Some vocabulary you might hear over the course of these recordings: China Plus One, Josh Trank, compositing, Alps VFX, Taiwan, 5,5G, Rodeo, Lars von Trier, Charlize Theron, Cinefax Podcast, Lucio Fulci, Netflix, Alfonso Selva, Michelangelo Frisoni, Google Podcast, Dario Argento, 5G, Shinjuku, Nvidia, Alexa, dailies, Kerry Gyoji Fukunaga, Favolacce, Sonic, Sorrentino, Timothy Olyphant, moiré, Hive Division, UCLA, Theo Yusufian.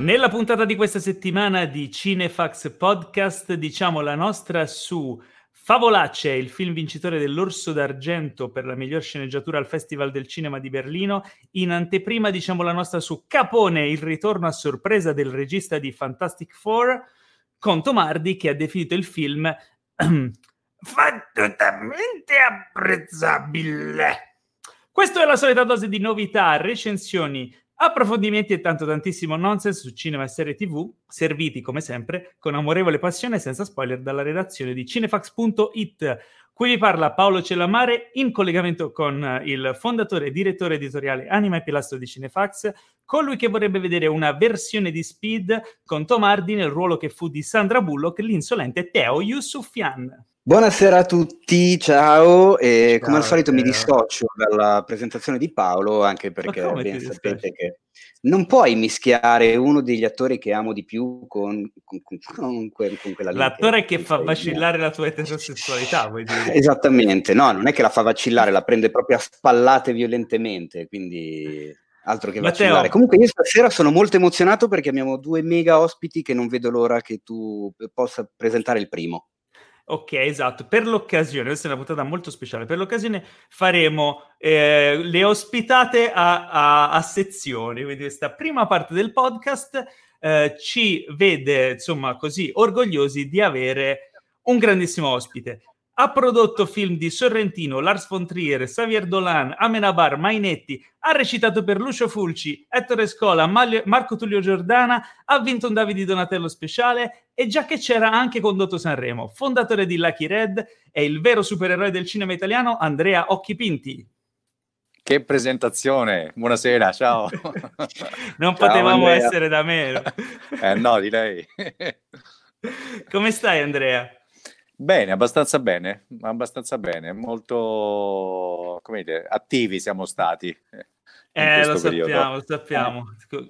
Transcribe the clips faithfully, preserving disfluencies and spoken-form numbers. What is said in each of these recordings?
Nella puntata di questa settimana di Cinefax Podcast diciamo la nostra su Favolacce, il film vincitore dell'Orso d'Argento per la miglior sceneggiatura al Festival del Cinema di Berlino. In anteprima diciamo la nostra su Capone, il ritorno a sorpresa del regista di Fantastic Four, con Tom Hardy che ha definito il film fattutamente apprezzabile. Questa è la solita dose di novità, recensioni, approfondimenti e tanto tantissimo nonsense su cinema e serie tv, serviti come sempre con amorevole passione e senza spoiler dalla redazione di cinefax punto it. Qui vi parla Paolo Cellamare in collegamento con il fondatore e direttore editoriale anima e pilastro di Cinefax, colui che vorrebbe vedere una versione di Speed con Tom Hardy nel ruolo che fu di Sandra Bullock, l'insolente Theo Yusufian. Buonasera a tutti, ciao, e come ciao, al solito Teo. Mi dissocio dalla presentazione di Paolo, anche perché ben sapete che non puoi mischiare uno degli attori che amo di più con, con, con, quel, con quella... L'attore che, che fa vacillare mia. La tua eterosessualità, vuoi dire? Esattamente, no, non è che la fa vacillare, la prende proprio a spallate violentemente, quindi... altro che Matteo. Vacillare. Comunque io stasera sono molto emozionato perché abbiamo due mega ospiti che non vedo l'ora che tu possa presentare il primo. Ok, esatto. Per l'occasione, questa è una puntata molto speciale, per l'occasione faremo eh, le ospitate a, a, a sezione, quindi questa prima parte del podcast eh, ci vede, insomma, così orgogliosi di avere un grandissimo ospite. Ha prodotto film di Sorrentino, Lars von Trier, Xavier Dolan, Amenabar, Mainetti, ha recitato per Lucio Fulci, Ettore Scola, Maglio, Marco Tullio Giordana, ha vinto un Davide Donatello speciale e già che c'era anche condotto Sanremo. Fondatore di Lucky Red, è il vero supereroe del cinema italiano Andrea Occhipinti. Che presentazione! Buonasera, ciao! Non ciao, potevamo Andrea. Essere da meno. eh, no, di lei. Come stai, Andrea? Bene, abbastanza bene, abbastanza bene, molto, come dire, attivi siamo stati. Eh, lo sappiamo, periodo. Lo sappiamo,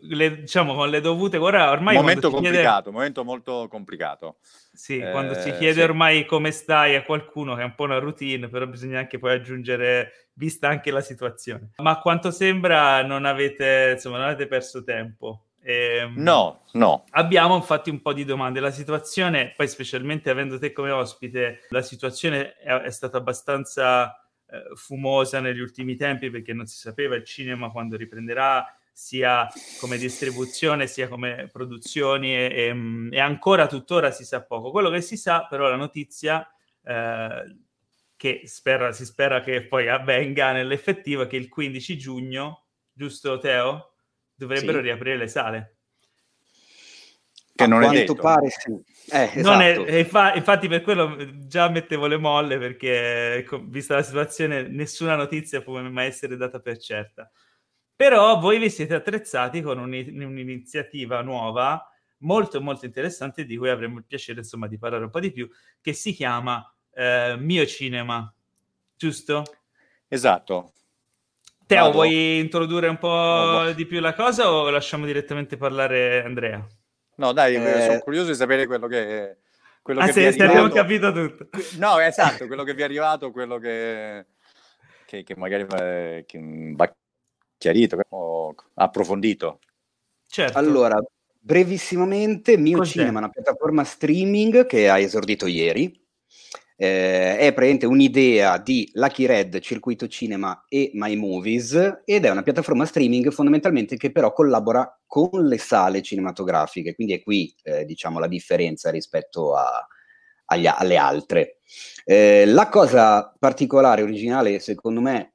le, diciamo con le dovute, guarda, ormai... Momento complicato, chiede... momento molto complicato. Sì, eh, quando si chiede sì. Ormai come stai a qualcuno che è un po' una routine, però bisogna anche poi aggiungere, vista anche la situazione. Ma a quanto sembra non avete, insomma, non avete perso tempo. Eh, no, no. Abbiamo infatti un po' di domande. La situazione, poi specialmente avendo te come ospite, la situazione è, è stata abbastanza eh, fumosa negli ultimi tempi perché non si sapeva il cinema quando riprenderà, sia come distribuzione, sia come produzioni e, e, e ancora tuttora si sa poco. Quello che si sa, però, la notizia eh, che spera, si spera che poi avvenga nell'effettiva, che il quindici giugno, giusto Teo? Dovrebbero sì. riaprire le sale. Che non è detto. Pare, sì. eh, esatto. non è, infa, infatti per quello già mettevo le molle perché, vista la situazione, nessuna notizia può mai essere data per certa. Però voi vi siete attrezzati con un, un'iniziativa nuova, molto molto interessante, di cui avremo il piacere insomma di parlare un po' di più, che si chiama eh, Mio Cinema, giusto? Esatto. Teo, Vado. Vuoi introdurre un po' Vado. Di più la cosa o lasciamo direttamente parlare Andrea? No, dai, eh... sono curioso di sapere quello che, quello ah, che se, vi è se arrivato. Abbiamo capito tutto. No, esatto, quello che vi è arrivato, quello che, che, che magari va chiarito, o approfondito. Certo. Allora, brevissimamente, Mio Cos'è? Cinema è una piattaforma streaming che ha esordito ieri. Eh, è praticamente un'idea di Lucky Red, Circuito Cinema e My Movies, ed è una piattaforma streaming fondamentalmente che però collabora con le sale cinematografiche, quindi è qui eh, diciamo la differenza rispetto a, agli, alle altre. Eh, la cosa particolare, originale, secondo me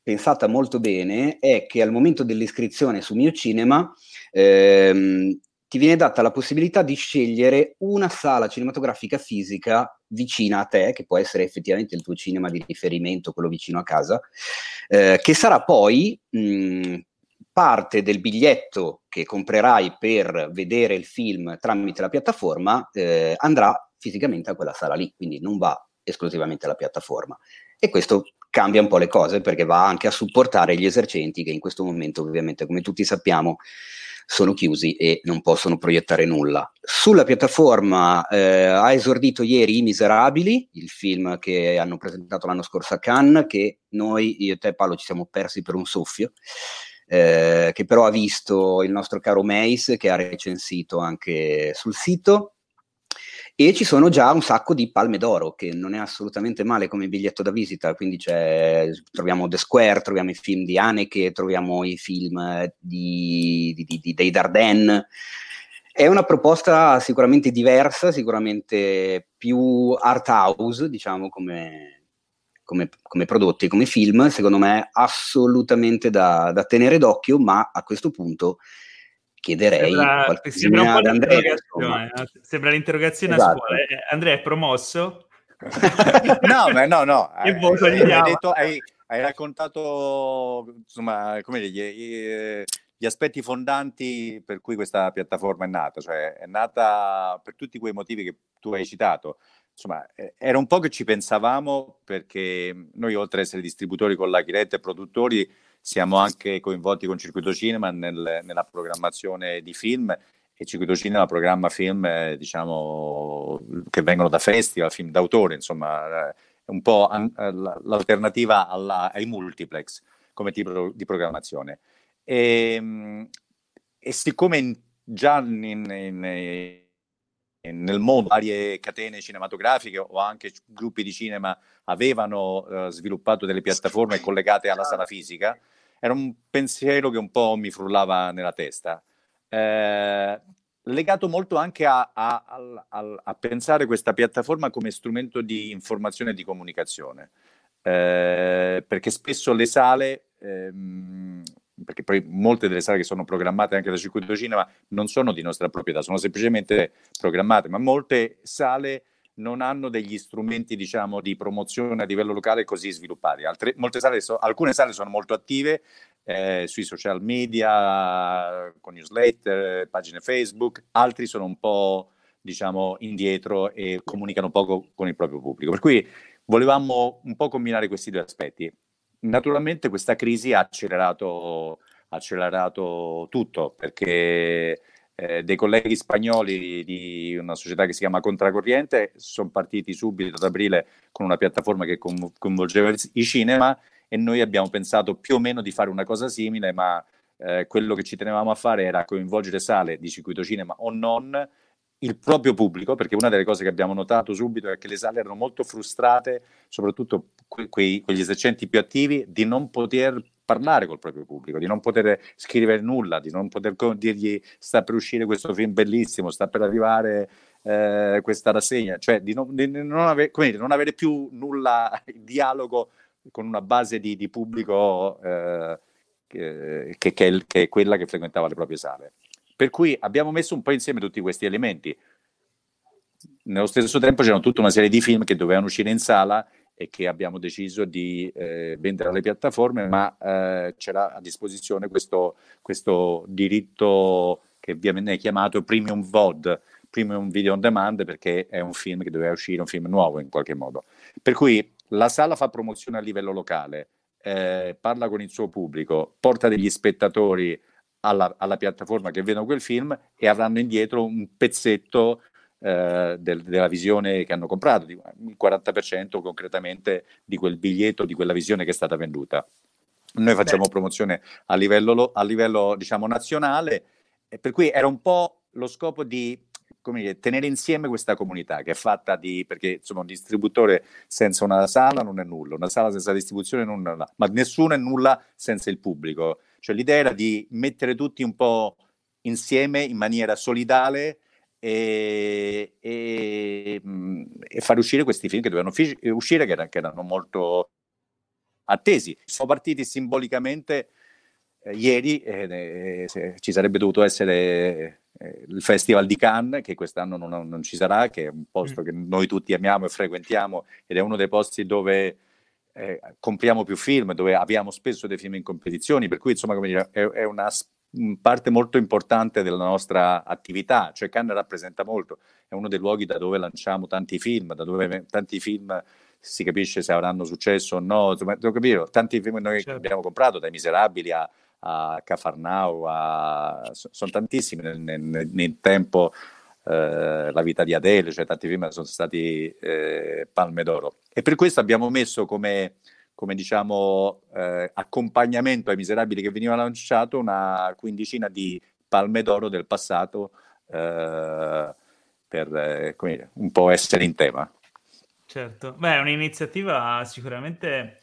pensata molto bene, è che al momento dell'iscrizione su Mio Cinema ehm, ti viene data la possibilità di scegliere una sala cinematografica fisica vicina a te, che può essere effettivamente il tuo cinema di riferimento, quello vicino a casa, eh, che sarà poi mh, parte del biglietto che comprerai per vedere il film tramite la piattaforma, eh, andrà fisicamente a quella sala lì, quindi non va esclusivamente alla piattaforma. E questo cambia un po' le cose perché va anche a supportare gli esercenti che in questo momento, ovviamente, come tutti sappiamo, sono chiusi e non possono proiettare nulla. Sulla piattaforma eh, ha esordito ieri I Miserabili, il film che hanno presentato l'anno scorso a Cannes, che noi, io e te Paolo, ci siamo persi per un soffio, eh, che però ha visto il nostro caro Meis, che ha recensito anche sul sito, e ci sono già un sacco di palme d'oro, che non è assolutamente male come biglietto da visita. Quindi c'è, troviamo The Square, troviamo i film di Haneke, troviamo i film di, di, di, di, dei Dardenne. È una proposta sicuramente diversa, sicuramente più art house, diciamo, come, come, come prodotti, come film. Secondo me assolutamente da, da tenere d'occhio, ma a questo punto chiederei sembra, sembra un po' ad Andrea. Sembra l'interrogazione, esatto. A scuola. Andrea è promosso? No, ma no, no. Che eh, voto gli hai, detto, hai, hai raccontato, insomma, come gli, gli, gli aspetti fondanti per cui questa piattaforma è nata. Cioè, è nata per tutti quei motivi che tu hai citato. Insomma, era un po' che ci pensavamo, perché noi, oltre ad essere distributori con Lucky Red e produttori, siamo anche coinvolti con Circuito Cinema nel, nella programmazione di film, e Circuito Cinema programma film eh, diciamo che vengono da festival, film d'autore, insomma, eh, un po' an- l'alternativa alla, ai multiplex come tipo di programmazione. E, e siccome in, già in, in, in, nel mondo varie catene cinematografiche o anche gruppi di cinema avevano eh, sviluppato delle piattaforme collegate alla sala fisica, era un pensiero che un po' mi frullava nella testa, eh, legato molto anche a, a, a, a pensare questa piattaforma come strumento di informazione e di comunicazione, eh, perché spesso le sale, ehm, perché poi molte delle sale che sono programmate anche da Circuito Cinema non sono di nostra proprietà, sono semplicemente programmate, ma molte sale non hanno degli strumenti, diciamo, di promozione a livello locale così sviluppati. Altre, molte sale so, alcune sale sono molto attive eh, sui social media, con newsletter, pagine Facebook, altri sono un po', diciamo, indietro e comunicano poco con il proprio pubblico. Per cui volevamo un po' combinare questi due aspetti. Naturalmente questa crisi ha accelerato, accelerato tutto, perché Eh, dei colleghi spagnoli di una società che si chiama Contracorriente sono partiti subito ad aprile con una piattaforma che coinvolgeva i cinema, e noi abbiamo pensato più o meno di fare una cosa simile, ma eh, quello che ci tenevamo a fare era coinvolgere sale di Circuito Cinema o non, il proprio pubblico, perché una delle cose che abbiamo notato subito è che le sale erano molto frustrate, soprattutto que- quei, quegli esercenti più attivi, di non poter parlare col proprio pubblico, di non poter scrivere nulla, di non poter co- dirgli sta per uscire questo film bellissimo, sta per arrivare eh, questa rassegna, cioè di non, di non, ave- come dire, non avere più nulla, dialogo con una base di, di pubblico eh, che, che, che, è il, che è quella che frequentava le proprie sale. Per cui abbiamo messo un po' insieme tutti questi elementi. Nello stesso tempo c'erano tutta una serie di film che dovevano uscire in sala e che abbiamo deciso di eh, vendere alle piattaforme, ma eh, c'era a disposizione questo, questo diritto che viene è chiamato Premium V O D, Premium Video on Demand, perché è un film che doveva uscire, un film nuovo in qualche modo. Per cui la sala fa promozione a livello locale, eh, parla con il suo pubblico, porta degli spettatori alla, alla piattaforma che vedono quel film e avranno indietro un pezzetto eh, del, della visione che hanno comprato, il quaranta per cento concretamente di quel biglietto, di quella visione che è stata venduta. Noi facciamo Beh. promozione a livello, a livello diciamo nazionale, e per cui era un po' lo scopo di, come dire, tenere insieme questa comunità che è fatta di, perché insomma un distributore senza una sala non è nulla, una sala senza distribuzione non è nulla, ma nessuno è nulla senza il pubblico. Cioè l'idea era di mettere tutti un po' insieme in maniera solidale e, e, e far uscire questi film che dovevano fi- uscire, che, era, che erano molto attesi. Siamo partiti simbolicamente eh, ieri, eh, eh, ci sarebbe dovuto essere eh, il Festival di Cannes, che quest'anno non, non ci sarà, che è un posto che noi tutti amiamo e frequentiamo, ed è uno dei posti dove Eh, compriamo più film, dove abbiamo spesso dei film in competizioni, per cui insomma, come dire, è, è una parte molto importante della nostra attività. Cioè Cannes rappresenta molto, è uno dei luoghi da dove lanciamo tanti film, da dove tanti film si capisce se avranno successo o no, insomma, devo capire, tanti film noi certo. abbiamo comprato, dai Miserabili a, a Cafarnao a, sono tantissimi nel, nel, nel tempo, eh, La vita di Adele, cioè tanti film sono stati eh, palme d'oro. E per questo abbiamo messo come, come diciamo eh, accompagnamento ai Miserabili che veniva lanciato una quindicina di palme d'oro del passato eh, per eh, come, un po' essere in tema. Certo, beh, è un'iniziativa sicuramente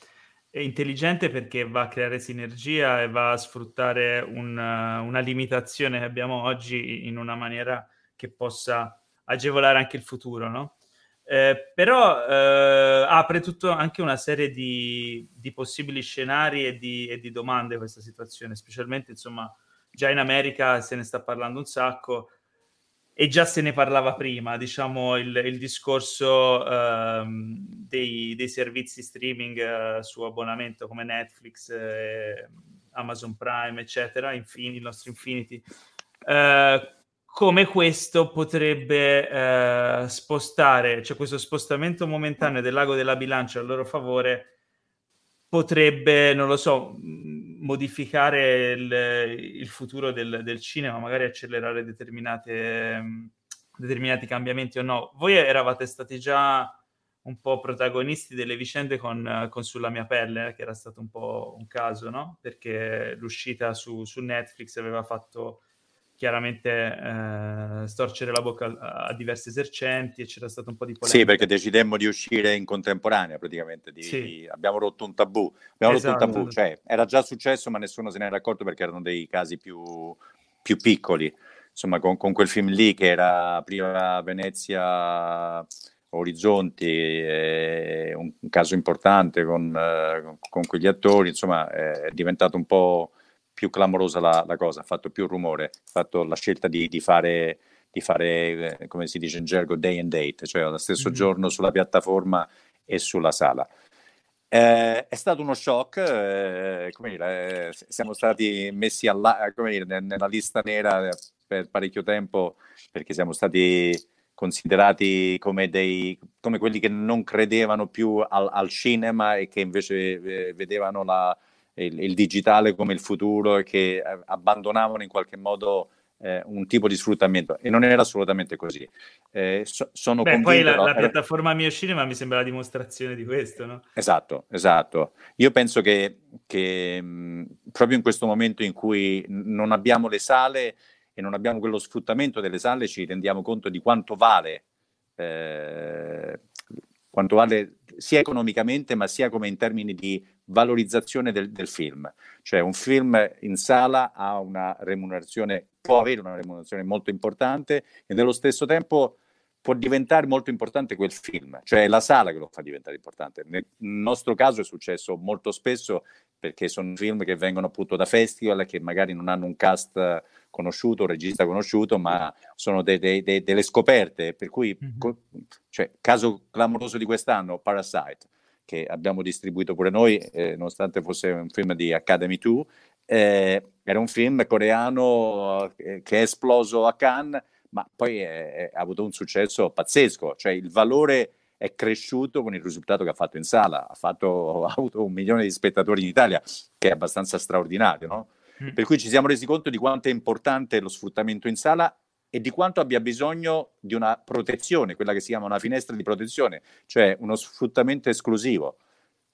intelligente perché va a creare sinergia e va a sfruttare un, una limitazione che abbiamo oggi in una maniera che possa agevolare anche il futuro, no? Eh, però eh, apre tutto anche una serie di, di possibili scenari e di, e di domande questa situazione, specialmente insomma già in America se ne sta parlando un sacco e già se ne parlava prima, diciamo il, il discorso eh, dei, dei servizi streaming eh, su abbonamento come Netflix, eh, Amazon Prime eccetera, infine, il nostro Infinity, eh, come questo potrebbe eh, spostare, cioè questo spostamento momentaneo dell'ago della bilancia a loro favore potrebbe, non lo so, modificare il, il futuro del, del cinema, magari accelerare determinate, determinati cambiamenti o no. Voi eravate stati già un po' protagonisti delle vicende con, con Sulla mia pelle, che era stato un po' un caso, no? Perché l'uscita su, su Netflix aveva fatto chiaramente eh, storcere la bocca a, a diversi esercenti e c'era stato un po' di polemica. Sì, perché decidemmo di uscire in contemporanea praticamente, di, sì. di, abbiamo rotto un tabù, abbiamo esatto. rotto un tabù, cioè era già successo ma nessuno se ne era accorto perché erano dei casi più, più piccoli, insomma con, con quel film lì che era prima Venezia Orizzonti, eh, un, un caso importante con, eh, con, con quegli attori, insomma eh, è diventato un po' più clamorosa la, la cosa, ha fatto più rumore, ha fatto la scelta di, di fare, di fare eh, come si dice in gergo, day and date, cioè allo stesso mm-hmm. giorno sulla piattaforma e sulla sala. Eh, è stato uno shock, eh, come dire, eh, siamo stati messi alla, come dire, nella lista nera per parecchio tempo perché siamo stati considerati come dei come quelli che non credevano più al, al cinema e che invece eh, vedevano la Il, il digitale come il futuro e che abbandonavano in qualche modo eh, un tipo di sfruttamento e non era assolutamente così. Eh, so, sono Beh, poi la, la piattaforma Mio Cinema mi sembra la dimostrazione di questo, no? Esatto, esatto. Io penso che, che mh, proprio in questo momento in cui non abbiamo le sale e non abbiamo quello sfruttamento delle sale ci rendiamo conto di quanto vale eh, quanto vale sia economicamente ma sia come in termini di valorizzazione del, del film, cioè un film in sala ha una remunerazione, può avere una remunerazione molto importante e nello stesso tempo può diventare molto importante quel film, cioè è la sala che lo fa diventare importante. Nel nostro caso è successo molto spesso perché sono film che vengono appunto da festival che magari non hanno un cast conosciuto, un regista conosciuto, ma sono de, de, de, delle scoperte, per cui mm-hmm. co- cioè, caso clamoroso di quest'anno, Parasite, che abbiamo distribuito pure noi, eh, nonostante fosse un film di Academy due, eh, era un film coreano eh, che è esploso a Cannes, ma poi ha avuto un successo pazzesco, cioè il valore è cresciuto con il risultato che ha fatto in sala, ha, fatto, ha avuto un milione di spettatori in Italia, che è abbastanza straordinario, no? Mm. Per cui ci siamo resi conto di quanto è importante lo sfruttamento in sala e di quanto abbia bisogno di una protezione, quella che si chiama una finestra di protezione, cioè uno sfruttamento esclusivo,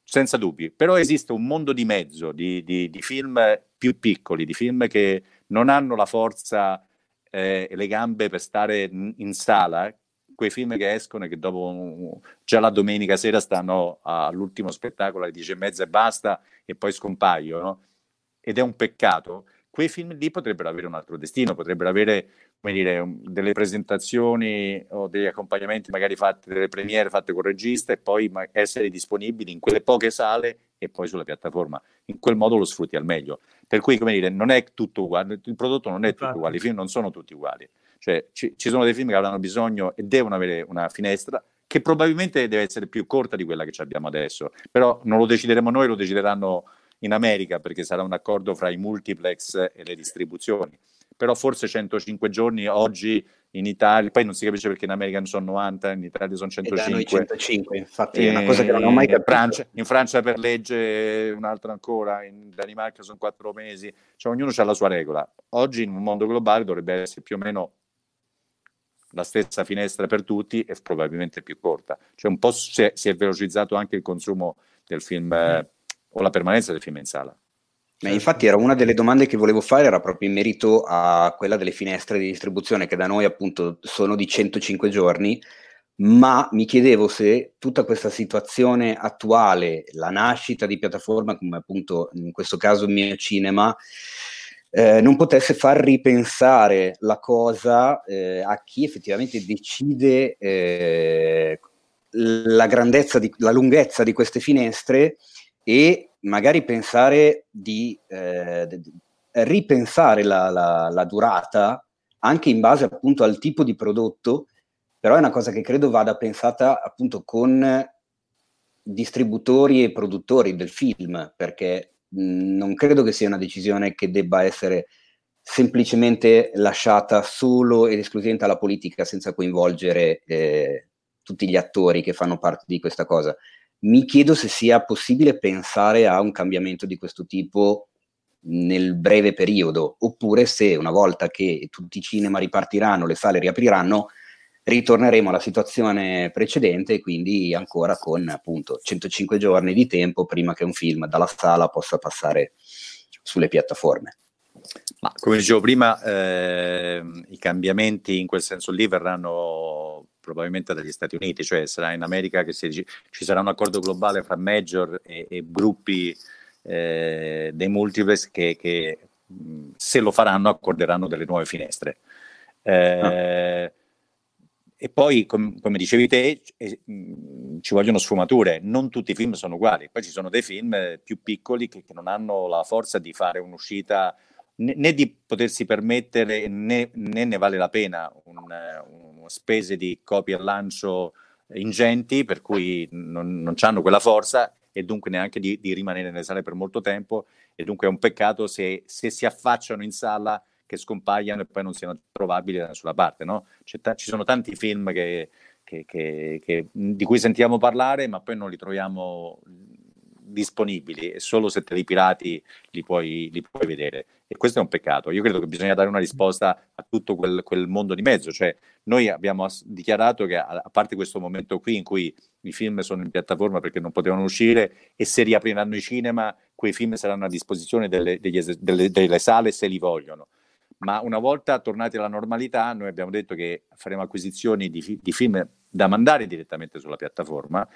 senza dubbi. Però esiste un mondo di mezzo, di, di, di film più piccoli, di film che non hanno la forza e eh, le gambe per stare in sala, quei film che escono e che dopo già la domenica sera stanno all'ultimo spettacolo alle dieci e mezza e basta e poi scompaiono, ed è un peccato. Quei film lì potrebbero avere un altro destino, potrebbero avere, come dire, delle presentazioni o degli accompagnamenti magari fatti, delle premiere fatte con regista e poi essere disponibili in quelle poche sale e poi sulla piattaforma. In quel modo lo sfrutti al meglio. Per cui, come dire, non è tutto uguale, il prodotto non è tutto uguale, i film non sono tutti uguali. Cioè ci, ci sono dei film che avranno bisogno e devono avere una finestra che probabilmente deve essere più corta di quella che abbiamo adesso, però non lo decideremo noi, lo decideranno in America perché sarà un accordo fra i multiplex e le distribuzioni, però forse centocinque giorni oggi in Italia, poi non si capisce perché in America sono novanta, in Italia sono centocinque, e da noi centocinque, infatti e, è una cosa che non ho mai capito. In Francia, in Francia per legge un'altra ancora, in Danimarca sono quattro mesi, cioè ognuno ha la sua regola. Oggi in un mondo globale dovrebbe essere più o meno la stessa finestra per tutti e probabilmente più corta, cioè un po' si è, si è velocizzato anche il consumo del film eh, o la permanenza del film in sala. Ma infatti era una delle domande che volevo fare, era proprio in merito a quella delle finestre di distribuzione, che da noi appunto sono di centocinque giorni, ma mi chiedevo se tutta questa situazione attuale, la nascita di piattaforme come appunto in questo caso Mio Cinema, eh, non potesse far ripensare la cosa eh, a chi effettivamente decide eh, la grandezza, di, la lunghezza di queste finestre, e magari pensare di eh, ripensare la, la, la durata anche in base appunto al tipo di prodotto. Però è una cosa che credo vada pensata appunto con distributori e produttori del film, perché mh, non credo che sia una decisione che debba essere semplicemente lasciata solo ed esclusivamente alla politica, senza coinvolgere eh, tutti gli attori che fanno parte di questa cosa. Mi chiedo se sia possibile pensare a un cambiamento di questo tipo nel breve periodo, oppure se una volta che tutti i cinema ripartiranno, le sale riapriranno, ritorneremo alla situazione precedente, quindi ancora con appunto centocinque giorni di tempo prima che un film dalla sala possa passare sulle piattaforme. Ma come dicevo prima, eh, i cambiamenti in quel senso lì verranno probabilmente dagli Stati Uniti, cioè sarà in America che si, ci sarà un accordo globale fra major e, e gruppi eh, dei multiplex che, che se lo faranno accorderanno delle nuove finestre. Eh, ah. E poi, com, come dicevi te, eh, ci vogliono sfumature, non tutti i film sono uguali, poi ci sono dei film più piccoli che, che non hanno la forza di fare un'uscita, né, né di potersi permettere, né, né ne vale la pena un, un spese di copie al lancio ingenti, per cui non, non hanno quella forza e dunque neanche di, di rimanere nelle sale per molto tempo, e dunque è un peccato se, se si affacciano in sala che scompaiano e poi non siano trovabili da nessuna parte, no? C'è ta- ci sono tanti film che, che, che, che, di cui sentiamo parlare ma poi non li troviamo disponibili, e solo se te li pirati li puoi, li puoi vedere, e questo è un peccato. Io credo che bisogna dare una risposta a tutto quel, quel mondo di mezzo, cioè noi abbiamo as- dichiarato che a-, a parte questo momento qui in cui i film sono in piattaforma perché non potevano uscire, e se riapriranno i cinema quei film saranno a disposizione delle, degli es- delle, delle sale se li vogliono, ma una volta tornati alla normalità noi abbiamo detto che faremo acquisizioni di, fi- di film da mandare direttamente sulla piattaforma,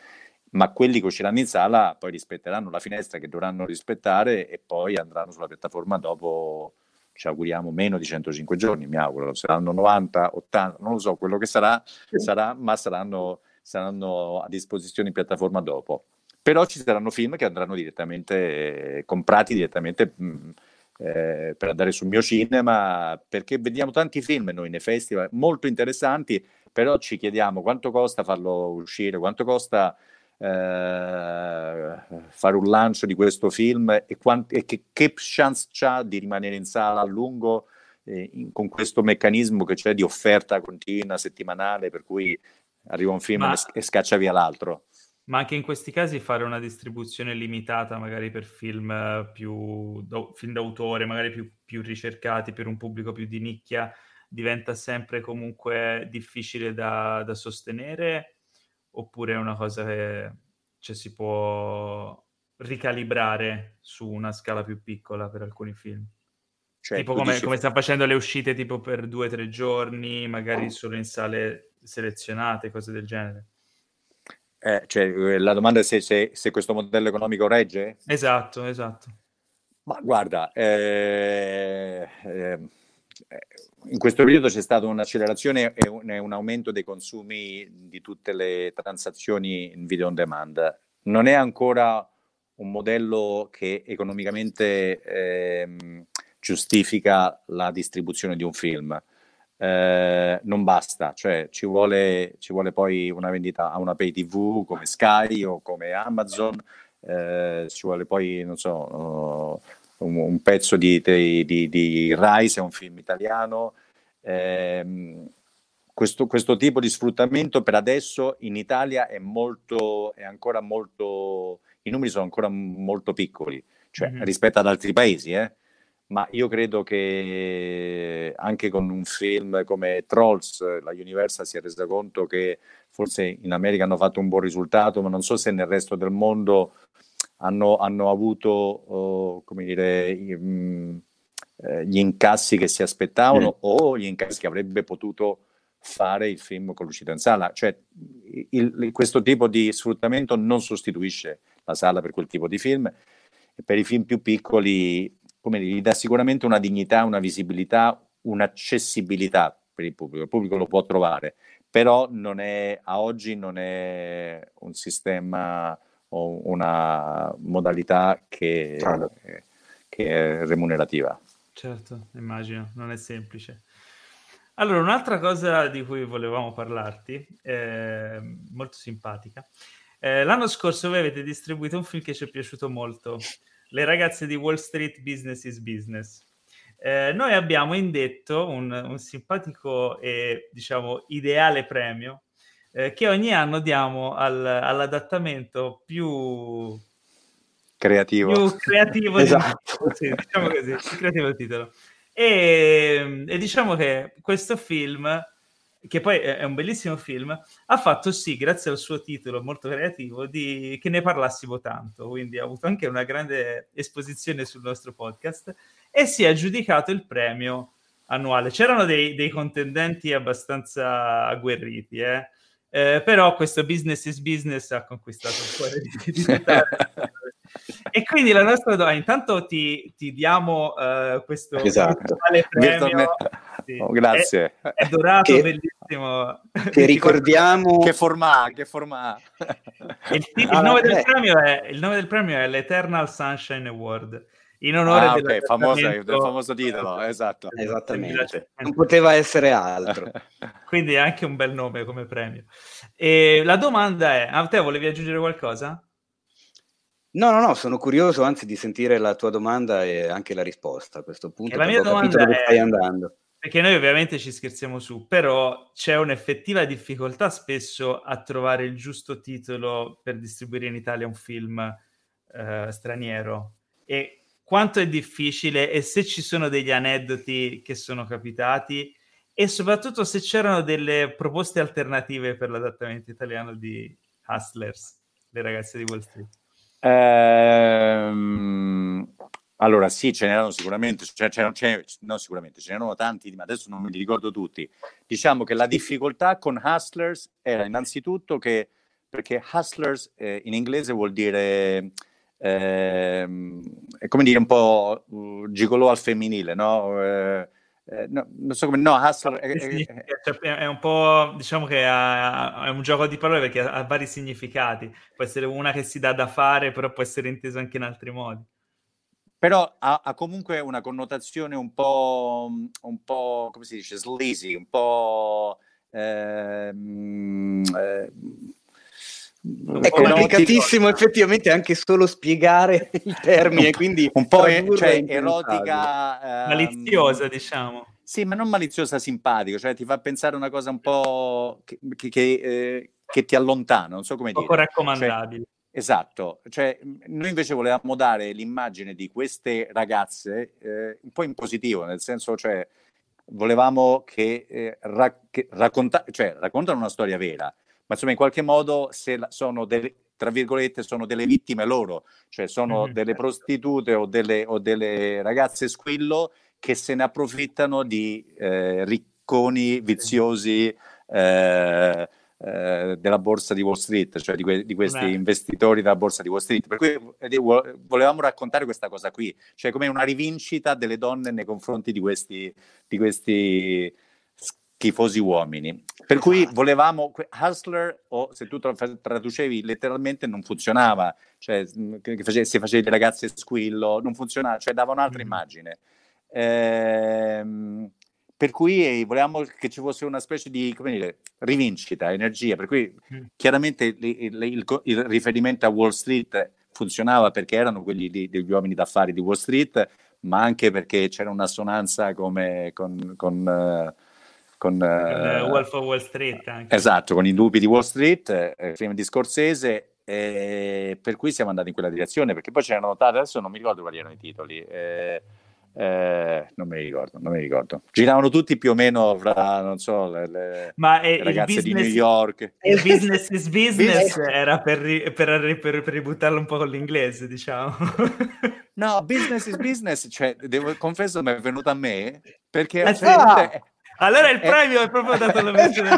ma quelli che usciranno in sala poi rispetteranno la finestra che dovranno rispettare e poi andranno sulla piattaforma dopo, ci auguriamo, meno di centocinque giorni, mi auguro, saranno novanta, ottanta, non lo so, quello che sarà, sarà, ma saranno, saranno a disposizione in piattaforma dopo. Però ci saranno film che andranno direttamente, eh, comprati direttamente mh, eh, per andare sul Mio Cinema, perché vediamo tanti film noi nei festival, molto interessanti, però ci chiediamo quanto costa farlo uscire, quanto costa... Uh, fare un lancio di questo film e, quant- e che-, che chance c'ha di rimanere in sala a lungo eh, in- con questo meccanismo che c'è di offerta continua, settimanale, per cui arriva un film ma, e scaccia via l'altro. Ma anche in questi casi fare una distribuzione limitata magari per film più do- film d'autore, magari più-, più ricercati per un pubblico più di nicchia, diventa sempre comunque difficile da, da sostenere, oppure è una cosa che cioè, si può ricalibrare su una scala più piccola per alcuni film, cioè, tipo come, dici... come sta facendo le uscite tipo per due o tre giorni magari solo in sale selezionate, cose del genere. Eh, cioè, la domanda è se, se, se questo modello economico regge? Esatto, esatto. Ma guarda, eh, eh, in questo periodo c'è stata un'accelerazione e un, un aumento dei consumi di tutte le transazioni in video on demand. Non è ancora un modello che economicamente eh, giustifica la distribuzione di un film. Eh, non basta, cioè ci vuole, ci vuole poi una vendita a una pay tivù come Sky o come Amazon, eh, ci vuole poi, non so... Oh, un pezzo di, di, di, di Rai se è un film italiano. Eh, questo, questo tipo di sfruttamento per adesso in Italia è molto, è ancora molto, i numeri sono ancora molto piccoli, cioè mm-hmm. rispetto ad altri paesi, eh? Ma io credo che anche con un film come Trolls la Universal si è resa conto che forse in America hanno fatto un buon risultato, ma non so se nel resto del mondo hanno, hanno avuto oh, come dire, gli incassi che si aspettavano mm. o gli incassi che avrebbe potuto fare il film con l'uscita in sala. Cioè il, questo tipo di sfruttamento non sostituisce la sala per quel tipo di film, e per i film più piccoli, come dire, gli dà sicuramente una dignità, una visibilità, un'accessibilità per il pubblico. Il pubblico lo può trovare, però non è, a oggi non è un sistema o una modalità che, certo. che è remunerativa. Certo, immagino, non è semplice. Allora, un'altra cosa di cui volevamo parlarti, eh, molto simpatica. Eh, l'anno scorso voi avete distribuito un film che ci è piaciuto molto, Le ragazze di Wall Street, Business is Business. Eh, noi abbiamo indetto un, un simpatico e, diciamo, ideale premio eh, che ogni anno diamo al, all'adattamento più... Creativo. Più creativo. Esatto. Di... Sì, diciamo così, più creativo il titolo. E, e diciamo che questo film, che poi è un bellissimo film, ha fatto sì, grazie al suo titolo molto creativo, di, che ne parlassimo tanto, quindi ha avuto anche una grande esposizione sul nostro podcast e si è giudicato il premio annuale. C'erano dei, dei contendenti abbastanza agguerriti, eh? Eh, però questo Business is Business ha conquistato il cuore di, di tutta la... E quindi la nostra domanda, intanto ti, ti diamo uh, questo esatto. premio. Sì. Oh, grazie. È, è dorato, che, bellissimo. Che ricordiamo. Che forma ha, che forma ha. Il, il, ah, nome del premio è, il nome del premio è l'Eternal Sunshine Award. In onore ah, okay, famosa, del famoso titolo, esatto. Esattamente. Non poteva essere altro. Quindi è anche un bel nome come premio. E la domanda è, a te volevi aggiungere qualcosa? No, no, no, sono curioso anzi di sentire la tua domanda e anche la risposta a questo punto. E la mia domanda è, stai andando. Perché noi ovviamente ci scherziamo su, però c'è un'effettiva difficoltà spesso a trovare il giusto titolo per distribuire in Italia un film eh, straniero. E quanto è difficile, e se ci sono degli aneddoti che sono capitati, e soprattutto se c'erano delle proposte alternative per l'adattamento italiano di Hustlers, Le ragazze di Wall Street. Ehm, allora sì, ce n'erano sicuramente, cioè, c'erano, c'erano, no, sicuramente ce n'erano tanti, ma adesso non me li ricordo tutti. Diciamo che la difficoltà con Hustlers era innanzitutto che, perché Hustlers eh, in inglese vuol dire eh, è come dire un po' uh, gigolò al femminile, no? Eh, eh, no, non so come, no, Hustler è, è, è, è un po', diciamo che ha, è un gioco di parole perché ha, ha vari significati. Può essere una che si dà da fare, però può essere intesa anche in altri modi, però ha, ha comunque una connotazione un po' un po' come si dice, sleazy, un po' eh, eh, è complicatissimo effettivamente anche solo spiegare il termine, quindi un po' è, cioè, erotica, ehm, maliziosa, diciamo. Sì, ma non maliziosa, simpatico, cioè ti fa pensare una cosa un po' che, che, eh, che ti allontana, non so come dire, poco raccomandabile, cioè, esatto, cioè noi invece volevamo dare l'immagine di queste ragazze eh, un po' in positivo, nel senso, cioè volevamo che, eh, rac- che racconta- cioè raccontano una storia vera, ma insomma in qualche modo se sono delle, tra virgolette, sono delle vittime loro, cioè sono delle prostitute o delle, o delle ragazze squillo che se ne approfittano di eh, ricconi viziosi eh, eh, della borsa di Wall Street, cioè di, que- di questi Beh. investitori della borsa di Wall Street. Per cui volevamo raccontare questa cosa qui, cioè come una rivincita delle donne nei confronti di questi... Di questi schifosi uomini, per cui volevamo Hustler, o se tu tra- traducevi letteralmente non funzionava, cioè che face- se facevi le ragazze squillo non funzionava, cioè dava un'altra immagine, ehm, per cui volevamo che ci fosse una specie di, come dire, rivincita, energia, per cui chiaramente il, il, il, il riferimento a Wall Street funzionava perché erano quelli di, degli uomini d'affari di Wall Street, ma anche perché c'era un'assonanza come con, con uh, con uh, Wolf of Wall Street anche. Esatto, con I lupi di Wall Street, eh, film di Scorsese, eh, per cui siamo andati in quella direzione, perché poi c'erano, adesso non mi ricordo quali erano i titoli, eh, Eh, non mi ricordo, non mi ricordo. Giravano tutti più o meno fra, non so, le, le, ma le ragazze business, di New York. Il business is business era per, per, per, per ributtarlo un po' con l'inglese, diciamo. No, business is business, cioè, devo, confesso, mi è venuto a me, perché... Eh, cioè, no. è, allora il premio è, è proprio dato la versione.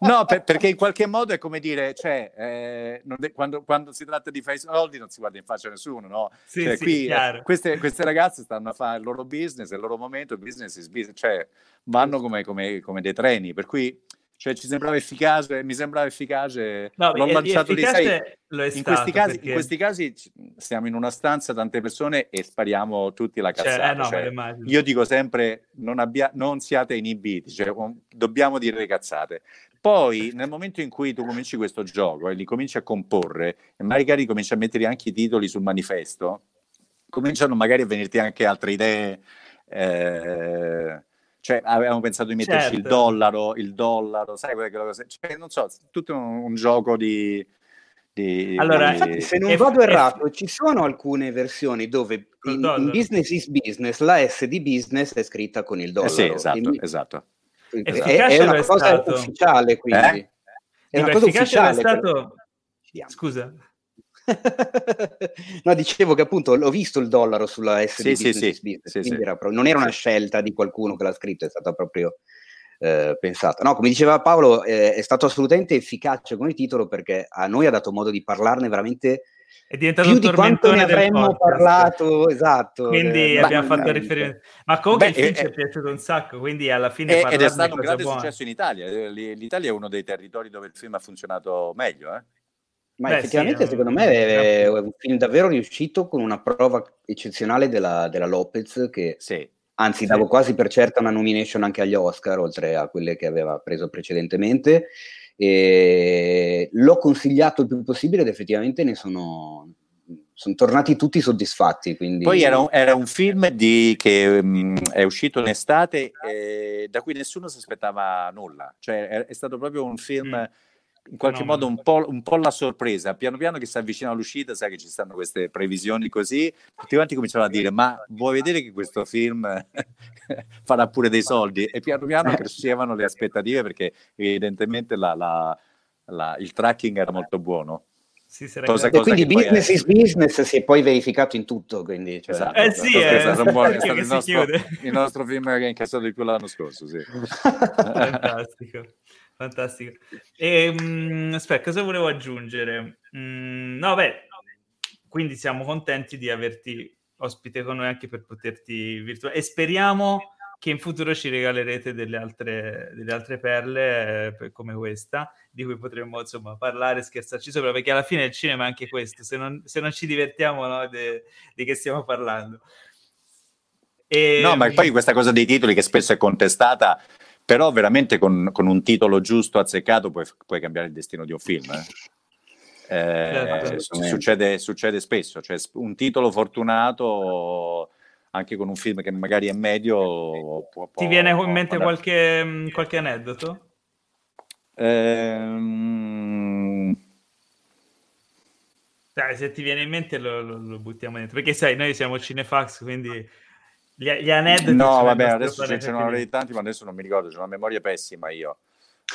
No, per, perché in qualche modo è come dire, cioè, eh, non de- quando, quando si tratta di fare soldi non si guarda in faccia a nessuno, no? Sì, cioè, sì, qui, eh, queste, queste ragazze stanno a fare il loro business, il loro momento, il business is business, cioè vanno come, come, come dei treni, per cui... Cioè ci sembrava efficace, mi sembrava efficace, no, l'ho lanciato lì, sai, lo è in, stato, questi casi, perché... in questi casi siamo in una stanza, tante persone e spariamo tutti la cazzata, cioè, eh no, cioè, ma io dico sempre non, abbia, non siate inibiti, cioè, dobbiamo dire le cazzate. Poi nel momento in cui tu cominci questo gioco e li cominci a comporre e magari cominci a mettere anche i titoli sul manifesto, cominciano magari a venirti anche altre idee, eh, cioè avevamo pensato di metterci, certo, il dollaro, il dollaro, sai quella cosa, cioè, non so, tutto un, un gioco di... di allora, di... Infatti, se non F- vado errato, F- ci sono alcune versioni dove in, in business is business, la S di business è scritta con il dollaro. Eh sì, esatto, quindi, esatto. Quindi, è, è una cosa stato... ufficiale, quindi. Eh? È una cosa ufficiale. Stato... Per... Scusa. No, dicevo che appunto ho visto il dollaro sulla S D, sì, business, sì, sì, business, sì, sì. Era pro- non era una scelta di qualcuno che l'ha scritto, è stata proprio eh, pensata. No, come diceva Paolo, eh, è stato assolutamente efficace con il titolo perché a noi ha dato modo di parlarne veramente è diventato più un di quanto ne avremmo podcast. parlato, esatto. Quindi eh, abbiamo beh, fatto riferimento. Ma comunque Beh, il film ci è piaciuto un sacco, quindi alla fine è, ed è stato un grande buona. successo in Italia. L'Italia è uno dei territori dove il film ha funzionato meglio, eh. Ma Beh, effettivamente sì, secondo me è, è un film davvero riuscito con una prova eccezionale della, della Lopez che sì, anzi sì. davo quasi per certa una nomination anche agli Oscar oltre a quelle che aveva preso precedentemente e l'ho consigliato il più possibile ed effettivamente ne sono, sono tornati tutti soddisfatti, quindi... Poi era un, era un film di, che um, è uscito in estate e da cui nessuno si aspettava nulla, cioè è, è stato proprio un film mm. in qualche no, modo un po', un po' la sorpresa, piano piano che si avvicina all'uscita, sai che ci stanno queste previsioni così, tutti quanti cominciavano a dire ma vuoi vedere che questo film farà pure dei soldi? E piano piano crescevano le aspettative perché evidentemente la, la, la, il tracking era molto buono. Sì, cosa, cosa e quindi business è... is business si è poi verificato in tutto, quindi cioè, esatto, eh sì, è stato, buone, è stato il, nostro, il nostro film che ha incassato di più l'anno scorso, sì. Fantastico. Fantastico. E, mh, aspetta, cosa volevo aggiungere? Mm, no, beh, quindi siamo contenti di averti ospite con noi anche per poterti virtuare. E speriamo che in futuro ci regalerete delle altre, delle altre perle eh, per, come questa, di cui potremmo insomma parlare, scherzarci sopra, perché alla fine il cinema è anche questo. Se non, se non ci divertiamo, no, de, di che stiamo parlando. E, no, ma poi questa cosa dei titoli che spesso è contestata. Però veramente con, con un titolo giusto, azzeccato, puoi, puoi cambiare il destino di un film. Eh? Eh, succede, succede spesso, cioè un titolo fortunato, anche con un film che magari è medio... Può, può, Ti viene in mente mandare... qualche, qualche aneddoto? Ehm... Dai, se ti viene in mente lo, lo, lo buttiamo dentro, perché sai, noi siamo Cinefax, quindi... Gli, gli aneddoti no vabbè adesso ce ne avrei di tanti ma adesso non mi ricordo, c'è una memoria pessima io.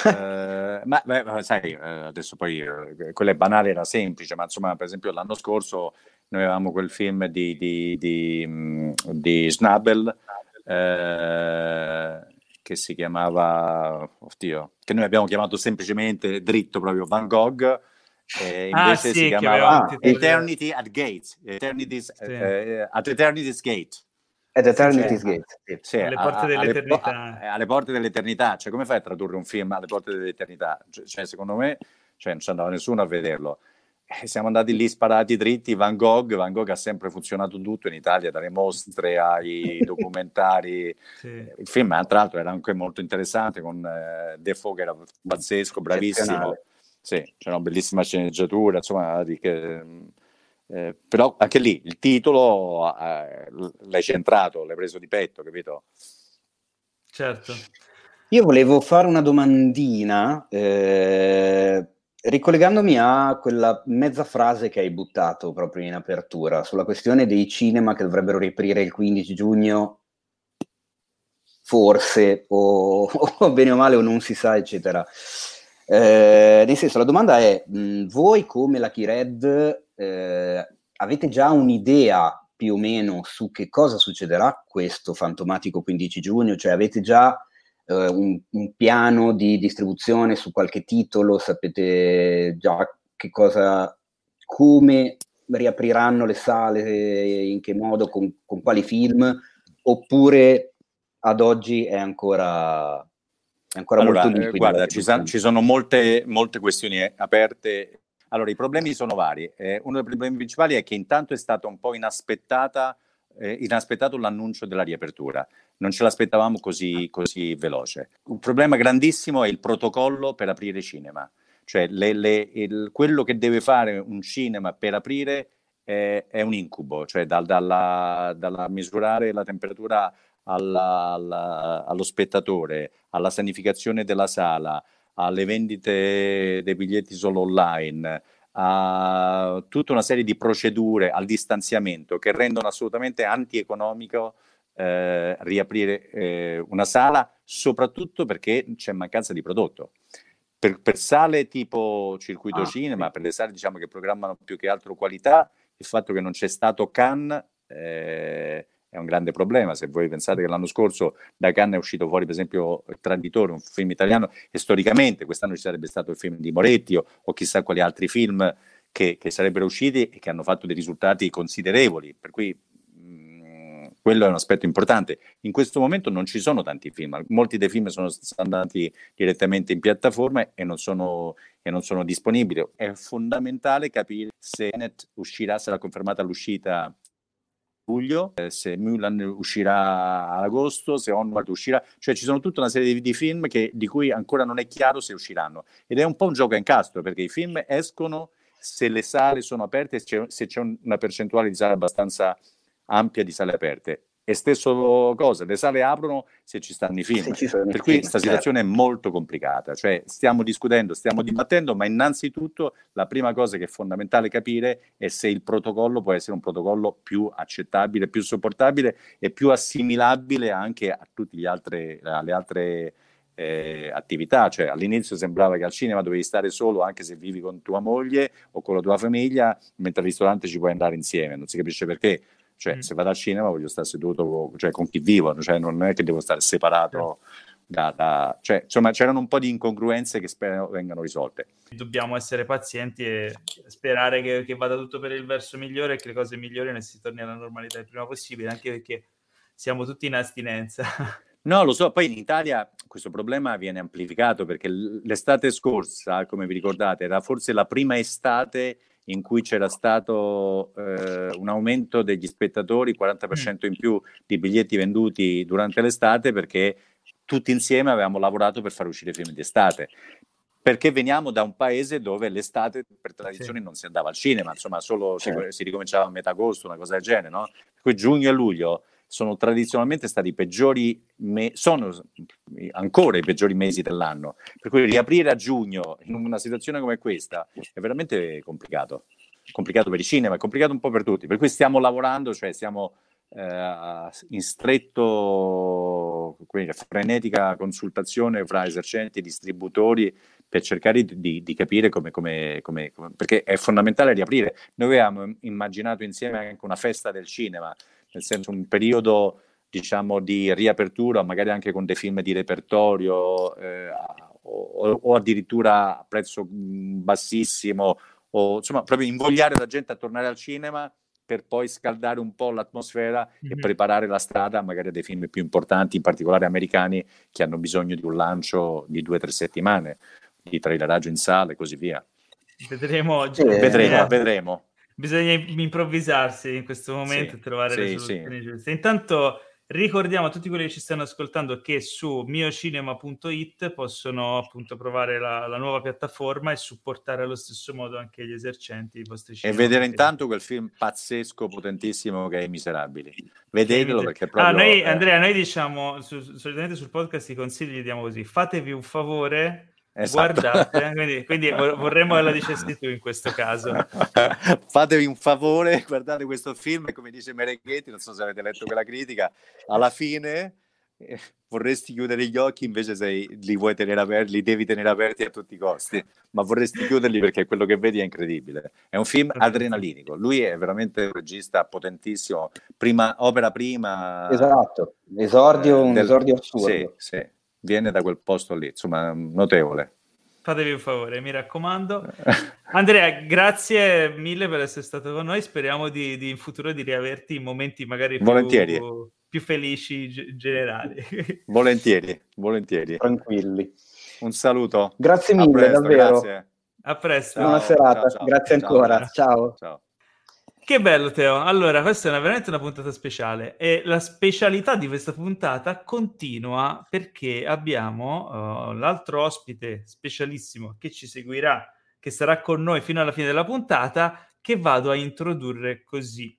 eh, ma beh, sai adesso poi quella è banale, era semplice, ma insomma per esempio l'anno scorso noi avevamo quel film di di, di, di Schnabel eh, che si chiamava oddio, che noi abbiamo chiamato semplicemente dritto proprio Van Gogh e invece ah, sì, si chiamava ah, Eternity at Gates Eternity's, sì. eh, at Eternity's Gate Ed Eternity's cioè, Gate. Cioè, alle porte a, dell'eternità. Alle, po- a, alle porte dell'eternità. Cioè, come fai a tradurre un film alle porte dell'eternità? Cioè, secondo me, cioè, non ci andava nessuno a vederlo. E siamo andati lì sparati dritti, Van Gogh. Van Gogh ha sempre funzionato tutto in Italia, dalle mostre ai documentari. Sì. Il film, tra l'altro, era anche molto interessante, con eh, Defoe che era pazzesco, bravissimo. Sì, c'era una bellissima sceneggiatura, insomma, di che... Eh, però anche lì il titolo eh, l'hai centrato, l'hai preso di petto, capito? Certo. Io volevo fare una domandina eh, ricollegandomi a quella mezza frase che hai buttato proprio in apertura sulla questione dei cinema che dovrebbero riaprire il quindici giugno, forse, o, o bene o male, o non si sa, eccetera. Eh, nel senso, la domanda è, mh, voi come Lucky Red eh, avete già un'idea più o meno su che cosa succederà questo fantomatico quindici giugno? Cioè avete già eh, un, un piano di distribuzione su qualche titolo? Sapete già che cosa, come riapriranno le sale, in che modo, con, con quali film? Oppure ad oggi è ancora... È ancora allora, molto liquido, guarda, ci, sa- ci sono molte, molte questioni aperte. Allora, i problemi sono vari. Eh, uno dei problemi principali è che intanto è stato un po' inaspettata, eh, inaspettato l'annuncio della riapertura. Non ce l'aspettavamo così, così veloce. Un problema grandissimo è il protocollo per aprire cinema. Cioè, le, le, il, quello che deve fare un cinema per aprire è, è un incubo. Cioè, dal, dalla, dalla misurare la temperatura... Alla, alla, allo spettatore, alla sanificazione della sala, alle vendite dei biglietti solo online, a tutta una serie di procedure, al distanziamento, che rendono assolutamente antieconomico eh, riaprire eh, una sala, soprattutto perché c'è mancanza di prodotto. Per, per sale tipo Circuito ah, Cinema, sì. Per le sale diciamo che programmano più che altro qualità, il fatto che non c'è stato Cannes eh, è un grande problema. Se voi pensate che l'anno scorso da Cannes è uscito fuori, per esempio, Traditore, un film italiano, e storicamente quest'anno ci sarebbe stato il film di Moretti o, o chissà quali altri film che, che sarebbero usciti e che hanno fatto dei risultati considerevoli. Per cui mh, quello è un aspetto importante. In questo momento non ci sono tanti film, molti dei film sono andati direttamente in piattaforma e non sono, e non sono disponibili. È fondamentale capire se Net uscirà, sarà confermata l'uscita luglio, se Mulan uscirà ad agosto, se Onward uscirà, cioè ci sono tutta una serie di, di film che, di cui ancora non è chiaro se usciranno, ed è un po' un gioco a incastro, perché i film escono se le sale sono aperte, se c'è, se c'è una percentuale di sale abbastanza ampia di sale aperte, e stesso cosa, le sale aprono se ci stanno i film, stanno per cui questa situazione certo. È molto complicata, cioè stiamo discutendo, stiamo dibattendo, ma innanzitutto la prima cosa che è fondamentale capire è se il protocollo può essere un protocollo più accettabile, più sopportabile e più assimilabile anche a tutte le altre, alle altre eh, attività. Cioè all'inizio sembrava che al cinema dovevi stare solo anche se vivi con tua moglie o con la tua famiglia, mentre al ristorante ci puoi andare insieme, non si capisce perché. Cioè, se vado al cinema voglio stare seduto, cioè, con chi vivo, cioè, non è che devo stare separato da, da... Cioè, insomma, c'erano un po' di incongruenze che spero vengano risolte. Dobbiamo essere pazienti e sperare che, che vada tutto per il verso migliore e che le cose migliorino e si torni alla normalità il prima possibile, anche perché siamo tutti in astinenza. No, lo so, poi in Italia questo problema viene amplificato, perché l'estate scorsa, come vi ricordate, era forse la prima estate in cui c'era stato eh, un aumento degli spettatori, quaranta per cento in più di biglietti venduti durante l'estate, perché tutti insieme avevamo lavorato per far uscire film d'estate. Perché veniamo da un paese dove l'estate per tradizione sì. non si andava al cinema, insomma solo sì. si, si ricominciava a metà agosto, una cosa del genere, no? Poi giugno e luglio sono tradizionalmente stati i peggiori, me- sono ancora i peggiori mesi dell'anno, per cui riaprire a giugno in una situazione come questa è veramente complicato, complicato per i cinema, è complicato un po' per tutti, per cui stiamo lavorando, cioè siamo eh, in stretto, quindi, frenetica consultazione fra esercenti e distributori per cercare di, di capire come, come, come, come, perché è fondamentale riaprire. Noi avevamo immaginato insieme anche una festa del cinema, nel senso un periodo, diciamo, di riapertura, magari anche con dei film di repertorio eh, o, o addirittura a prezzo bassissimo, o insomma proprio invogliare la gente a tornare al cinema per poi scaldare un po' l'atmosfera mm-hmm. e preparare la strada magari a dei film più importanti, in particolare americani, che hanno bisogno di un lancio di due o tre settimane, di traileraggio in sala e così via. Vedremo oggi. Eh, vedremo, eh. vedremo. Bisogna improvvisarsi in questo momento sì, e trovare sì, le soluzioni sì. giuste. Intanto ricordiamo a tutti quelli che ci stanno ascoltando che su miocinema punto it possono appunto provare la, la nuova piattaforma e supportare allo stesso modo anche gli esercenti, i vostri cinema. E vedere intanto quel film pazzesco, potentissimo, che è I Miserabili. Vedetelo, perché proprio... Ah, noi, Andrea, noi diciamo, su, solitamente sul podcast i consigli li diamo così. Fatevi un favore... Esatto. Guardate, quindi, quindi vorremmo che la dicessi tu in questo caso. Fatevi un favore, guardate questo film e, come dice Mereghetti, non so se avete letto quella critica, alla fine eh, vorresti chiudere gli occhi, invece sei, li vuoi tenere aperti, li devi tenere aperti a tutti i costi, ma vorresti chiuderli perché quello che vedi è incredibile. È un film adrenalinico, lui è veramente un regista potentissimo, prima, opera prima, esatto, esordio, eh, un del, esordio assurdo. Sì, sì. Viene da quel posto lì, insomma, notevole. Fatevi un favore, mi raccomando. Andrea, grazie mille per essere stato con noi, speriamo di, di in futuro di riaverti in momenti magari più, più felici g- generali. Volentieri, volentieri. Tranquilli. Un saluto. Grazie mille, presto, davvero. Grazie. A presto. Ciao, buona serata, ciao, ciao, grazie ciao, ancora, ciao. Ciao. Che bello, Teo. Allora, questa è una, veramente una puntata speciale, e la specialità di questa puntata continua perché abbiamo uh, l'altro ospite specialissimo che ci seguirà, che sarà con noi fino alla fine della puntata, che vado a introdurre così.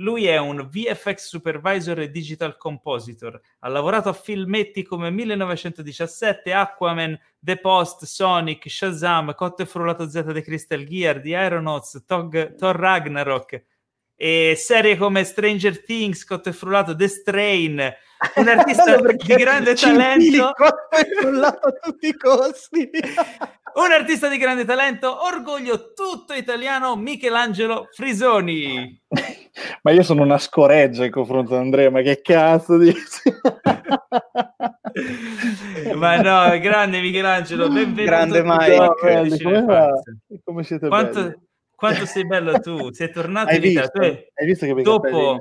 Lui è un V F X supervisor e digital compositor. Ha lavorato a filmetti come millenovecentodiciassette, Aquaman, The Post, Sonic, Shazam, Cotto e Frullato Z di Crystal Gear, The Aeronauts, Tog, Thor Ragnarok, e serie come Stranger Things, Cotto e Frullato, The Strain. Un artista di grande talento, Cotto e Frullato a tutti i costi. Un artista di grande talento, orgoglio tutto italiano, Michelangelo Frisoni. Ma io sono una scoreggia in confronto ad Andrea, ma che cazzo dici? Ma no, grande Michelangelo, benvenuto. Grande Mike, come, come siete quanto, belli. Quanto sei bello tu, sei tornato hai in visto? Italia. Tu, hai visto che dopo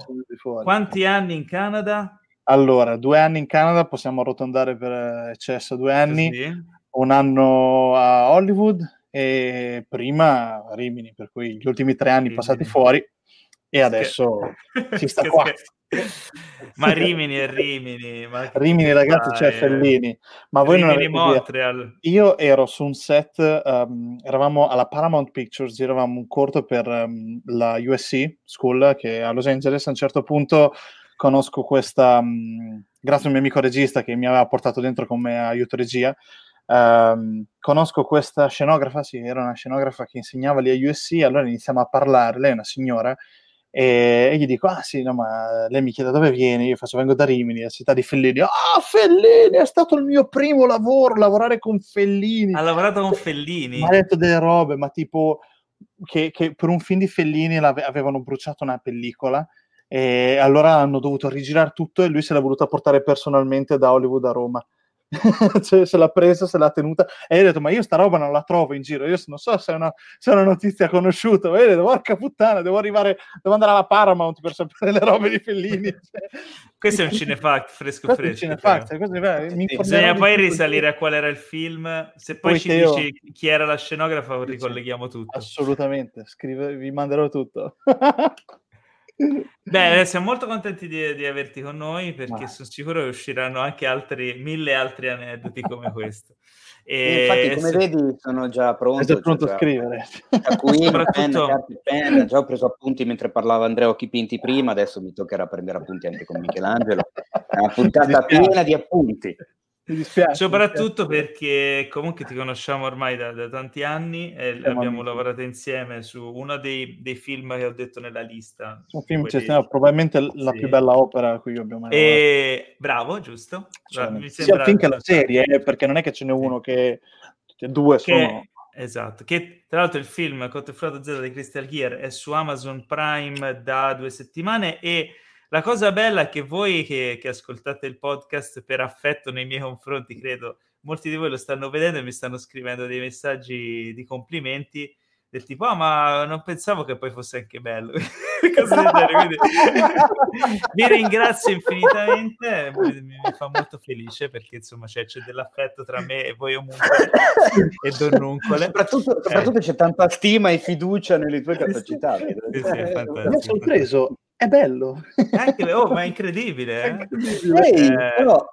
quanti anni in Canada? Allora, due anni in Canada, possiamo arrotondare per eccesso, due anni, sì. Un anno a Hollywood e prima a Rimini, per cui gli ultimi tre anni Rimini. Passati fuori. E adesso che... si sta che... qua. Ma Rimini è Rimini. Ma... Rimini, ragazzi, c'è cioè Fellini. Ma voi Rimini non avete idea. Io ero su un set, um, eravamo alla Paramount Pictures, giravamo un corto per um, la U S C School, che a Los Angeles. A un certo punto conosco questa, um, grazie a un mio amico regista che mi aveva portato dentro come aiuto regia, um, conosco questa scenografa, sì, era una scenografa che insegnava lì a U S C, allora iniziamo a parlare, lei è una signora, e gli dico, ah sì, no, ma lei mi chiede dove vieni, io faccio vengo da Rimini, la città di Fellini. Ah, oh, Fellini, è stato il mio primo lavoro, lavorare con Fellini. Ha lavorato con Fellini? Mi ha detto delle robe, ma tipo che, che per un film di Fellini avevano bruciato una pellicola e allora hanno dovuto rigirare tutto e lui se l'ha voluta portare personalmente da Hollywood a Roma. Cioè, se l'ha presa, se l'ha tenuta e io ho detto, ma io sta roba non la trovo in giro, io non so se è una, se è una notizia conosciuta, ma io ho detto, porca puttana, devo arrivare, devo andare alla Paramount per sapere le robe di Fellini. Cioè, questo è un cinefact fresco fresco, un cinefact, cioè. Questo è, mi bisogna poi risalire a qual era il film, se poi, poi ci Teo, dici chi era la scenografa ricolleghiamo tutto assolutamente, scrive, vi manderò tutto. Beh, siamo molto contenti di, di averti con noi perché ma... sono sicuro che usciranno anche altri mille altri aneddoti come questo. E infatti, come se... vedi, sono già pronto. È già pronto cioè, a scrivere. A cui soprattutto... pen, pen, già ho preso appunti mentre parlava Andrea Occhipinti prima, adesso mi toccherà prendere appunti anche con Michelangelo. È una puntata piena di appunti. Mi dispiace, soprattutto mi perché comunque ti conosciamo ormai da, da tanti anni e eh, abbiamo lavorato insieme su uno dei, dei film che ho detto nella lista, un film quelli... c'è probabilmente sì. La più bella opera a cui io abbia mai lavorato e... bravo, giusto? Cioè, mi sembra... sia il film che la serie eh, perché non è che ce n'è uno che due che... sono esatto, che tra l'altro il film Cotto e Frullato Zero di Crystal Gear è su Amazon Prime da due settimane e la cosa bella è che voi che, che ascoltate il podcast per affetto nei miei confronti, credo, molti di voi lo stanno vedendo e mi stanno scrivendo dei messaggi di complimenti del tipo, ah, oh, ma non pensavo che poi fosse anche bello. Cosa del genere, quindi... vi ringrazio infinitamente, mi, mi fa molto felice perché insomma c'è, c'è dell'affetto tra me e voi omunque e Donnuncole. Soprattutto, soprattutto eh. c'è tanta stima e fiducia nelle tue capacità. Sì, sì, è fantastico. Io sono preso... è bello. Anche, oh, ma è incredibile, eh? È incredibile. Ehi, eh, però...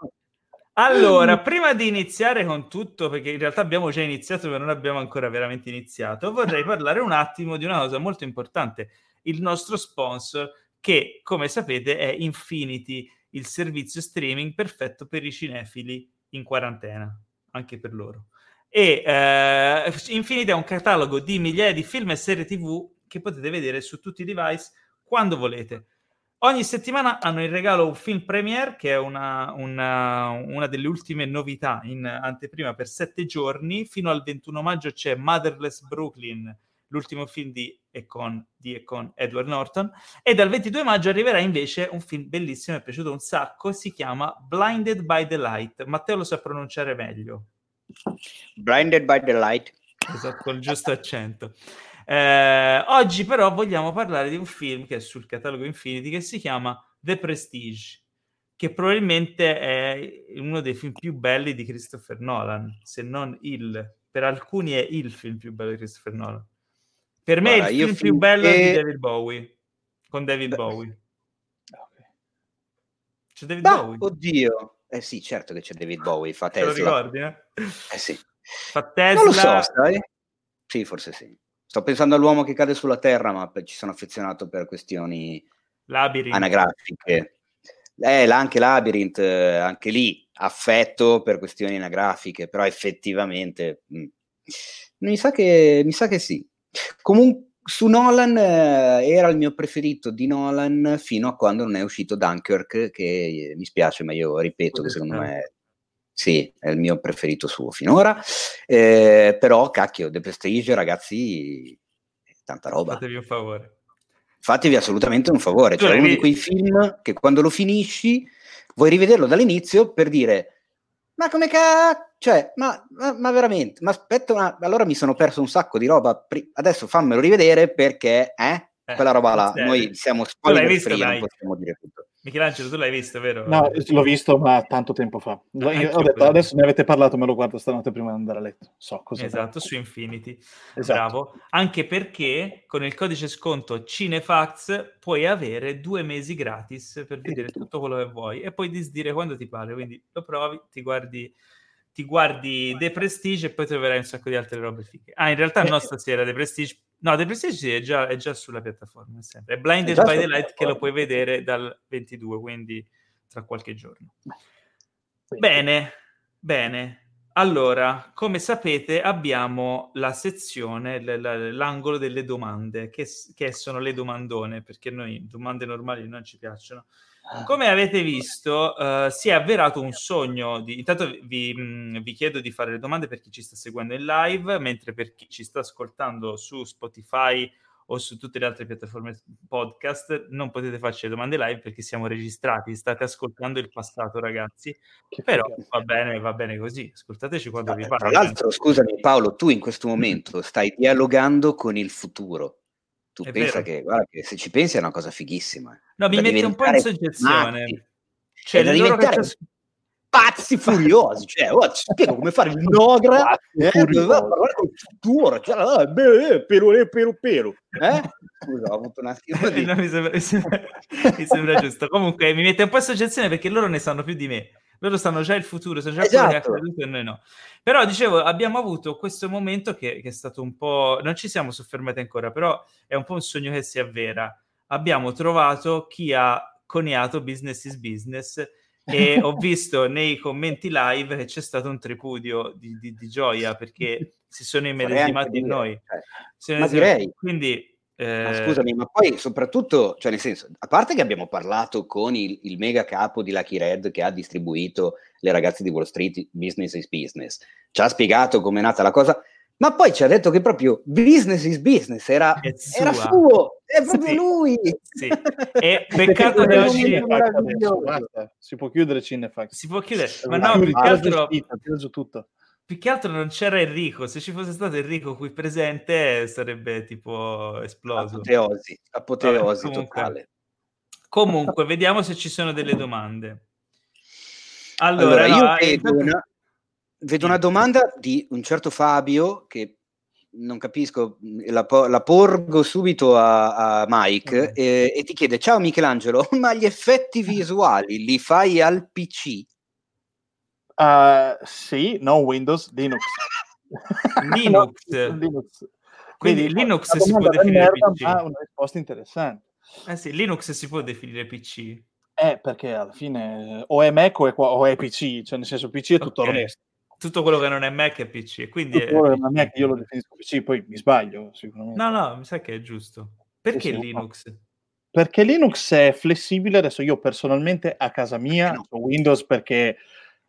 allora prima di iniziare con tutto, perché in realtà abbiamo già iniziato ma non abbiamo ancora veramente iniziato, vorrei parlare un attimo di una cosa molto importante, il nostro sponsor che come sapete è Infinity, il servizio streaming perfetto per i cinefili in quarantena, anche per loro. e eh, Infinity è un catalogo di migliaia di film e serie tivù che potete vedere su tutti i device quando volete. Ogni settimana hanno in regalo un film premiere, che è una, una, una delle ultime novità in anteprima per sette giorni. Fino al ventuno maggio c'è Motherless Brooklyn, l'ultimo film di e con, di e con Edward Norton, e dal ventidue maggio arriverà invece un film bellissimo, è piaciuto un sacco, si chiama Blinded by the Light. Matteo lo sa pronunciare meglio. Blinded by the Light. Esatto, con il giusto accento. Eh, oggi però vogliamo parlare di un film che è sul catalogo Infinity, che si chiama The Prestige, che probabilmente è uno dei film più belli di Christopher Nolan, se non il, per alcuni è il film più bello di Christopher Nolan. Per me allora, è il film, film più bello e... di David Bowie, con David Bowie. Okay. C'è David bah, Bowie? Oddio, eh sì, certo che c'è David Bowie, fa Tesla. Te lo ricordi, eh? Eh sì. Fa Tesla. Non lo so, sai? Sì, forse sì. Sto pensando all'uomo che cade sulla terra, ma ci sono affezionato per questioni Labyrinth. Anagrafiche. Eh, anche Labyrinth, anche lì, affetto per questioni anagrafiche, però effettivamente mh. mi sa che, mi sa che sì. Comunque su Nolan eh, era il mio preferito di Nolan fino a quando non è uscito Dunkirk, che eh, mi spiace ma io ripeto che secondo me sì, è il mio preferito suo finora, eh, però cacchio, The Prestige ragazzi, tanta roba, fatevi un favore, fatevi assolutamente un favore, cioè uno di quei film che quando lo finisci vuoi rivederlo dall'inizio per dire ma come cacchio, cioè, ma, ma, ma veramente, ma aspetta una... allora mi sono perso un sacco di roba, adesso fammelo rivedere perché, eh, eh quella roba là, eh, noi siamo spoiler free, non possiamo dire tutto. Michelangelo, tu l'hai visto, vero? No, l'ho visto, ma tanto tempo fa. Ah, io, ho detto, adesso ne avete parlato, me lo guardo stanotte prima di andare a letto. So cosa esatto, su Infinity. Esatto. Bravo. Anche perché con il codice sconto Cinefax puoi avere due mesi gratis per vedere tutto quello che vuoi e puoi disdire quando ti pare, quindi lo provi, ti guardi... ti guardi The Prestige e poi troverai un sacco di altre robe fighe. Ah, in realtà no, stasera The Prestige... No, The Prestige sì, è, già, è già sulla piattaforma, è sempre. È Blinded by the Light che lo puoi vedere dal ventidue, quindi tra qualche giorno. Bene, bene. Allora, come sapete abbiamo la sezione, l- l- l'angolo delle domande, che, che sono le domandone, perché noi domande normali non ci piacciono. Come avete visto, uh, si è avverato un sogno di... Intanto vi, mh, vi chiedo di fare le domande per chi ci sta seguendo in live, mentre per chi ci sta ascoltando su Spotify o su tutte le altre piattaforme podcast non potete farci le domande live perché siamo registrati, state ascoltando il passato ragazzi, però va bene, va bene così, ascoltateci quando vi parlo. Tra l'altro, scusami Paolo, tu in questo momento stai dialogando con il futuro. Tu è pensa che, guarda, che se ci pensi è una cosa fighissima. No, mi mette un po' in soggezione. Cioè, da diventare c'è... pazzi furiosi. Cioè, oh, ci spiego come fare il Nogra eh, doveva parlare con il futuro. Cioè, ah, beh, peru, peru, peru. Eh? Scusa, ho avuto una schifo di... no, mi, sembra, mi, sembra, mi sembra giusto. Comunque, mi mette un po' in soggezione perché loro ne sanno più di me. Loro sanno già il futuro, sanno già esatto. Quello che è accaduto e noi no. Però, dicevo, abbiamo avuto questo momento che, che è stato un po'... Non ci siamo soffermati ancora, però è un po' un sogno che si avvera. Abbiamo trovato chi ha coniato Business is Business e ho visto nei commenti live che c'è stato un tripudio di, di, di gioia perché si sono immedesimati in noi. Cioè, ma direi... Quindi... Eh... Ma scusami, ma poi soprattutto, cioè nel senso, a parte che abbiamo parlato con il, il mega capo di Lucky Red che ha distribuito Le ragazze di Wall Street, Business is Business, ci ha spiegato come è nata la cosa, ma poi ci ha detto che proprio Business is Business era, era suo, è proprio sì. Lui! Sì. E peccato della Cinefax, si può chiudere Cinefax. Si può chiudere, ma no, più che altro... tutto. Più che altro non c'era Enrico, se ci fosse stato Enrico qui presente sarebbe tipo esploso. Apoteosi, apoteosi allora, comunque, totale. Comunque, vediamo se ci sono delle domande. Allora, allora io no, vedo, intanto... una, vedo una domanda di un certo Fabio che non capisco, la, la porgo subito a, a Mike okay. e, e ti chiede, ciao Michelangelo, ma gli effetti visuali li fai al P C? Uh, sì, no Windows, Linux. Linux. No, Linux. Quindi, Quindi Linux si può definire P C. Ha una risposta interessante. Eh sì, Linux si può definire P C. Eh, perché alla fine o è Mac o è, o è P C, cioè nel senso P C è tutto okay. Il resto. tutto quello che non è Mac è P C, quindi è... Mac, io lo definisco P C, poi mi sbaglio sicuramente. No, no, mi sa che è giusto. Perché sì, sì, Linux? No. Perché Linux è flessibile. Adesso io personalmente a casa mia ho Windows perché,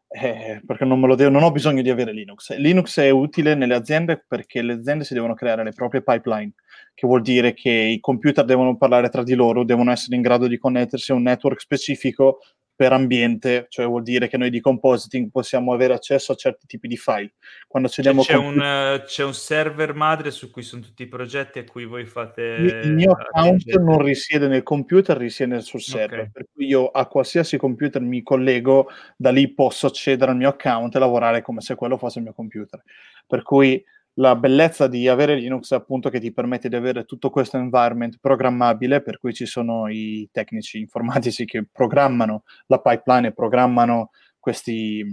eh, perché non me lo devo, non ho bisogno di avere Linux. Linux è utile nelle aziende perché le aziende si devono creare le proprie pipeline, che vuol dire che i computer devono parlare tra di loro, devono essere in grado di connettersi a un network specifico per ambiente, cioè vuol dire che noi di compositing possiamo avere accesso a certi tipi di file. Quando cioè, c'è, computer... un, c'è un server madre su cui sono tutti i progetti a cui voi fate... Il mio account non risiede nel computer, risiede sul server, okay. Per cui io a qualsiasi computer mi collego, da lì posso accedere al mio account e lavorare come se quello fosse il mio computer. Per cui la bellezza di avere Linux è appunto che ti permette di avere tutto questo environment programmabile, per cui ci sono i tecnici informatici che programmano la pipeline e programmano questi,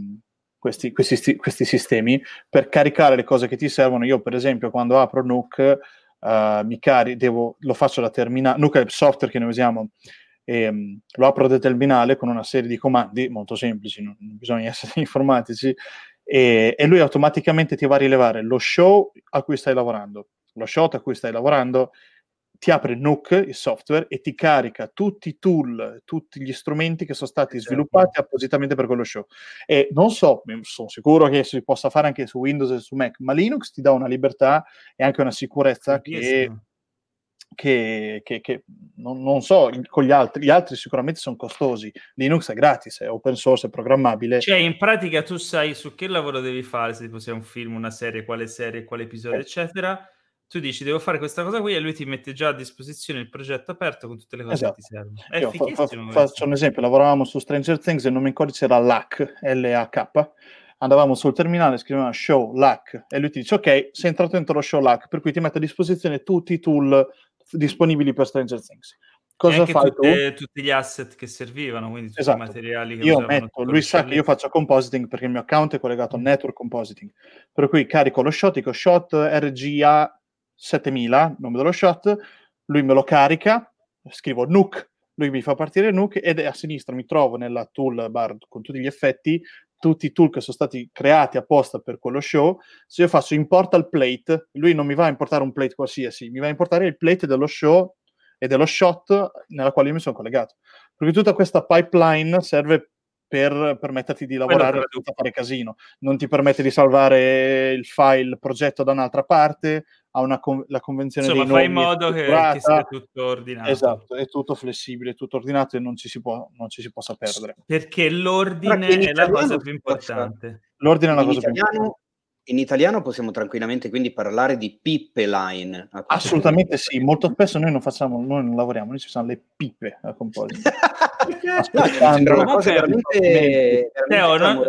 questi, questi, questi sistemi per caricare le cose che ti servono. Io per esempio quando apro Nuke uh, mi cari, devo, lo faccio da terminale, Nuke è il software che noi usiamo, e, um, lo apro da terminale con una serie di comandi molto semplici, non bisogna essere informatici. E, e lui automaticamente ti va a rilevare lo show a cui stai lavorando, lo shot a cui stai lavorando, ti apre Nuke, il software, e ti carica tutti i tool, tutti gli strumenti che sono stati sviluppati appositamente per quello show. E non so, sono sicuro che si possa fare anche su Windows e su Mac, ma Linux ti dà una libertà e anche una sicurezza che, che, che, che non, non so, con gli altri, gli altri sicuramente sono costosi. Linux è gratis, è open source, è programmabile. Cioè, in pratica tu sai su che lavoro devi fare, se tipo sei un film, una serie, quale serie, quale episodio, eh. eccetera. Tu dici devo fare questa cosa qui e lui ti mette già a disposizione il progetto aperto con tutte le cose esatto. che ti servono. È Io fighissimo. Fa, faccio un esempio, lavoravamo su Stranger Things e il nome in codice era L A K, L A K. Andavamo sul terminale, scriveva show L A K e lui ti dice ok, sei entrato dentro lo show L A K, per cui ti mette a disposizione tutti i tool disponibili per Stranger Things. Cosa fai tutte, tu? Tutti gli asset che servivano, quindi tutti esatto. i materiali che io metto. Lui sa che io faccio compositing perché il mio account è collegato al network compositing, per cui carico lo shot, dico shot R G A settemila, nome dello shot, lui me lo carica, scrivo Nuke, lui mi fa partire Nuke ed a sinistra mi trovo nella toolbar con tutti gli effetti, tutti i tool che sono stati creati apposta per quello show. Se io faccio import al plate, lui non mi va a importare un plate qualsiasi, mi va a importare il plate dello show e dello shot nella quale io mi sono collegato. Perché tutta questa pipeline serve per permetterti di lavorare senza fare casino. Non ti permette di salvare il file progetto da un'altra parte, ha una con- la convenzione Insomma, dei nomi. Insomma, fai in modo che, che sia tutto ordinato. Esatto, è tutto flessibile, è tutto ordinato e non ci si può, non ci si possa perdere. Perché l'ordine è la cosa più importante. L'ordine è la cosa più importante. In italiano possiamo tranquillamente quindi parlare di pipe line. Assolutamente sì, molto spesso noi non facciamo, noi non lavoriamo, noi ci sono le pipe a compositing. Aspettando una cosa veramente, veramente Teo, non,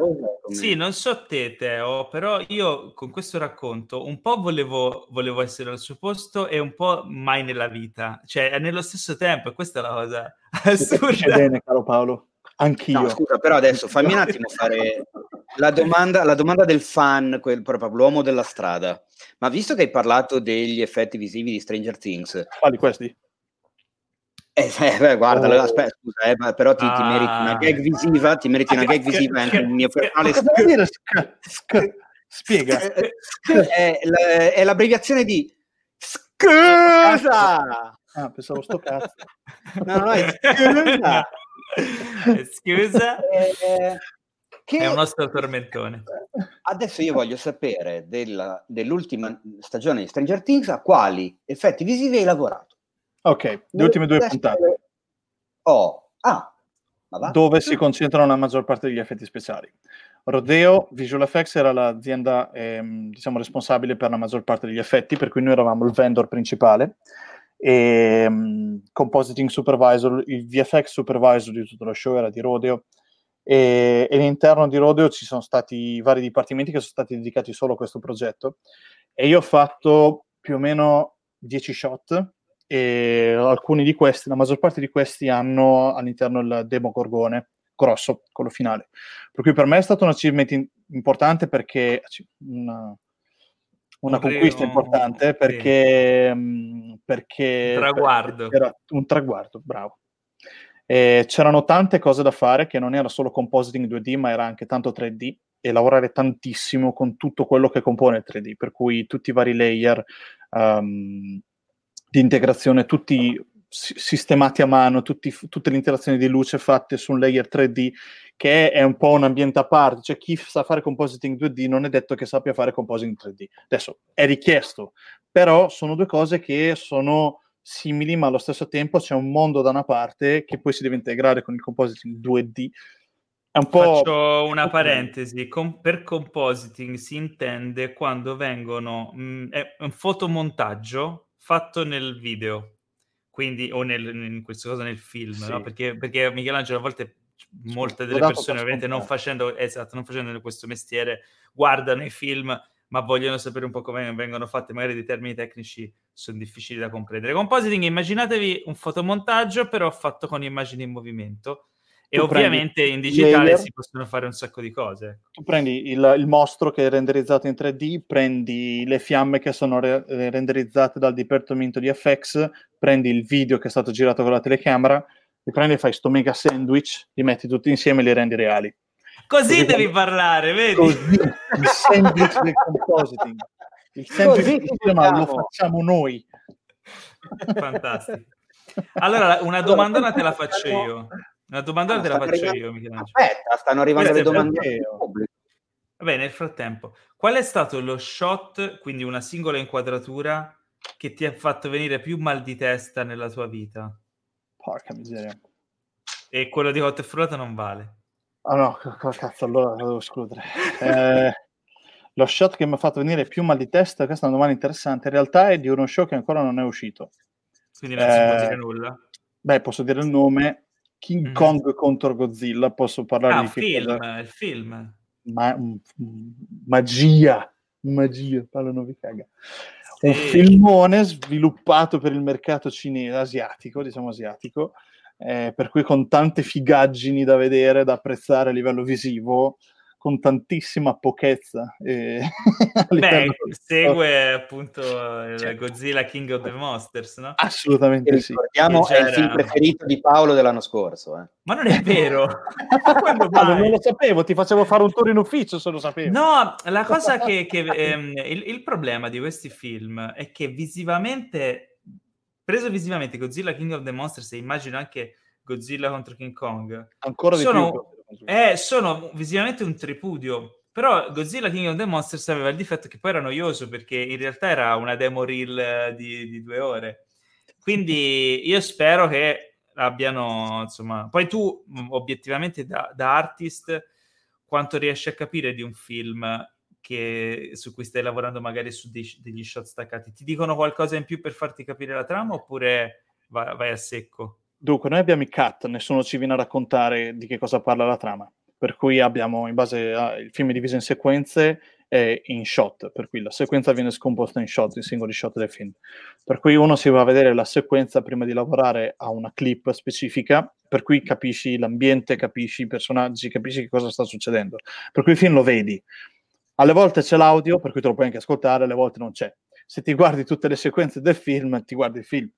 sì, non so te Teo, però io con questo racconto un po' volevo, volevo essere al suo posto e un po' mai nella vita, cioè nello stesso tempo, questa è la cosa assurda. Bene, caro Paolo. Anch'io. No, scusa, però adesso fammi un attimo fare la domanda, la domanda del fan, quel proprio l'uomo della strada. Ma visto che hai parlato degli effetti visivi di Stranger Things, quali questi? Eh, eh, guarda, oh. aspetta, scusa, eh, però ti, ah. ti meriti una gag visiva, ti meriti una gag visiva anche il mio personale. Spiega. È, la, è l'abbreviazione di scusa. Ah, pensavo sto cazzo. No, no, è scusa. Scusa, eh, che... è un nostro tormentone. Adesso io voglio sapere della, dell'ultima stagione di Stranger Things a quali effetti visivi hai lavorato. Ok, le, le ultime due puntate. Oh, ah, ma va. Dove si concentrano la maggior parte degli effetti speciali. Rodeo Visual Effects era l'azienda ehm, diciamo responsabile per la maggior parte degli effetti, per cui noi eravamo il vendor principale. E um, compositing supervisor, il V F X supervisor di tutto lo show era di Rodeo, e, e all'interno di Rodeo ci sono stati vari dipartimenti che sono stati dedicati solo a questo progetto e io ho fatto più o meno dieci shot e alcuni di questi, la maggior parte di questi hanno all'interno il demo Gorgone grosso, quello finale, per cui per me è stato un achievement in- importante perché una Una Orreo, conquista importante perché, sì. perché, traguardo. perché era un traguardo, bravo. E c'erano tante cose da fare, che non era solo compositing due D, ma era anche tanto tre D, e lavorare tantissimo con tutto quello che compone il tre D, per cui tutti i vari layer um, di integrazione, tutti sistemati a mano, tutti, tutte le interazioni di luce fatte su un layer tre D, che è un po' un ambiente a parte. Cioè, chi sa fare compositing due D non è detto che sappia fare compositing tre D. Adesso è richiesto, però sono due cose che sono simili, ma allo stesso tempo c'è un mondo da una parte che poi si deve integrare con il compositing due D. È un po'... Faccio una parentesi. Com- per compositing si intende quando vengono mh, è un fotomontaggio fatto nel video, quindi, o nel, in questo caso nel film, sì. No? Perché, perché Michelangelo a volte molte delle persone ovviamente non facendo, esatto, non facendo questo mestiere guardano i film ma vogliono sapere un po' come vengono fatte, magari dei termini tecnici sono difficili da comprendere. Compositing, immaginatevi un fotomontaggio però fatto con immagini in movimento, e tu ovviamente in digitale layer, si possono fare un sacco di cose. Tu prendi il, il mostro che è renderizzato in tre D, prendi le fiamme che sono re- renderizzate dal dipartimento di F X, prendi il video che è stato girato con la telecamera, li prendi e fai sto mega sandwich, li metti tutti insieme e li rendi reali. Così, così devi parlare, vedi? Così, il sandwich del compositing. Il sandwich del sistema lo facciamo noi. Fantastico. Allora, una domandona te la faccio io. Una domanda no, te la faccio arrivando... io, Michelangelo. Aspetta, stanno arrivando Questa le domande. Vabbè, nel frattempo, qual è stato lo shot, quindi una singola inquadratura, che ti ha fatto venire più mal di testa nella tua vita? Porca miseria. E quello di Cotto e Frullato non vale. Ah oh no, c- cazzo, allora lo devo escludere. eh, lo shot che mi ha fatto venire più mal di testa, questa è una domanda interessante, in realtà è di uno show che ancora non è uscito. Quindi non eh, si può dire nulla? Beh, posso dire il nome... King Kong mm. contro Godzilla, posso parlare ah, di film, il film. Ma, magia, magia, parlo non vi caga. Sì. Un filmone sviluppato per il mercato cinese, asiatico, diciamo asiatico, eh, per cui con tante figaggini da vedere, da apprezzare a livello visivo, con tantissima pochezza. Eh, Beh, segue appunto il Godzilla King of the Monsters, no? Assolutamente sì. Ricordiamo, è il film preferito di Paolo dell'anno scorso. Eh. Ma non è vero! Ma non lo sapevo, ti facevo fare un tour in ufficio se lo sapevo. No, la cosa che... che ehm, il, il problema di questi film è che visivamente, preso visivamente Godzilla King of the Monsters e immagino anche Godzilla contro King Kong, ancora di sono... più... Eh, sono visivamente un tripudio, però Godzilla King of the Monsters aveva il difetto che poi era noioso, perché in realtà era una demo reel di, di due ore, quindi io spero che abbiano, insomma, poi tu obiettivamente da, da artist quanto riesci a capire di un film che, su cui stai lavorando, magari su dei, degli shot staccati, ti dicono qualcosa in più per farti capire la trama oppure vai, vai a secco? Dunque, noi abbiamo i cut, nessuno ci viene a raccontare di che cosa parla la trama, per cui abbiamo, in base a, il film è diviso in sequenze e in shot, per cui la sequenza viene scomposta in shot, in singoli shot del film, per cui uno si va a vedere la sequenza prima di lavorare a una clip specifica, per cui capisci l'ambiente, capisci i personaggi, capisci che cosa sta succedendo, per cui il film lo vedi. Alle volte c'è l'audio, per cui te lo puoi anche ascoltare, alle volte non c'è. Se ti guardi tutte le sequenze del film, ti guardi il film.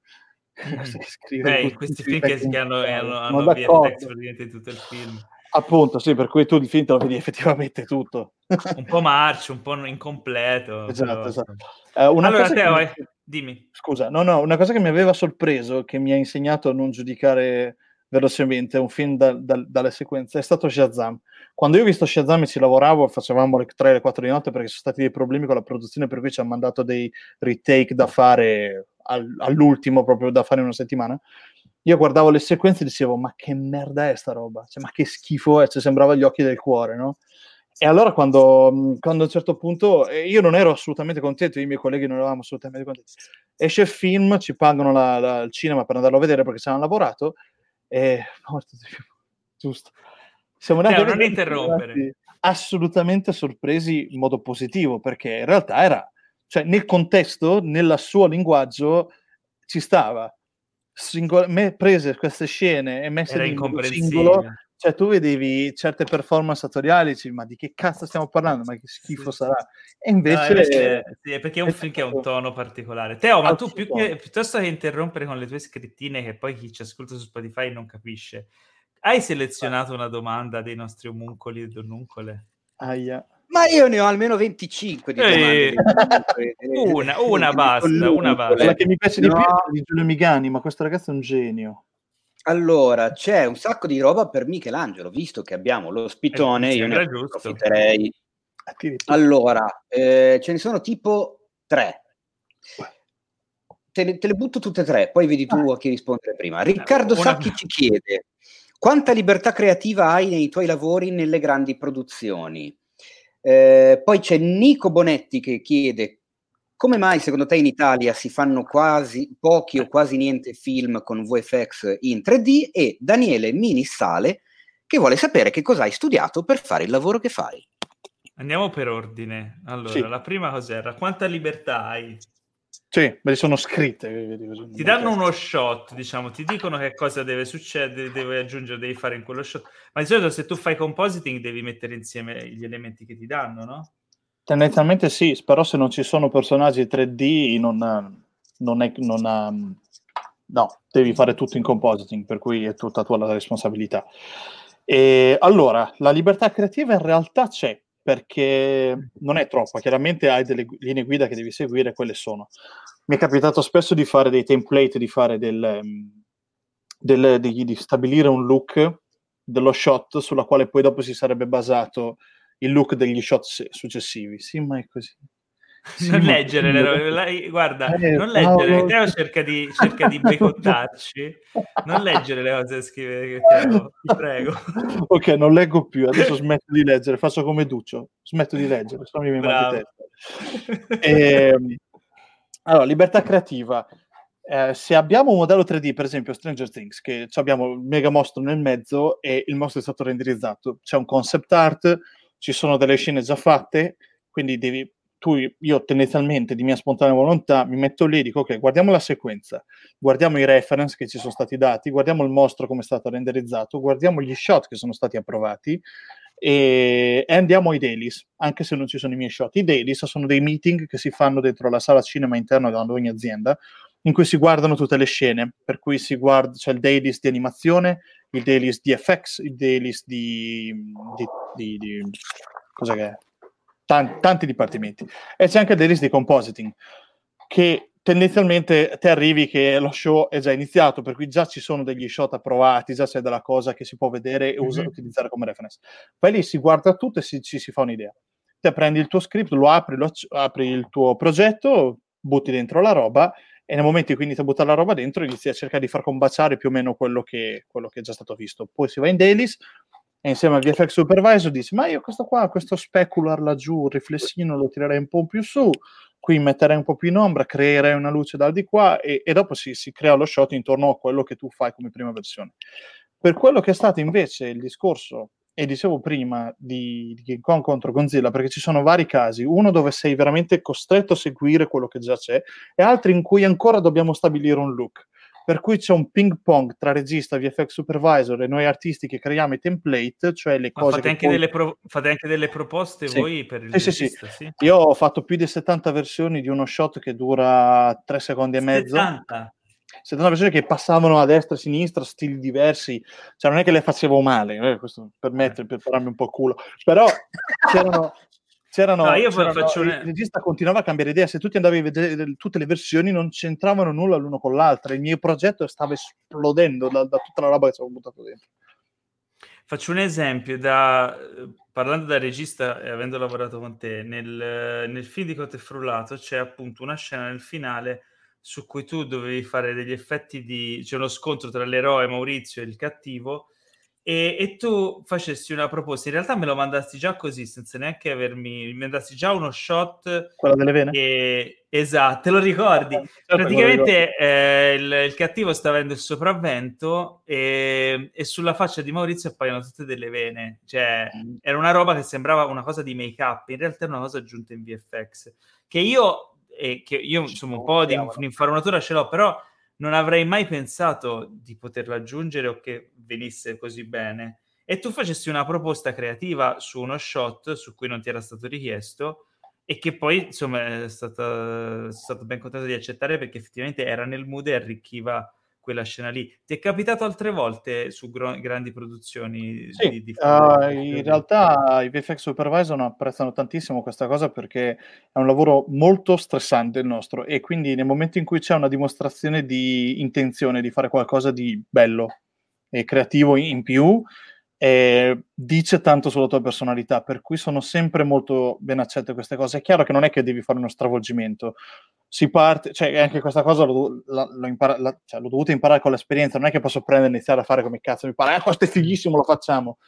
Beh, questi film che, che hanno, hanno, hanno praticamente tutto il film, appunto, sì, per cui tu il film te lo vedi effettivamente tutto un po' marcio, un po' incompleto. Esatto, esatto. Eh, una allora cosa Teo, mi... eh, dimmi. Scusa, no no, una cosa che mi aveva sorpreso, che mi ha insegnato a non giudicare velocemente un film da, da, dalle sequenze, è stato Shazam. Quando io ho visto Shazam e ci lavoravo, facevamo le tre alle quattro di notte perché ci sono stati dei problemi con la produzione, per cui ci hanno mandato dei retake da fare all'ultimo, proprio da fare una settimana. Io guardavo le sequenze e dicevo, ma che merda è sta roba, cioè, ma che schifo è, cioè, sembrava Gli occhi del cuore, no? E allora quando, quando a un certo punto, io non ero assolutamente contento, io e i miei colleghi non eravamo assolutamente contenti, esce il film, ci pagano la, la, il cinema per andarlo a vedere perché ci hanno lavorato e morto, giusto, siamo andati cioè, non interrompere, assolutamente sorpresi in modo positivo, perché in realtà era, cioè, nel contesto, nel suo linguaggio, ci stava. Singol- me prese queste scene e messe in un singolo, cioè tu vedevi certe performance attoriali, dici, ma di che cazzo stiamo parlando? Ma che schifo sì, sarà? E invece... No, invece è, sì, è perché è un è film stato... che ha un tono particolare. Teo, ma tu più che, piuttosto che interrompere con le tue scrittine, che poi chi ci ascolta su Spotify non capisce, hai selezionato una domanda dei nostri omuncoli e donnuncole? Aia. Ma io ne ho almeno venticinque di domande. una, una basta, una basta. Quella che mi piace no. di più è di Giulio Migani, ma questo ragazzo è un genio. Allora, c'è un sacco di roba per Michelangelo, visto che abbiamo lo spitone, eh, io ne approfitterei. Allora, eh, ce ne sono tipo tre. Te, te le butto tutte e tre, poi vedi tu ah. a chi rispondere prima. Riccardo una... Sacchi ci chiede: quanta libertà creativa hai nei tuoi lavori nelle grandi produzioni? Eh, poi c'è Nico Bonetti che chiede: come mai secondo te in Italia si fanno quasi pochi o quasi niente film con V F X in tre D? E Daniele Minissale che vuole sapere che cosa hai studiato per fare il lavoro che fai. Andiamo per ordine. Allora, sì. La prima cos'era? Quanta libertà hai? Sì, me le sono scritte. Ti danno uno shot, diciamo, ti dicono che cosa deve succedere, devi aggiungere, devi fare in quello shot. Ma di solito se tu fai compositing devi mettere insieme gli elementi che ti danno, no? Tendenzialmente sì, però se non ci sono personaggi tre D non, non è... Non ha, no, devi fare tutto in compositing, per cui è tutta tua la responsabilità. E allora, la libertà creativa in realtà c'è, perché non è troppa, chiaramente hai delle linee guida che devi seguire, quelle sono. Mi è capitato spesso di fare dei template, di fare del, del di, di stabilire un look dello shot sulla quale poi dopo si sarebbe basato il look degli shot successivi. Sì, ma è così. Sì, non leggere, le, la, guarda, eh, non leggere, no, Teo cerca di, cerca di becottarci, non leggere le cose che scrive, Teo, ti prego. Ok, non leggo più, adesso smetto di leggere, faccio come Duccio, smetto di leggere, sennò mi mangio testa. E, allora, libertà creativa. Eh, se abbiamo un modello tre D, per esempio Stranger Things, che abbiamo il mega mostro nel mezzo e il mostro è stato renderizzato, c'è un concept art, ci sono delle scene già fatte, quindi devi... Tu, io tendenzialmente di mia spontanea volontà mi metto lì e dico ok, guardiamo la sequenza, guardiamo i reference che ci sono stati dati, guardiamo il mostro come è stato renderizzato, guardiamo gli shot che sono stati approvati e, e andiamo ai dailies, anche se non ci sono i miei shot. I dailies sono dei meeting che si fanno dentro la sala cinema interna di ogni azienda in cui si guardano tutte le scene, per cui si guarda, c'è cioè il dailies di animazione, il dailies di F X, il dailies di... di, di, di cosa che è? Tanti, tanti dipartimenti, e c'è anche il dailies di compositing che tendenzialmente te arrivi che lo show è già iniziato, per cui già ci sono degli shot approvati, già c'è della cosa che si può vedere e mm-hmm. usare, utilizzare come reference. Poi lì si guarda tutto e si, ci si fa un'idea, te prendi il tuo script, lo apri, lo apri il tuo progetto, butti dentro la roba e nel momento in cui inizi a buttare la roba dentro inizi a cercare di far combaciare più o meno quello che, quello che è già stato visto. Poi si va in dailies e insieme al V F X supervisor dice ma io questo qua, questo specular laggiù, il riflessino lo tirerei un po' più su, qui metterei un po' più in ombra, creerei una luce dal di qua e, e dopo si, si crea lo shot intorno a quello che tu fai come prima versione. Per quello che è stato invece il discorso, e dicevo prima, di, di King Kong contro Godzilla, perché ci sono vari casi, uno dove sei veramente costretto a seguire quello che già c'è e altri in cui ancora dobbiamo stabilire un look. Per cui c'è un ping pong tra regista, V F X supervisor e noi artisti che creiamo i template, cioè le cose. Ma fate, che anche poi... delle pro... fate anche delle proposte sì. voi per il eh, regista? Sì, sì. Sì. Io ho fatto più di settanta versioni di uno shot che dura tre secondi e mezzo. settanta? settanta persone che passavano a destra e a sinistra, stili diversi, cioè non è che le facevo male, eh, questo per mettere, per farmi un po' culo, però c'erano... C'erano, no, io c'erano faccio il regista continuava a cambiare idea, se tu ti andavi a vedere tutte le versioni non c'entravano nulla l'uno con l'altra, il mio progetto stava esplodendo da, da tutta la roba che ci avevo buttato dentro. Faccio un esempio, da parlando da regista e avendo lavorato con te nel, nel film di Cotto e Frullato c'è appunto una scena nel finale su cui tu dovevi fare degli effetti di, c'è cioè uno scontro tra l'eroe Maurizio e il cattivo. E, e tu facessi una proposta, in realtà me lo mandasti già così, senza neanche avermi, mi mandasti già uno shot. Quello delle vene? E... Esatto, te lo ricordi? Certo, praticamente eh, il, il cattivo sta avendo il sopravvento e, e sulla faccia di Maurizio appaiono tutte delle vene, cioè mm. era una roba che sembrava una cosa di make-up, in realtà era una cosa aggiunta in V F X, che io, eh, che io insomma un po' di infarinatura ce l'ho, però non avrei mai pensato di poterla aggiungere o che venisse così bene. E tu facessi una proposta creativa su uno shot su cui non ti era stato richiesto e che poi, insomma, è stata, è stato ben contento di accettare perché effettivamente era nel mood e arricchiva quella scena lì. Ti è capitato altre volte su gro- grandi produzioni? Sì, di, di uh, in realtà i V F X Supervisor apprezzano tantissimo questa cosa, perché è un lavoro molto stressante il nostro, e quindi nel momento in cui c'è una dimostrazione di intenzione di fare qualcosa di bello e creativo in più, eh, dice tanto sulla tua personalità, per cui sono sempre molto ben accette queste cose. È chiaro che non è che devi fare uno stravolgimento. Si parte, cioè anche questa cosa l'ho, l'ho, impara, la, cioè, l'ho dovuta imparare con l'esperienza, non è che posso prendere e iniziare a fare come cazzo mi pare, ah questo è fighissimo, lo facciamo.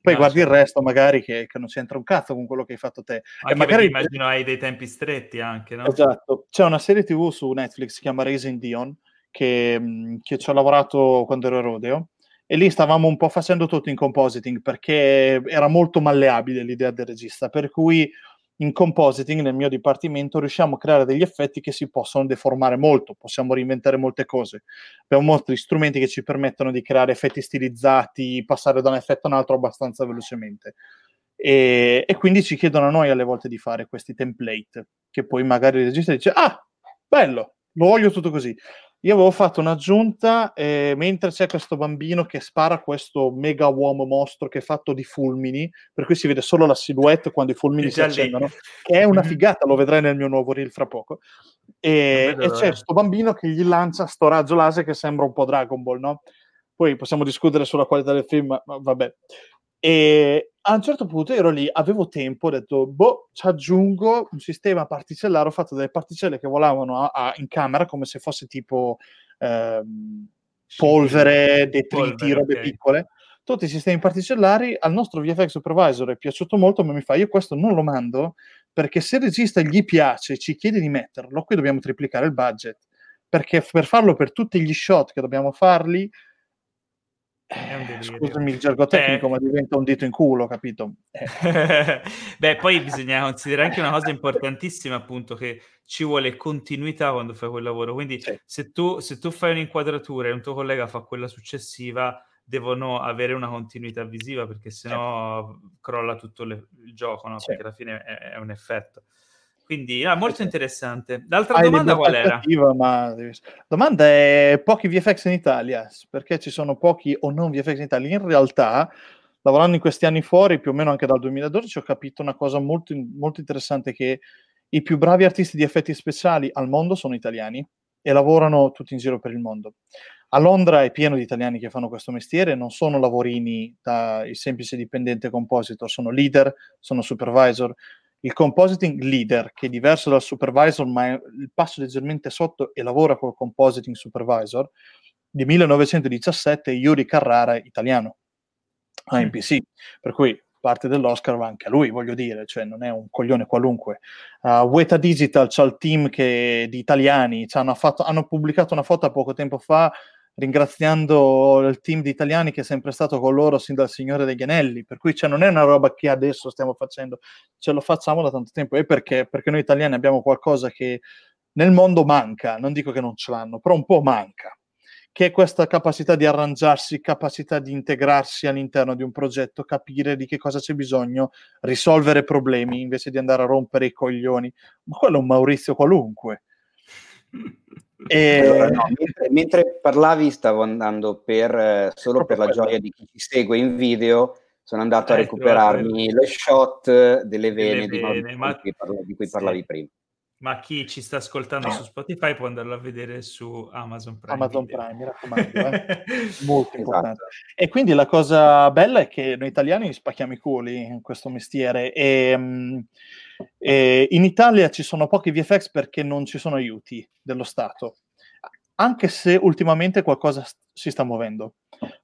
Poi no, guardi certo. Il resto magari che, che non c'entra un cazzo con quello che hai fatto te. Anche e magari immagino hai dei tempi stretti anche, no? Esatto. C'è una serie tivù su Netflix, si chiama Raising Dion, che, che ci ho lavorato quando ero a Rodeo, e lì stavamo un po' facendo tutto in compositing, perché era molto malleabile l'idea del regista, per cui in compositing, nel mio dipartimento, riusciamo a creare degli effetti che si possono deformare molto, possiamo reinventare molte cose. Abbiamo molti strumenti che ci permettono di creare effetti stilizzati, passare da un effetto a un altro abbastanza velocemente. E, e quindi ci chiedono a noi alle volte di fare questi template, che poi magari il regista dice, ah, bello, lo voglio tutto così. Io avevo fatto un'aggiunta, eh, mentre c'è questo bambino che spara questo mega uomo mostro che è fatto di fulmini, per cui si vede solo la silhouette quando i fulmini si accendono, che è una figata, lo vedrai nel mio nuovo reel fra poco. E, e c'è questo bambino che gli lancia sto raggio laser che sembra un po' Dragon Ball, no? Poi possiamo discutere sulla qualità del film, ma vabbè. E a un certo punto ero lì, avevo tempo, ho detto, boh, ci aggiungo un sistema particellare, ho fatto delle particelle che volavano a, a, in camera come se fosse tipo ehm, polvere, detriti, polvere, robe okay. piccole, tutti i sistemi particellari. Al nostro V F X Supervisor è piaciuto molto, ma mi fa, io questo non lo mando, perché se il regista gli piace ci chiede di metterlo, qui dobbiamo triplicare il budget, perché per farlo per tutti gli shot che dobbiamo farli, scusami il gergo tecnico, eh. ma diventa un dito in culo, capito? Eh. Beh, poi bisogna considerare anche una cosa importantissima, appunto, che ci vuole continuità quando fai quel lavoro, quindi sì. se, tu, se tu fai un'inquadratura e un tuo collega fa quella successiva, devono avere una continuità visiva, perché sennò sì. crolla tutto le, il gioco, no? Sì. Perché alla fine è, è un effetto. Quindi ah, molto interessante. L'altra Hai domanda qual era? Ma... domanda è pochi V F X in Italia, perché ci sono pochi o non V F X in Italia. In realtà, lavorando in questi anni fuori, più o meno anche dal duemiladodici, ho capito una cosa molto, molto interessante, che i più bravi artisti di effetti speciali al mondo sono italiani e lavorano tutti in giro per il mondo. A Londra è pieno di italiani che fanno questo mestiere, non sono lavorini da il semplice dipendente compositor, sono leader, sono supervisor. Il compositing leader, che è diverso dal supervisor, ma è il passo leggermente sotto e lavora col compositing supervisor, di millenovecentodiciassette, Yuri Carrara, italiano, a M P C, per cui parte dell'Oscar va anche a lui, voglio dire, cioè non è un coglione qualunque. Uh, Weta Digital c'ha il team che, di italiani, hanno, fatto, hanno pubblicato una foto poco tempo fa ringraziando il team di italiani che è sempre stato con loro sin dal Signore degli Anelli, per cui cioè, non è una roba che adesso stiamo facendo, ce lo facciamo da tanto tempo. E perché? Perché noi italiani abbiamo qualcosa che nel mondo manca, non dico che non ce l'hanno, però un po' manca, che è questa capacità di arrangiarsi, capacità di integrarsi all'interno di un progetto, capire di che cosa c'è bisogno, risolvere problemi invece di andare a rompere i coglioni. Ma quello è un Maurizio qualunque. E... Allora, no, mentre, mentre parlavi stavo andando per solo per la gioia di chi ci segue in video, sono andato a recuperarmi lo shot delle vene, delle vene di, ma... di, cui parlavi, di cui parlavi sì. prima. Ma chi ci sta ascoltando no. su Spotify può andarlo a vedere su Amazon Prime. Amazon Prime, mi raccomando. Eh. Molto importante. Esatto. E quindi la cosa bella è che noi italiani spacchiamo i culi in questo mestiere. E, e in Italia ci sono pochi V F X perché non ci sono aiuti dello Stato, anche se ultimamente qualcosa si sta muovendo.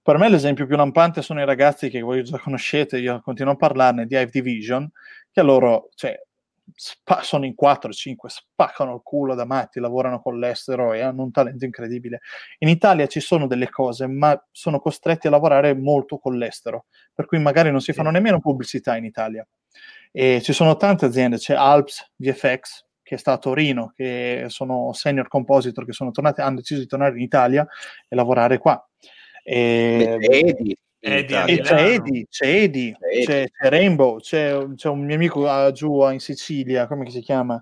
Per me l'esempio più lampante sono i ragazzi che voi già conoscete, io continuo a parlarne, di Hive Division, che a loro... cioè, Spa- sono in quattro cinque, spaccano il culo da matti, lavorano con l'estero e hanno un talento incredibile. In Italia ci sono delle cose, ma sono costretti a lavorare molto con l'estero, per cui magari non si fanno nemmeno pubblicità in Italia. E ci sono tante aziende, c'è Alps V F X che sta a Torino, che sono senior compositor che sono tornati, hanno deciso di tornare in Italia e lavorare qua. E... Edi. E c'è Edi, c'è Edi, c'è, c'è Rainbow, c'è, c'è un mio amico uh, giù in Sicilia, come si chiama?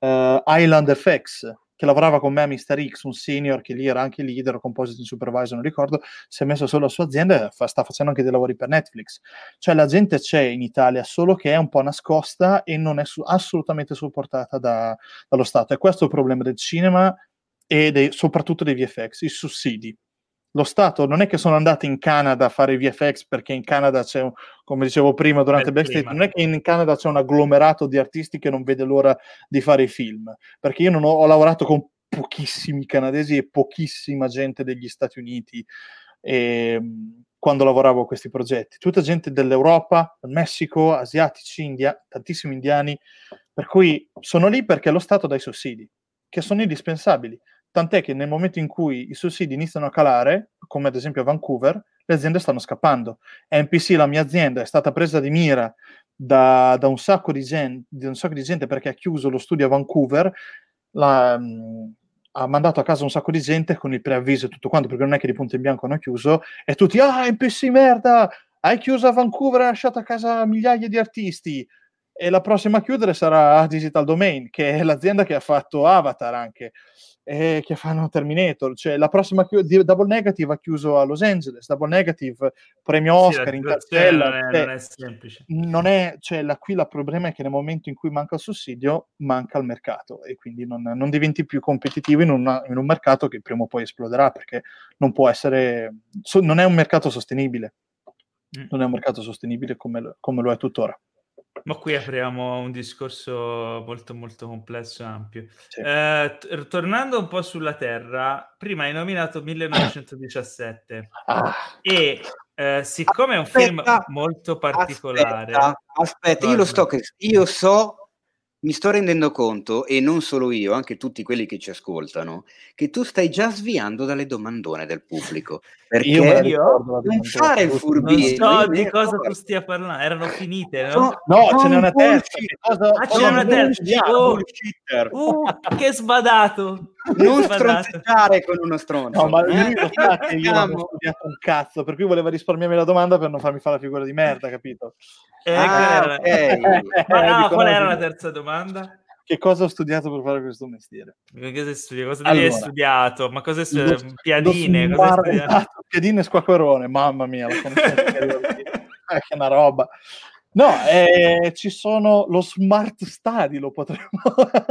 Uh, Island F X, che lavorava con me a Mister X, un senior che lì era anche leader, compositing supervisor, non ricordo, si è messo solo la sua azienda e fa, sta facendo anche dei lavori per Netflix. Cioè la gente c'è in Italia, solo che è un po' nascosta e non è su- assolutamente supportata da, dallo Stato. E questo è il problema del cinema e dei, soprattutto dei V F X, i sussidi. Lo Stato non è che sono andati in Canada a fare i V F X perché in Canada c'è, un, come dicevo prima durante Backstage, non è che in Canada c'è un agglomerato di artisti che non vede l'ora di fare i film, perché io non ho, ho lavorato con pochissimi canadesi e pochissima gente degli Stati Uniti e, quando lavoravo a questi progetti, tutta gente dell'Europa, Messico, asiatici, India, tantissimi indiani, per cui sono lì perché lo Stato dà i sussidi, che sono indispensabili. Tant'è che nel momento in cui i sussidi iniziano a calare, come ad esempio a Vancouver, le aziende stanno scappando. M P C, la mia azienda, è stata presa di mira da, da, un, sacco di gente, da un sacco di gente perché ha chiuso lo studio a Vancouver, la, mh, ha mandato a casa un sacco di gente con il preavviso e tutto quanto, perché non è che di punto in bianco hanno chiuso, e tutti, ah, M P C merda, hai chiuso a Vancouver, hai lasciato a casa migliaia di artisti. E la prossima a chiudere sarà Digital Domain, che è l'azienda che ha fatto Avatar anche, e che fanno Terminator. Cioè la prossima chi- Double Negative ha chiuso a Los Angeles, Double Negative, premio Oscar, sì, in cartella. Non è, non è semplice. Non è, cioè, la, qui il problema è che nel momento in cui manca il sussidio, manca il mercato, e quindi non, non diventi più competitivo in, una, in un mercato che prima o poi esploderà, perché non può essere, so, non è un mercato sostenibile. Mm. Non è un mercato sostenibile come, come lo è tuttora. Ma qui apriamo un discorso molto molto complesso e ampio. Sì. Eh, t- tornando un po' sulla terra, prima hai nominato millenovecentodiciassette ah. e eh, siccome aspetta, è un film molto particolare... Aspetta, aspetta io lo sto che io so, mi sto rendendo conto, e non solo io, anche tutti quelli che ci ascoltano, che tu stai già sviando dalle domandone del pubblico. Perché io, io non fare il furbino. Non so di cosa tu stia parlando, erano finite. No, no, no, ce n'è una terza. Cosa, ah, c'è una terza. Oh, oh, che sbadato. Non stronzare con uno stronzo. No, ma lui lo sa che io non ho studiato un cazzo, per cui voleva risparmiarmi la domanda per non farmi fare la figura di merda, capito? Eh, ah, okay. Ma no, qual era la terza domanda? Che cosa ho studiato per fare questo mestiere? Cosa studi- cosa allora, hai studiato? Ma cosa hai studiato? Lo, piadine, lo cosa hai studiato? Piadine e squacquerone, mamma mia, la è che è una roba. No, eh, ci sono lo smart study, lo potremmo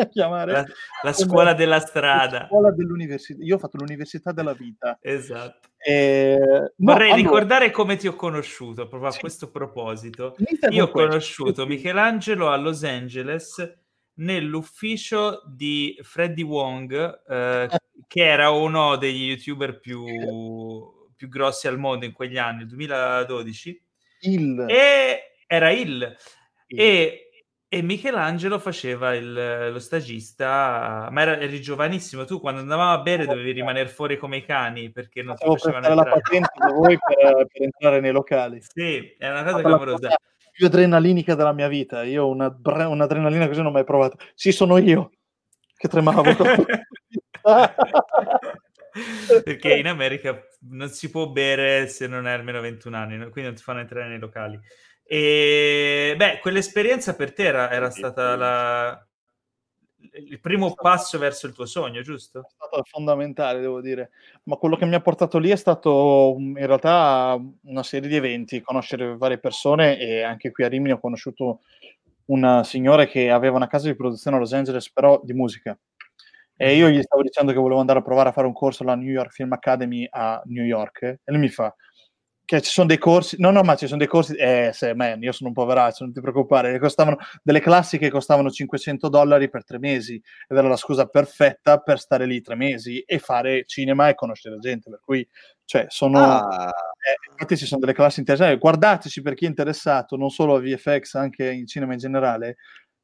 chiamare. La, la scuola della strada. La scuola dell'università. Io ho fatto l'università della vita. Esatto. Eh, Vorrei no, ricordare allora. come ti ho conosciuto, proprio a sì. questo proposito. Iniziamo io ho questo. conosciuto Michelangelo a Los Angeles nell'ufficio di Freddie Wong, eh, che era uno degli youtuber più, più grossi al mondo in quegli anni, duemiladodici. Il... E... Era il. il. E, e Michelangelo faceva il, lo stagista, ma era, eri giovanissimo. Tu quando andavamo a bere dovevi rimanere fuori come i cani perché non Devo ti facevano entrare. La patente da voi per, per entrare nei locali. Sì, è una cosa clamorosa. Più adrenalinica della mia vita. Io una, un'adrenalina così non ho mai provato. Sì, sono io che tremavo. Perché in America non si può bere se non hai almeno ventuno anni, quindi non ti fanno entrare nei locali. E beh, quell'esperienza per te era, era stata la, il primo passo verso il tuo sogno, giusto? È stato fondamentale, devo dire. Ma quello che mi ha portato lì è stato in realtà una serie di eventi, conoscere varie persone, e anche qui a Rimini ho conosciuto una signora che aveva una casa di produzione a Los Angeles, però di musica. E io gli stavo dicendo che volevo andare a provare a fare un corso alla New York Film Academy a New York, e lui mi fa... che ci sono dei corsi, no no ma ci sono dei corsi, eh se man, io sono un poveraccio, non ti preoccupare, costavano delle classi che costavano cinquecento dollari per tre mesi, ed era la scusa perfetta per stare lì tre mesi e fare cinema e conoscere gente, per cui cioè sono, ah. eh, infatti ci sono delle classi interessanti, guardateci per chi è interessato, non solo a V F X, anche in cinema in generale,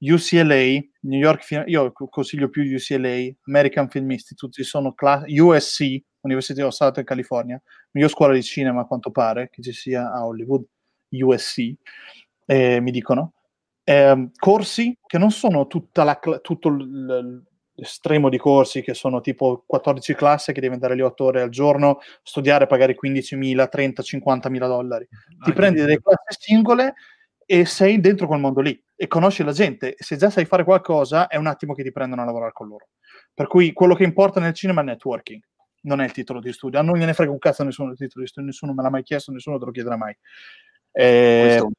U C L A, New York, io consiglio più U C L A, American Film Institute, ci sono cla- U S C, Università dello Stato in California, miglior scuola di cinema a quanto pare che ci sia a Hollywood, U S C, eh, mi dicono, eh, corsi che non sono tutta la cl- tutto l'estremo di corsi che sono tipo quattordici classi che devi andare lì otto ore al giorno, studiare, pagare quindicimila, trenta, cinquantamila dollari, ti ah, prendi delle classi singole e sei dentro quel mondo lì e conosci la gente, se già sai fare qualcosa è un attimo che ti prendono a lavorare con loro. Per cui quello che importa nel cinema è il networking, non è il titolo di studio. A non gliene frega un cazzo a nessuno il titolo di studio, nessuno me l'ha mai chiesto, nessuno te lo chiederà mai. Eh, questo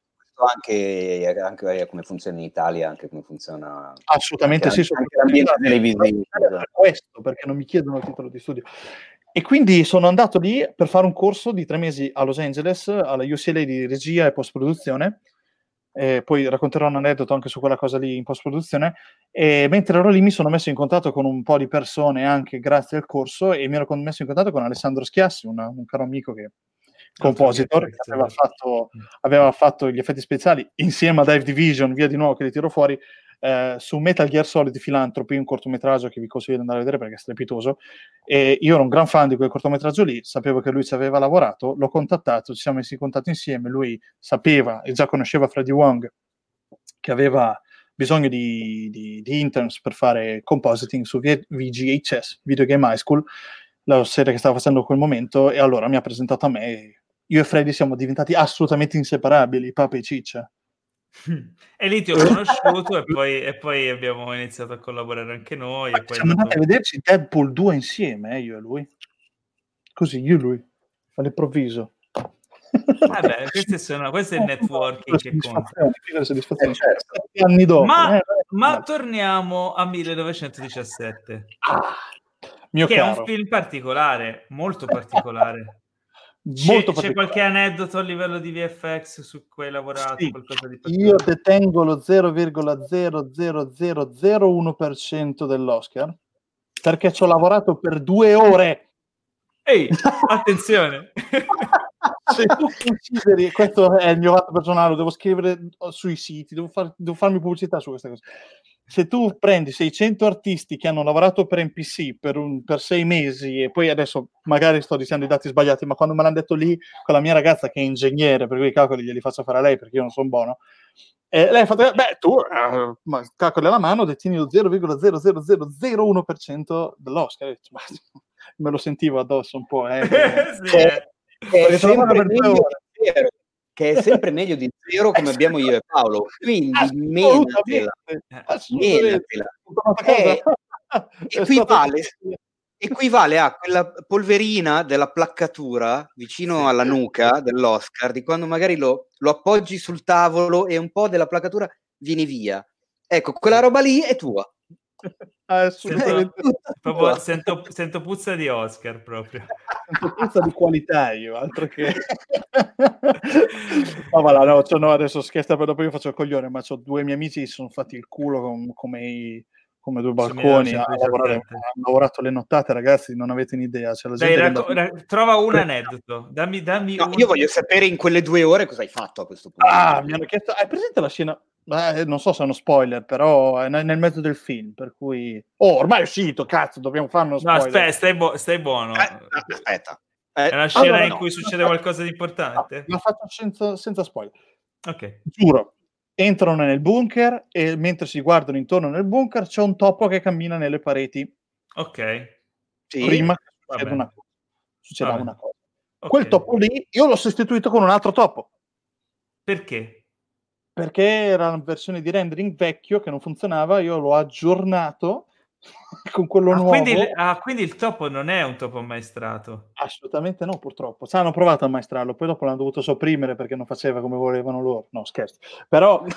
anche, anche come funziona in Italia, anche come funziona assolutamente anche, sì, anche l'ambiente televisivo. Per questo, perché non mi chiedono il titolo di studio. E quindi sono andato lì per fare un corso di tre mesi a Los Angeles, alla U C L A di regia e post-produzione. E poi racconterò un aneddoto anche su quella cosa lì in post-produzione. E mentre ero lì mi sono messo in contatto con un po' di persone anche grazie al corso, e mi ero messo in contatto con Alessandro Schiassi, una, un caro amico che compositor, che aveva fatto, aveva fatto gli effetti speciali insieme a Dive Division, via di nuovo che li tiro fuori, eh, su Metal Gear Solid Philanthropy, un cortometraggio che vi consiglio di andare a vedere perché è strepitoso, e io ero un gran fan di quel cortometraggio lì, sapevo che lui ci aveva lavorato, l'ho contattato, ci siamo messi in contatto insieme, lui sapeva e già conosceva Freddie Wong che aveva bisogno di, di, di interns per fare compositing su V G H S, Video Game High School, la serie che stava facendo in quel momento, e allora mi ha presentato a me. Io e Freddy siamo diventati assolutamente inseparabili, Papa e Ciccia. E lì ti ho conosciuto e, poi, e poi abbiamo iniziato a collaborare anche noi. E poi siamo andati a vederci Deadpool due insieme, eh, io e lui. Così, io e lui, all'improvviso. Vabbè, queste sono, questo è il networking che conta. Eh, certo. Anni dopo, ma, eh, ma torniamo a millenovecentodiciassette. Ah, mio che caro. È un film particolare, molto particolare. C'è, molto c'è qualche aneddoto a livello di V F X su cui hai lavorato? Sì, qualcosa di io detengo lo zero virgola zero zero zero zero uno percento dell'Oscar perché ci ho lavorato per due ore. Ehi, attenzione! Se tu consideri, questo è il mio fatto personale, devo scrivere sui siti, devo, far, devo farmi pubblicità su questa cosa. Se tu prendi seicento artisti che hanno lavorato per M P C per, un, per sei mesi, e poi adesso magari sto dicendo i dati sbagliati, ma quando me l'hanno detto lì con la mia ragazza che è ingegnere, per cui i calcoli glieli faccio fare a lei perché io non sono buono, e lei ha fatto, beh tu uh, calcoli alla mano, detieni lo zero virgola zero zero zero zero uno percento dell'Oscar. E me lo sentivo addosso un po', eh, sì, eh, eh, è sempre meglio di zero, che è sempre meglio di zero, come abbiamo io e Paolo, quindi menatela, menatela. Eh, equivale, equivale a quella polverina della placcatura vicino alla nuca dell'Oscar, di quando magari lo, lo appoggi sul tavolo e un po' della placcatura viene via, ecco, quella roba lì è tua. Sento, proprio, sento, sento puzza di Oscar, proprio sento puzza di qualità io, altro che no, va là, no, cioè, no, adesso scherza, per dopo io faccio il coglione, ma c'ho due miei amici che si sono fatti il culo com- come, i- come due balconi, hanno lavorato, lavorato le nottate, ragazzi, non avete un'idea, cioè, la gente dai, racco- andava... ra- trova un aneddoto, dammi, dammi no, un... io voglio sapere in quelle due ore cosa hai fatto a questo punto. Ah, mi hanno chiesto, hai presente la scena? Eh, non so se è uno spoiler, però è nel mezzo del film, per cui oh, ormai è uscito, cazzo, dobbiamo fare uno spoiler. No, aspetta, stai, bu- stai buono. Eh, aspetta. Eh, è una scena allora in no. cui succede qualcosa di importante. No, la faccio senza, senza spoiler. Ok. Giuro. Entrano nel bunker e mentre si guardano intorno nel bunker c'è un topo che cammina nelle pareti. Ok. Sì. Prima succede una cosa. Succedeva una cosa. Okay. Quel topo lì io l'ho sostituito con un altro topo. Perché? Perché era una versione di rendering vecchio che non funzionava, io l'ho aggiornato con quello ah, nuovo. Quindi, ah, quindi il topo non è un topo ammaestrato? Assolutamente no, purtroppo. Sì, hanno provato a ammaestrarlo, poi dopo l'hanno dovuto sopprimere perché non faceva come volevano loro. No, scherzo. Però, eh,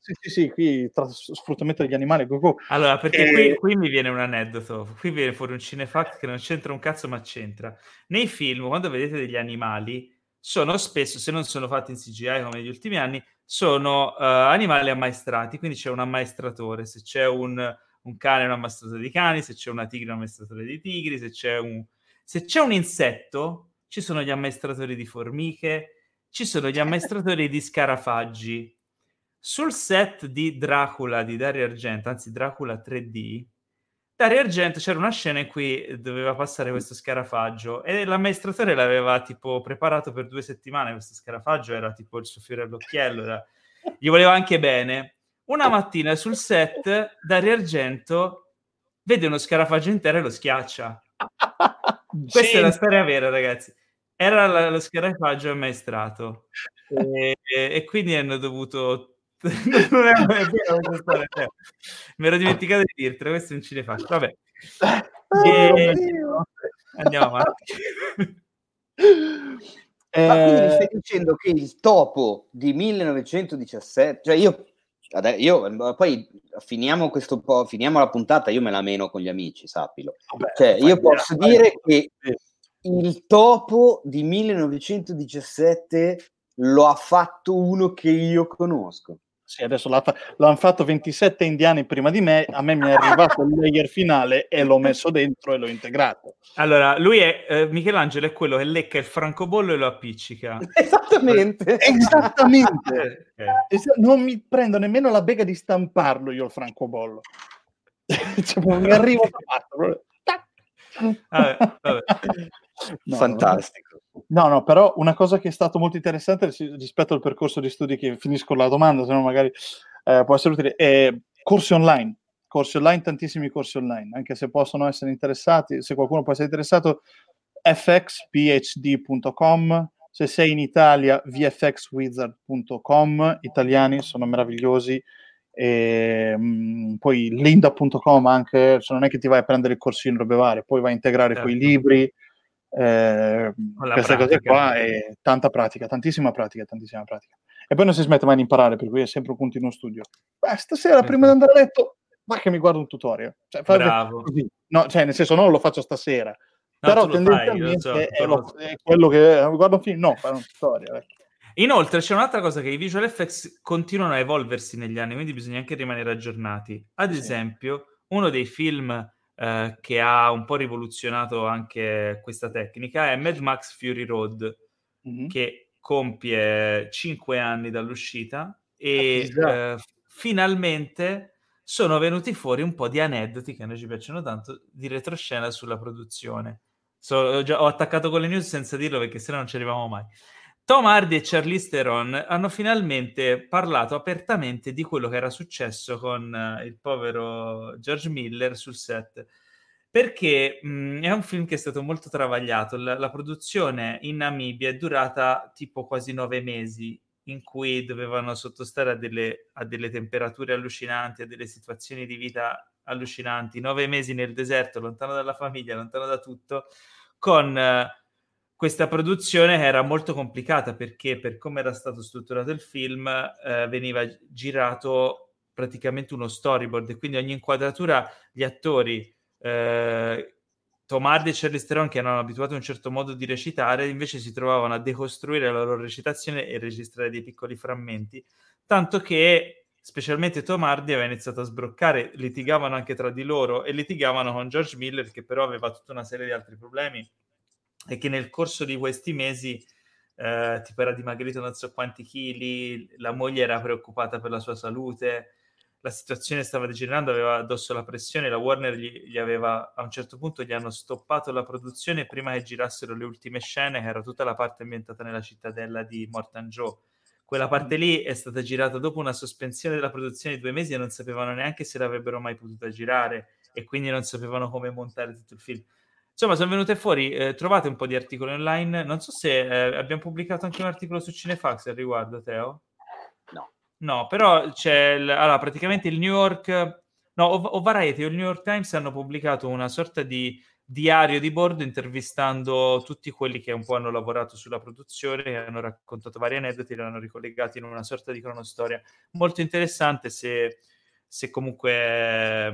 sì, sì, sì, qui tra sfruttamento degli animali. Go, go. Allora, perché eh... qui, qui mi viene un aneddoto. Qui viene fuori un cinefact che non c'entra un cazzo, ma c'entra. Nei film, quando vedete degli animali, sono spesso, se non sono fatti in C G I come negli ultimi anni, sono uh, animali ammaestrati, quindi c'è un ammaestratore, se c'è un, un cane è un ammaestratore di cani, se c'è una tigre è un ammaestratore di tigri, se c'è un, se c'è un insetto ci sono gli ammaestratori di formiche, ci sono gli ammaestratori di scarafaggi. Sul set di Dracula di Dario Argento, anzi Dracula tre D, Dario Argento, c'era una scena in cui doveva passare questo scarafaggio e l'ammaestratore l'aveva tipo preparato per due settimane, questo scarafaggio era tipo il suo fiore all'occhiello, era... gli voleva anche bene. Una mattina sul set Dario Argento vede uno scarafaggio intero e lo schiaccia. Questa è la storia vera, ragazzi, era la, lo scarafaggio ammaestrato e, e quindi hanno dovuto non è vero questa storia, cioè. Mi ero dimenticato di dirtelo, questo è un cinefax. Vabbè, oh, e... andiamo avanti. Eh... Ma quindi mi stai dicendo che il topo di millenovecentodiciassette, cioè io, io poi finiamo questo po', finiamo la puntata, io me la meno con gli amici, sappilo. Vabbè, cioè io posso vera, dire vera. Che il topo di millenovecentodiciassette lo ha fatto uno che io conosco. Sì, adesso l'ha fa- l'hanno fatto ventisette indiani prima di me, a me mi è arrivato il layer finale e l'ho messo dentro e l'ho integrato. Allora, lui è, eh, Michelangelo è quello che lecca il francobollo e lo appiccica. Esattamente. Esattamente. Okay. Es- non mi prendo nemmeno la bega di stamparlo io il francobollo. Cioè, non mi arrivo da vabbè, vabbè. No, fantastico. No, no, però una cosa che è stato molto interessante rispetto al percorso di studi, che finisco la domanda, se no magari eh, può essere utile, è corsi online, corsi online, tantissimi corsi online, anche se possono essere interessati, se qualcuno può essere interessato, f x p h d punto com, se sei in Italia v f x wizard punto com, italiani sono meravigliosi, e mh, poi linda punto com anche, cioè non è che ti vai a prendere il corsino robe varie, poi vai a integrare certo. Quei libri. Eh, queste cose qua è tanta pratica, tantissima pratica, tantissima pratica. E poi non si smette mai di imparare, per cui è sempre un continuo studio. Beh, stasera esatto. Prima di andare a letto, ma che mi guardo un tutorial. Cioè, bravo. Così. No, cioè nel senso non lo faccio stasera, no, però tendenzialmente fai, lo so, è, lo, lo so. È quello che guardo un film, no, fare un tutorial. Eh. Inoltre c'è un'altra cosa, che i visual effects continuano a evolversi negli anni, quindi bisogna anche rimanere aggiornati. Ad sì. Esempio, uno dei film Uh, che ha un po' rivoluzionato anche questa tecnica è Mad Max Fury Road, mm-hmm. che compie cinque anni dall'uscita e uh, finalmente sono venuti fuori un po' di aneddoti che a noi ci piacciono tanto, di retroscena sulla produzione. So, già, ho attaccato con le news senza dirlo perché sennò non ci arrivavamo mai. Tom Hardy e Charlize Theron hanno finalmente parlato apertamente di quello che era successo con uh, il povero George Miller sul set, perché mh, è un film che è stato molto travagliato. La, la produzione in Namibia è durata tipo quasi nove mesi, in cui dovevano sottostare a delle, a delle temperature allucinanti, a delle situazioni di vita allucinanti, nove mesi nel deserto, lontano dalla famiglia, lontano da tutto, con... Uh, Questa produzione era molto complicata perché, per come era stato strutturato il film, eh, veniva girato praticamente uno storyboard, e quindi ogni inquadratura, gli attori, eh, Tom Hardy e Charlize Theron, che erano abituati a un certo modo di recitare, invece si trovavano a decostruire la loro recitazione e registrare dei piccoli frammenti, tanto che specialmente Tom Hardy aveva iniziato a sbroccare, litigavano anche tra di loro e litigavano con George Miller, che però aveva tutta una serie di altri problemi e che nel corso di questi mesi eh, tipo era dimagrito non so quanti chili, la moglie era preoccupata per la sua salute, la situazione stava degenerando, aveva addosso la pressione, la Warner gli, gli aveva, a un certo punto gli hanno stoppato la produzione prima che girassero le ultime scene, che era tutta la parte ambientata nella cittadella di Mortangiò. Quella parte lì è stata girata dopo una sospensione della produzione di due mesi e non sapevano neanche se l'avrebbero mai potuta girare, e quindi non sapevano come montare tutto il film. Insomma, sono venute fuori, eh, trovate un po' di articoli online, non so se eh, abbiamo pubblicato anche un articolo su Cinefax al riguardo, Teo? No. No, però c'è, l- allora, praticamente il New York, no, o, o Variety o il New York Times hanno pubblicato una sorta di diario di bordo intervistando tutti quelli che un po' hanno lavorato sulla produzione, hanno raccontato vari aneddoti, li hanno ricollegati in una sorta di cronostoria. Molto interessante, se... se comunque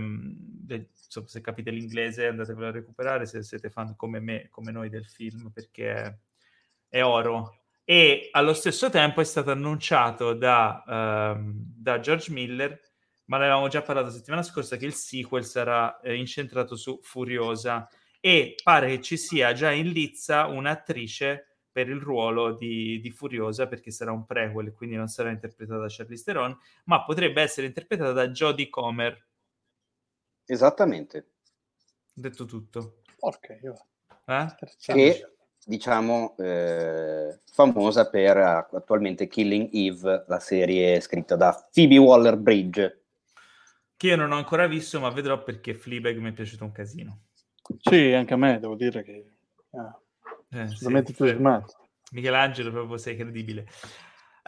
insomma, se capite l'inglese andatevelo a recuperare, se siete fan come me, come noi del film, perché è oro. E allo stesso tempo è stato annunciato da, uh, da George Miller, ma ne avevamo già parlato settimana scorsa, che il sequel sarà eh, incentrato su Furiosa, e pare che ci sia già in lizza un'attrice per il ruolo di, di Furiosa, perché sarà un prequel, quindi non sarà interpretata da Charlize Theron, ma potrebbe essere interpretata da Jodie Comer. Esattamente. Detto tutto. Ok. Eh? Che, diciamo, eh, famosa per attualmente Killing Eve, la serie scritta da Phoebe Waller-Bridge. Che io non ho ancora visto, ma vedrò, perché Fleabag mi è piaciuto un casino. Sì, anche a me, devo dire che... Ah. Eh, sì, Michelangelo proprio sei credibile.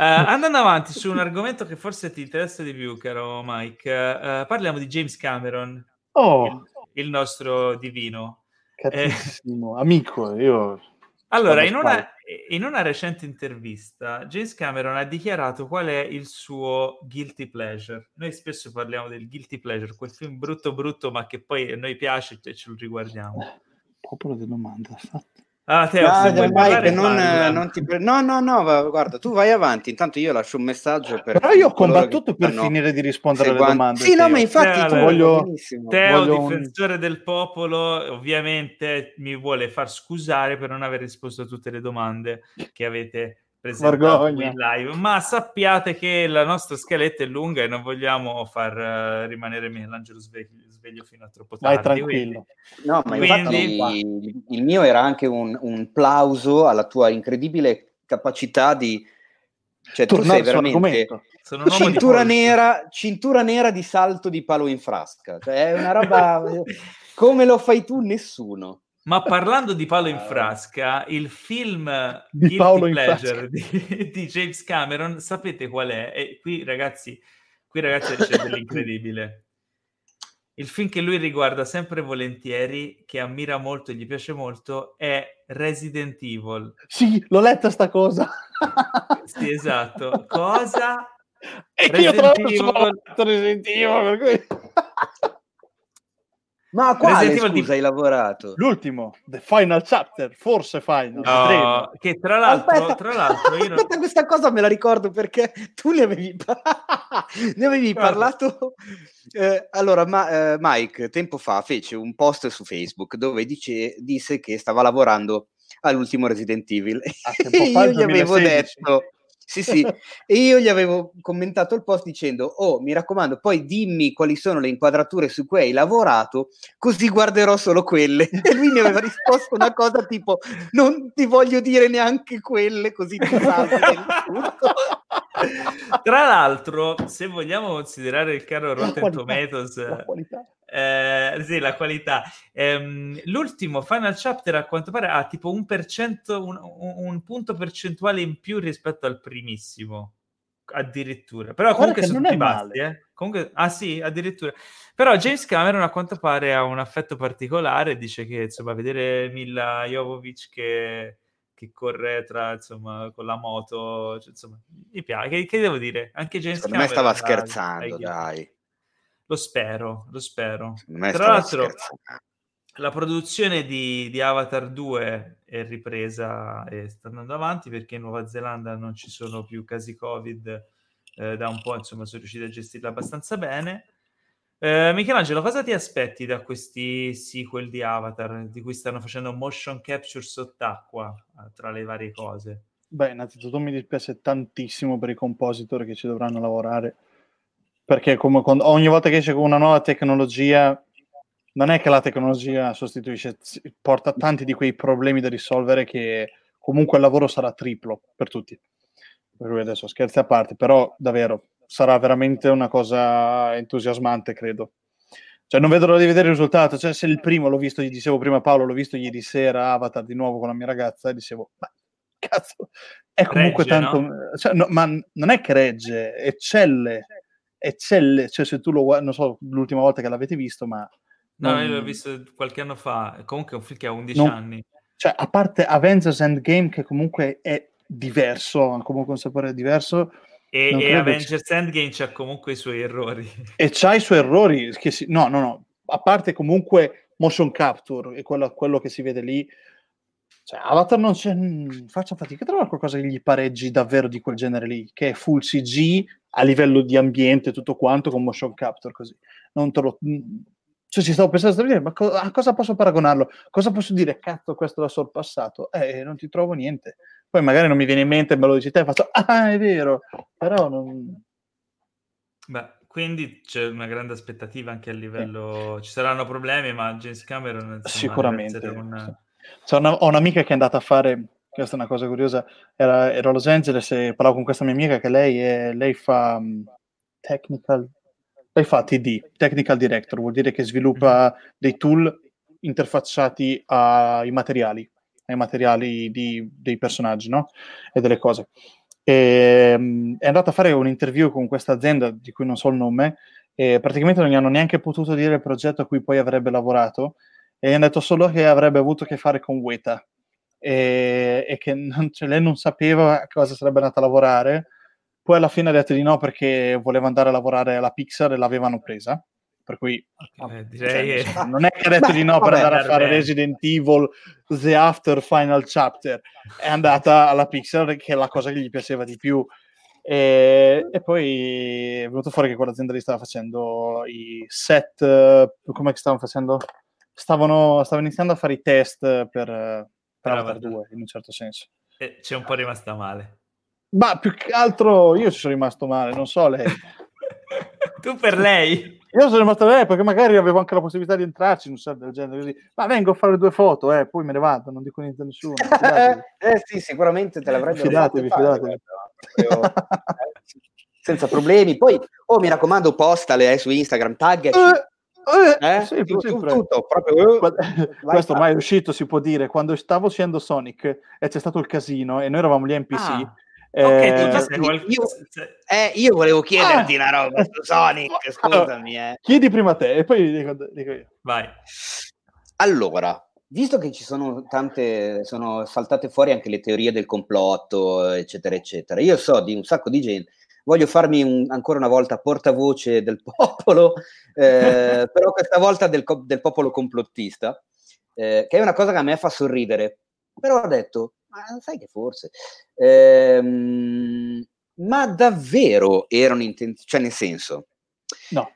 andando avanti su un argomento che forse ti interessa di più, caro Mike, uh, parliamo di James Cameron, oh. il, il nostro divino. Cattivissimo, eh. amico, io... Allora, in una, in una recente intervista, James Cameron ha dichiarato qual è il suo guilty pleasure. Noi spesso parliamo del guilty pleasure, quel film brutto brutto, ma che poi a noi piace e ce lo riguardiamo. Eh, popolo di domanda, fatto. Ah, Teo, no, vai, vai, che non, non ti... no, no, no, va, guarda, tu vai avanti, intanto io lascio un messaggio. Per Però io ho combattuto che... per ah, no. finire di rispondere alle quanti... domande. Sì, Teo. No, ma infatti Teo, tu voglio... Teo, voglio difensore un... del popolo, ovviamente mi vuole far scusare per non aver risposto a tutte le domande che avete presentato in live, ma sappiate che la nostra scaletta è lunga e non vogliamo far uh, rimanere Michelangelo sveglio, sveglio fino a troppo tardi. Vai tranquillo. Quindi, no, ma quindi... infatti, il mio era anche un, un plauso alla tua incredibile capacità di, cioè, tu sei veramente sono un cintura nera, cintura nera di salto di palo in frasca, cioè è una roba come lo fai tu nessuno. Ma parlando di Paolo in Frasca, il film di Guilty Pleasure di, di James Cameron, sapete qual è? E qui ragazzi, qui ragazzi c'è dell'incredibile. Il film che lui riguarda sempre volentieri, che ammira molto e gli piace molto, è Resident Evil. Sì, l'ho letta sta cosa. Sì, esatto. Cosa? E Resident che io trovo Resident Evil, per cui... Ma a quale, scusa, di... hai lavorato? L'ultimo, The Final Chapter, forse Final. No, che tra l'altro... Aspetta, tra l'altro io non... Aspetta, questa cosa me la ricordo perché tu ne avevi, ne avevi parlato... Eh, allora, ma, eh, Mike, tempo fa, fece un post su Facebook dove dice, disse che stava lavorando all'ultimo Resident Evil. A tempo fa, io gli avevo detto... Sì, sì, e io gli avevo commentato il post dicendo: oh, mi raccomando, poi dimmi quali sono le inquadrature su cui hai lavorato, così guarderò solo quelle. E lui mi aveva risposto una cosa tipo: non ti voglio dire neanche quelle, così ti salvo del tutto. Tra l'altro, se vogliamo considerare il caro Rotten Tomatoes, la qualità. Eh, sì, la qualità. Ehm, l'ultimo Final Chapter a quanto pare ha tipo un, percento, un, un punto percentuale in più rispetto al primissimo, addirittura. Però comunque sono tutti bassi, eh. Comunque, ah sì, addirittura. Però James Cameron a quanto pare ha un affetto particolare, dice che insomma vedere Mila Jovovich che, che corre tra, insomma, con la moto, cioè, insomma, mi piace. Che, che devo dire? Anche James Cameron, secondo me, stava scherzando, dai. Lo spero, lo spero. Tra l'altro, la produzione di, di Avatar due è ripresa e sta andando avanti perché in Nuova Zelanda non ci sono più casi Covid, eh, da un po', insomma, sono riusciti a gestirla abbastanza bene. Eh, Michelangelo, cosa ti aspetti da questi sequel di Avatar, di cui stanno facendo motion capture sott'acqua, tra le varie cose? Beh, innanzitutto mi dispiace tantissimo per i compositor che ci dovranno lavorare, perché come quando, ogni volta che esce una nuova tecnologia, non è che la tecnologia sostituisce, porta tanti di quei problemi da risolvere che comunque il lavoro sarà triplo per tutti. Per cui adesso scherzi a parte, però davvero sarà veramente una cosa entusiasmante, credo. Cioè non vedo l'ora di vedere il risultato, cioè se il primo l'ho visto, gli dicevo prima Paolo, l'ho visto ieri sera Avatar di nuovo con la mia ragazza e dicevo, ma cazzo, è comunque regge, tanto... No? Cioè, no, ma non è che regge, eccelle. eccelle, cioè se tu lo guardi, non so l'ultima volta che l'avete visto, ma no, non... io l'ho visto qualche anno fa, comunque è un film che ha undici non... anni, cioè a parte Avengers Endgame che comunque è diverso, comunque un sapore diverso, e, e Avengers c'è... Endgame c'ha comunque i suoi errori e c'ha i suoi errori che si... no no no, a parte comunque motion capture e quello, quello che si vede lì, cioè Avatar non c'è, faccia fatica a trovare qualcosa che gli pareggi davvero di quel genere lì, che è full C G a livello di ambiente tutto quanto con motion capture, così non te lo... cioè ci stavo pensando, ma co- a cosa posso paragonarlo, cosa posso dire, cazzo questo l'ha sorpassato, eh non ti trovo niente, poi magari non mi viene in mente, me lo dici te, faccio ah è vero, però non... Beh, quindi c'è una grande aspettativa anche a livello eh. Ci saranno problemi, ma James Cameron insomma, sicuramente una... C'è una, ho un'amica che è andata a fare, questa è una cosa curiosa, era, era a Los Angeles e parlavo con questa mia amica che lei, è, lei fa um, technical, lei fa T D, technical director, vuol dire che sviluppa dei tool interfacciati ai materiali, ai materiali di, dei personaggi, no? E delle cose. E, è andato a fare un'interview con questa azienda di cui non so il nome, e praticamente non gli hanno neanche potuto dire il progetto a cui poi avrebbe lavorato, e gli hanno detto solo che avrebbe avuto a che fare con Weta e, e che non, cioè, lei non sapeva a cosa sarebbe andata a lavorare. Poi alla fine ha detto di no perché voleva andare a lavorare alla Pixar e l'avevano presa, per cui eh, direi cioè, che... non è che ha detto Beh, di no per vabbè, andare a fare bene. Resident Evil The After Final Chapter, è andata alla Pixar che è la cosa che gli piaceva di più, e, e poi è venuto fuori che quell'azienda lì stava facendo i set, come stavano facendo? Stavano, stavano iniziando a fare i test per, per Avatar due in un certo senso. E c'è un po' rimasta male. Ma più che altro io ci sono rimasto male, non so lei. Tu per lei? Io sono rimasto male perché magari avevo anche la possibilità di entrarci in un set del genere, così. Ma vengo a fare due foto, eh, poi me ne vado, non dico niente a nessuno. Eh sì, sicuramente te l'avrai fidatevi, fidatevi. Io... senza problemi. Poi, oh, mi raccomando, postale eh, su Instagram, taggaci. Eh. Eh, eh, sempre, tu, sempre. Tutto, proprio... Questo ormai è uscito, si può dire. Quando stavo facendo Sonic e c'è stato il casino e noi eravamo gli M P C, ah, eh... okay, tu, qual... io, eh, io volevo chiederti ah, una roba su Sonic, scusami eh. Chiedi prima te e poi dico, dico io. Vai. Allora, visto che ci sono tante, sono saltate fuori anche le teorie del complotto eccetera eccetera, io so di un sacco di gente. Voglio farmi un, ancora una volta portavoce del popolo, eh, però questa volta del, co- del popolo complottista, eh, che è una cosa che a me fa sorridere. Però ho detto, ma sai che forse... Ehm, ma davvero erano intenzionati? Cioè, nel senso... No.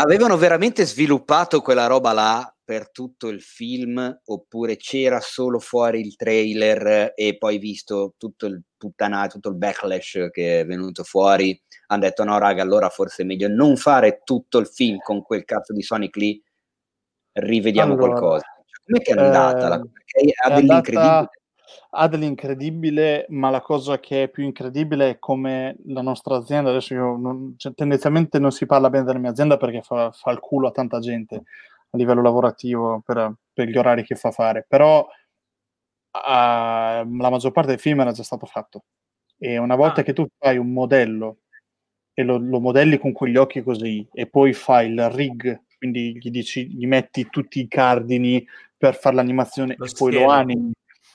Avevano veramente sviluppato quella roba là per tutto il film, oppure c'era solo fuori il trailer e poi visto tutto il puttanato, tutto il backlash che è venuto fuori, hanno detto no raga, allora forse è meglio non fare tutto il film con quel cazzo di Sonic lì, rivediamo allora, qualcosa. Com'è che è andata? Eh, la cosa? È, ha è dell'incredibile. Andata, ha dell'incredibile, ma la cosa che è più incredibile è come la nostra azienda, adesso io non, cioè, tendenzialmente non si parla bene della mia azienda perché fa, fa il culo a tanta gente, a livello lavorativo per, per gli orari che fa fare, però uh, la maggior parte del film era già stato fatto e una volta ah. che tu fai un modello e lo, lo modelli con quegli occhi così e poi fai il rig, quindi gli dici, gli metti tutti i cardini per fare l'animazione lo e schiena. Poi lo animi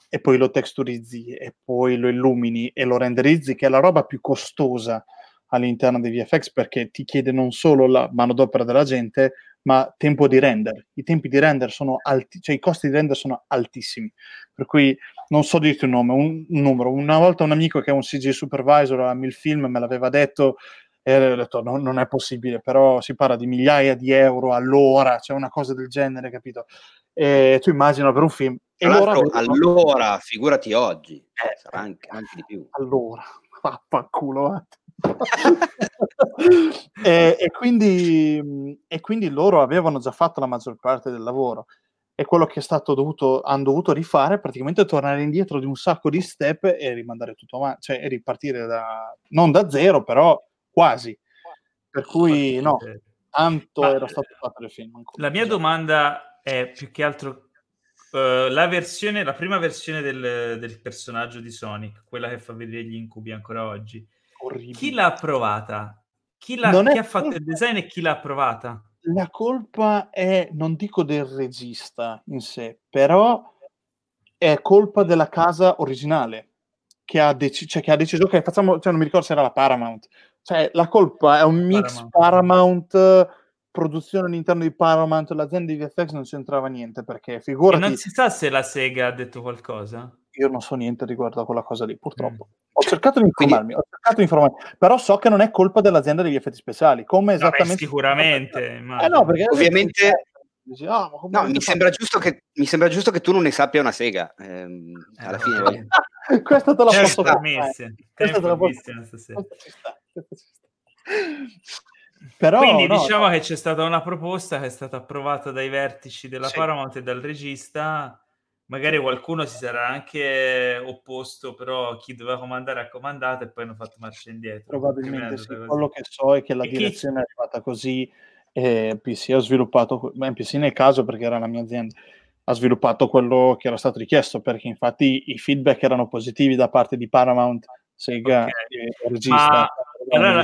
e poi lo texturizzi e poi lo illumini e lo renderizzi, che è la roba più costosa all'interno dei V F X perché ti chiede non solo la manodopera della gente ma tempo di render, i tempi di render sono alti, cioè i costi di render sono altissimi, per cui non so dirti un nome, un, un numero, una volta un amico che è un C G supervisor a Milfilm me l'aveva detto e ho detto no, non è possibile, però si parla di migliaia di euro all'ora, cioè una cosa del genere, capito? E tu immagina per un film e allora, allora, allora figurati oggi eh, sarà anche, anche di più allora, vaffanculo eh. e, e, quindi, e quindi loro avevano già fatto la maggior parte del lavoro e quello che è stato dovuto hanno dovuto rifare praticamente tornare indietro di un sacco di step e rimandare tutto avanti, cioè e ripartire da non da zero però quasi, per cui no, tanto Ma, era stato fatto il film ancora. La mia domanda è più che altro uh, la versione, la prima versione del, del personaggio di Sonic, quella che fa vedere gli incubi ancora oggi. Orribile. Chi l'ha provata? Chi, l'ha, chi ha fatto il design e chi l'ha provata? La colpa è, non dico del regista in sé, però è colpa della casa originale che ha, dec- cioè, che ha deciso che facciamo, cioè, non mi ricordo se era la Paramount, cioè la colpa è un mix Paramount, Paramount produzione all'interno di Paramount, l'azienda di V F X non c'entrava niente perché figurati... E non si sa se la Sega ha detto qualcosa? Io non so niente riguardo a quella cosa lì, purtroppo. Mm. Ho cercato di informarmi, Quindi... ho cercato di informarmi, però so che non è colpa dell'azienda degli effetti speciali, come no, esattamente... Beh, sicuramente. Ma... Eh no, perché ovviamente... Dici, oh, ma come no, mi sembra, giusto che, mi sembra giusto che tu non ne sappia una sega, ehm, alla eh, fine. Eh. Questa te la posso permettere. Questa te la posso permettere. Però, Quindi no, diciamo no. che c'è stata una proposta che è stata approvata dai vertici della sì. Paramount e dal regista... Magari qualcuno si sarà anche opposto, però chi doveva comandare ha comandato e poi hanno fatto marcia indietro. Probabilmente sì, quello che so è che la e direzione chi... è arrivata così, eh, M P C ha sviluppato, beh, M P C nel caso perché era la mia azienda, ha sviluppato quello che era stato richiesto, perché infatti i feedback erano positivi da parte di Paramount Sega, okay. Regista. Ma, allora,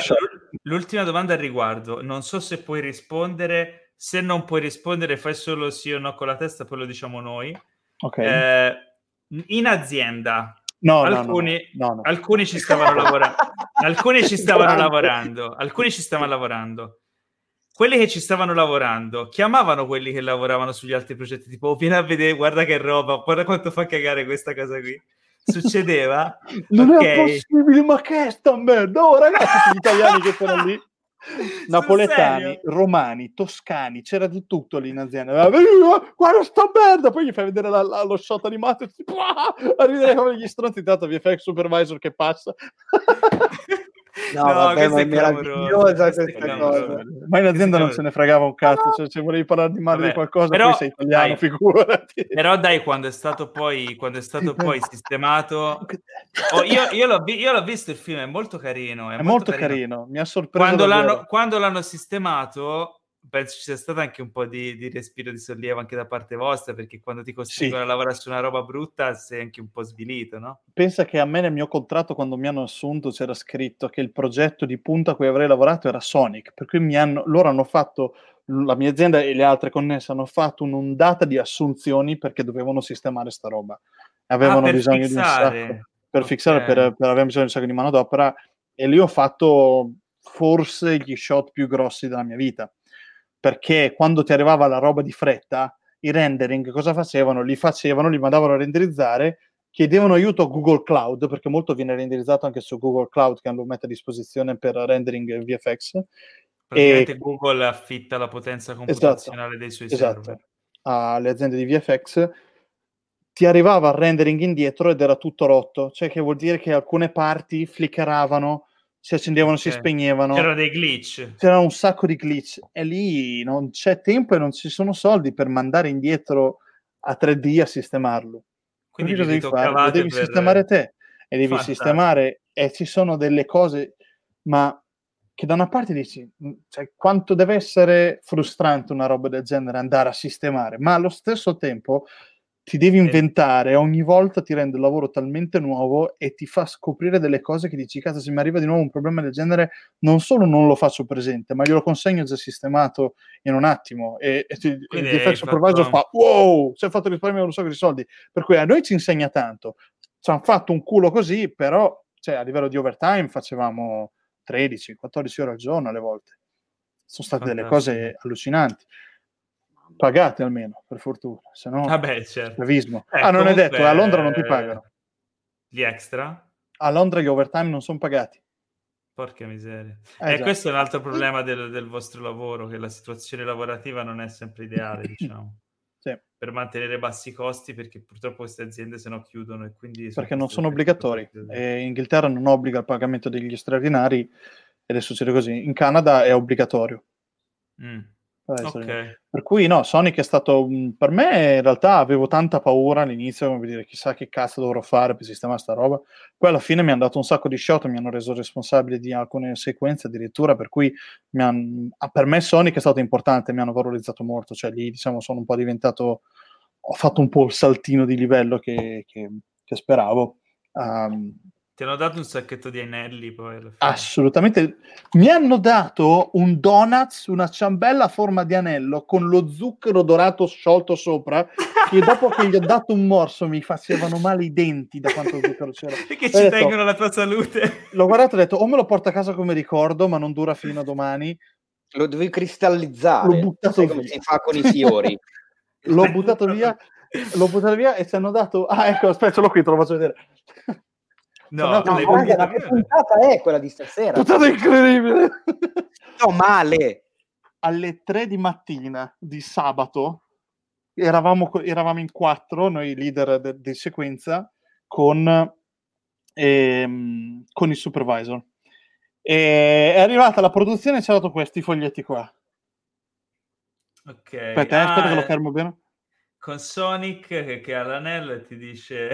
l'ultima domanda al riguardo, non so se puoi rispondere, se non puoi rispondere fai solo sì o no con la testa, poi lo diciamo noi. Okay. Eh, in azienda no, alcuni, no, no. No, no. alcuni ci stavano lavorando, alcuni ci stavano lavorando, alcuni ci stavano lavorando. Quelli che ci stavano lavorando chiamavano quelli che lavoravano sugli altri progetti, tipo oh, vieni a vedere, guarda che roba, guarda quanto fa cagare questa cosa qui. Succedeva? Non okay. è possibile, ma che è sta merda? Oh, ragazzi, gli italiani che sono lì, napoletani, romani, toscani, c'era di tutto lì in azienda. Guarda sta merda! Poi gli fai vedere la, la, lo shot animato e a ridere come gli stronzi, tanto V F X supervisor che passa. No, no, vabbè, ma è meravigliosa questa cosa. Ma in azienda non se ne fregava un cazzo, cioè se volevi parlare di male vabbè. Di qualcosa, però, poi sei italiano, dai, figurati. Però dai, quando è stato poi, quando è stato poi sistemato... Oh, io, io, l'ho vi- io l'ho visto il film, è molto carino. È, è molto carino. carino, mi ha sorpreso quando l'hanno, quando l'hanno sistemato... Penso ci sia stato anche un po' di, di respiro di sollievo anche da parte vostra, perché quando ti costringono sì. a lavorare su una roba brutta sei anche un po' svilito, no? Pensa che a me nel mio contratto, quando mi hanno assunto, c'era scritto che il progetto di punta a cui avrei lavorato era Sonic, per cui mi hanno, loro hanno fatto, la mia azienda e le altre connesse hanno fatto un'ondata di assunzioni perché dovevano sistemare sta roba, avevano ah, bisogno fixare. di un sacco per okay. fixare, per, per avere bisogno di un sacco di manodopera, e lì ho fatto forse gli shot più grossi della mia vita, perché quando ti arrivava la roba di fretta, i rendering cosa facevano? Li facevano, li mandavano a renderizzare, chiedevano aiuto a Google Cloud, perché molto viene renderizzato anche su Google Cloud, che lo mette a disposizione per rendering V F X. Praticamente e... Google affitta la potenza computazionale esatto, dei suoi esatto, server. Alle aziende di V F X ti arrivava il rendering indietro ed era tutto rotto, cioè che vuol dire che alcune parti flickeravano, si accendevano, okay. si spegnevano, c'erano dei glitch, c'era un sacco di glitch, e lì non c'è tempo e non ci sono soldi per mandare indietro a tre D a sistemarlo, quindi cosa devi fare? Lo devi per... sistemare te e devi Fantastico. sistemare, e ci sono delle cose ma che da una parte dici, cioè, quanto deve essere frustrante una roba del genere andare a sistemare, ma allo stesso tempo ti devi inventare, ogni volta ti rende il lavoro talmente nuovo e ti fa scoprire delle cose che dici, cazzo, se mi arriva di nuovo un problema del genere, non solo non lo faccio presente, ma glielo consegno già sistemato in un attimo, e, e ti, il D F supervisor fa, wow, ci hai fatto risparmiare un sacco di soldi, per cui a noi ci insegna tanto, ci hanno fatto un culo così, però cioè, a livello di overtime facevamo tredici quattordici ore al giorno alle volte, sono state Fantastico. delle cose allucinanti. Pagate almeno, per fortuna, se no vabbè, certo. Ecco, ah, non è detto, a Londra non ti pagano gli extra? A Londra gli overtime non sono pagati. Porca miseria. Eh, eh, questo è un altro problema del, del vostro lavoro, che la situazione lavorativa non è sempre ideale, diciamo. Sì. Per mantenere bassi costi, perché purtroppo queste aziende se no chiudono, e quindi perché non sono obbligatori. Eh, in Inghilterra non obbliga il pagamento degli straordinari, ed è successo così. In Canada è obbligatorio. Mm. Okay. Per cui no, Sonic è stato per me, in realtà avevo tanta paura all'inizio, come dire, chissà che cazzo dovrò fare per sistemare sta roba, poi alla fine mi hanno dato un sacco di shot, mi hanno reso responsabile di alcune sequenze addirittura, per cui mi han... per me Sonic è stato importante, mi hanno valorizzato molto, cioè lì diciamo sono un po' diventato, ho fatto un po' il saltino di livello che, che, che speravo. Um... Ti hanno dato un sacchetto di anelli poi alla fine. Assolutamente. Mi hanno dato un donuts, una ciambella a forma di anello con lo zucchero dorato sciolto sopra, che dopo che gli ho dato un morso mi facevano male i denti da quanto zucchero c'era. Perché ci detto, tengono la tua salute. L'ho guardato e ho detto, o me lo porto a casa come ricordo, ma non dura fino a domani. Lo dovevi cristallizzare. L'ho buttato via. Come si fa con i fiori. L'ho buttato via, l'ho buttato via e ci hanno dato... Ah, ecco, aspetta, ce l'ho qui, te lo faccio vedere. No, no, no, guarda, la mia puntata è quella di stasera. Puntata incredibile. No, male. Alle tre di mattina di sabato eravamo, eravamo in quattro, noi leader di de- sequenza, con, ehm, con il supervisor. E è arrivata la produzione e ci ha dato questi foglietti qua. Ok. Aspetta, ah, aspetta eh. che lo fermo bene. Con Sonic che ha l'anello e ti dice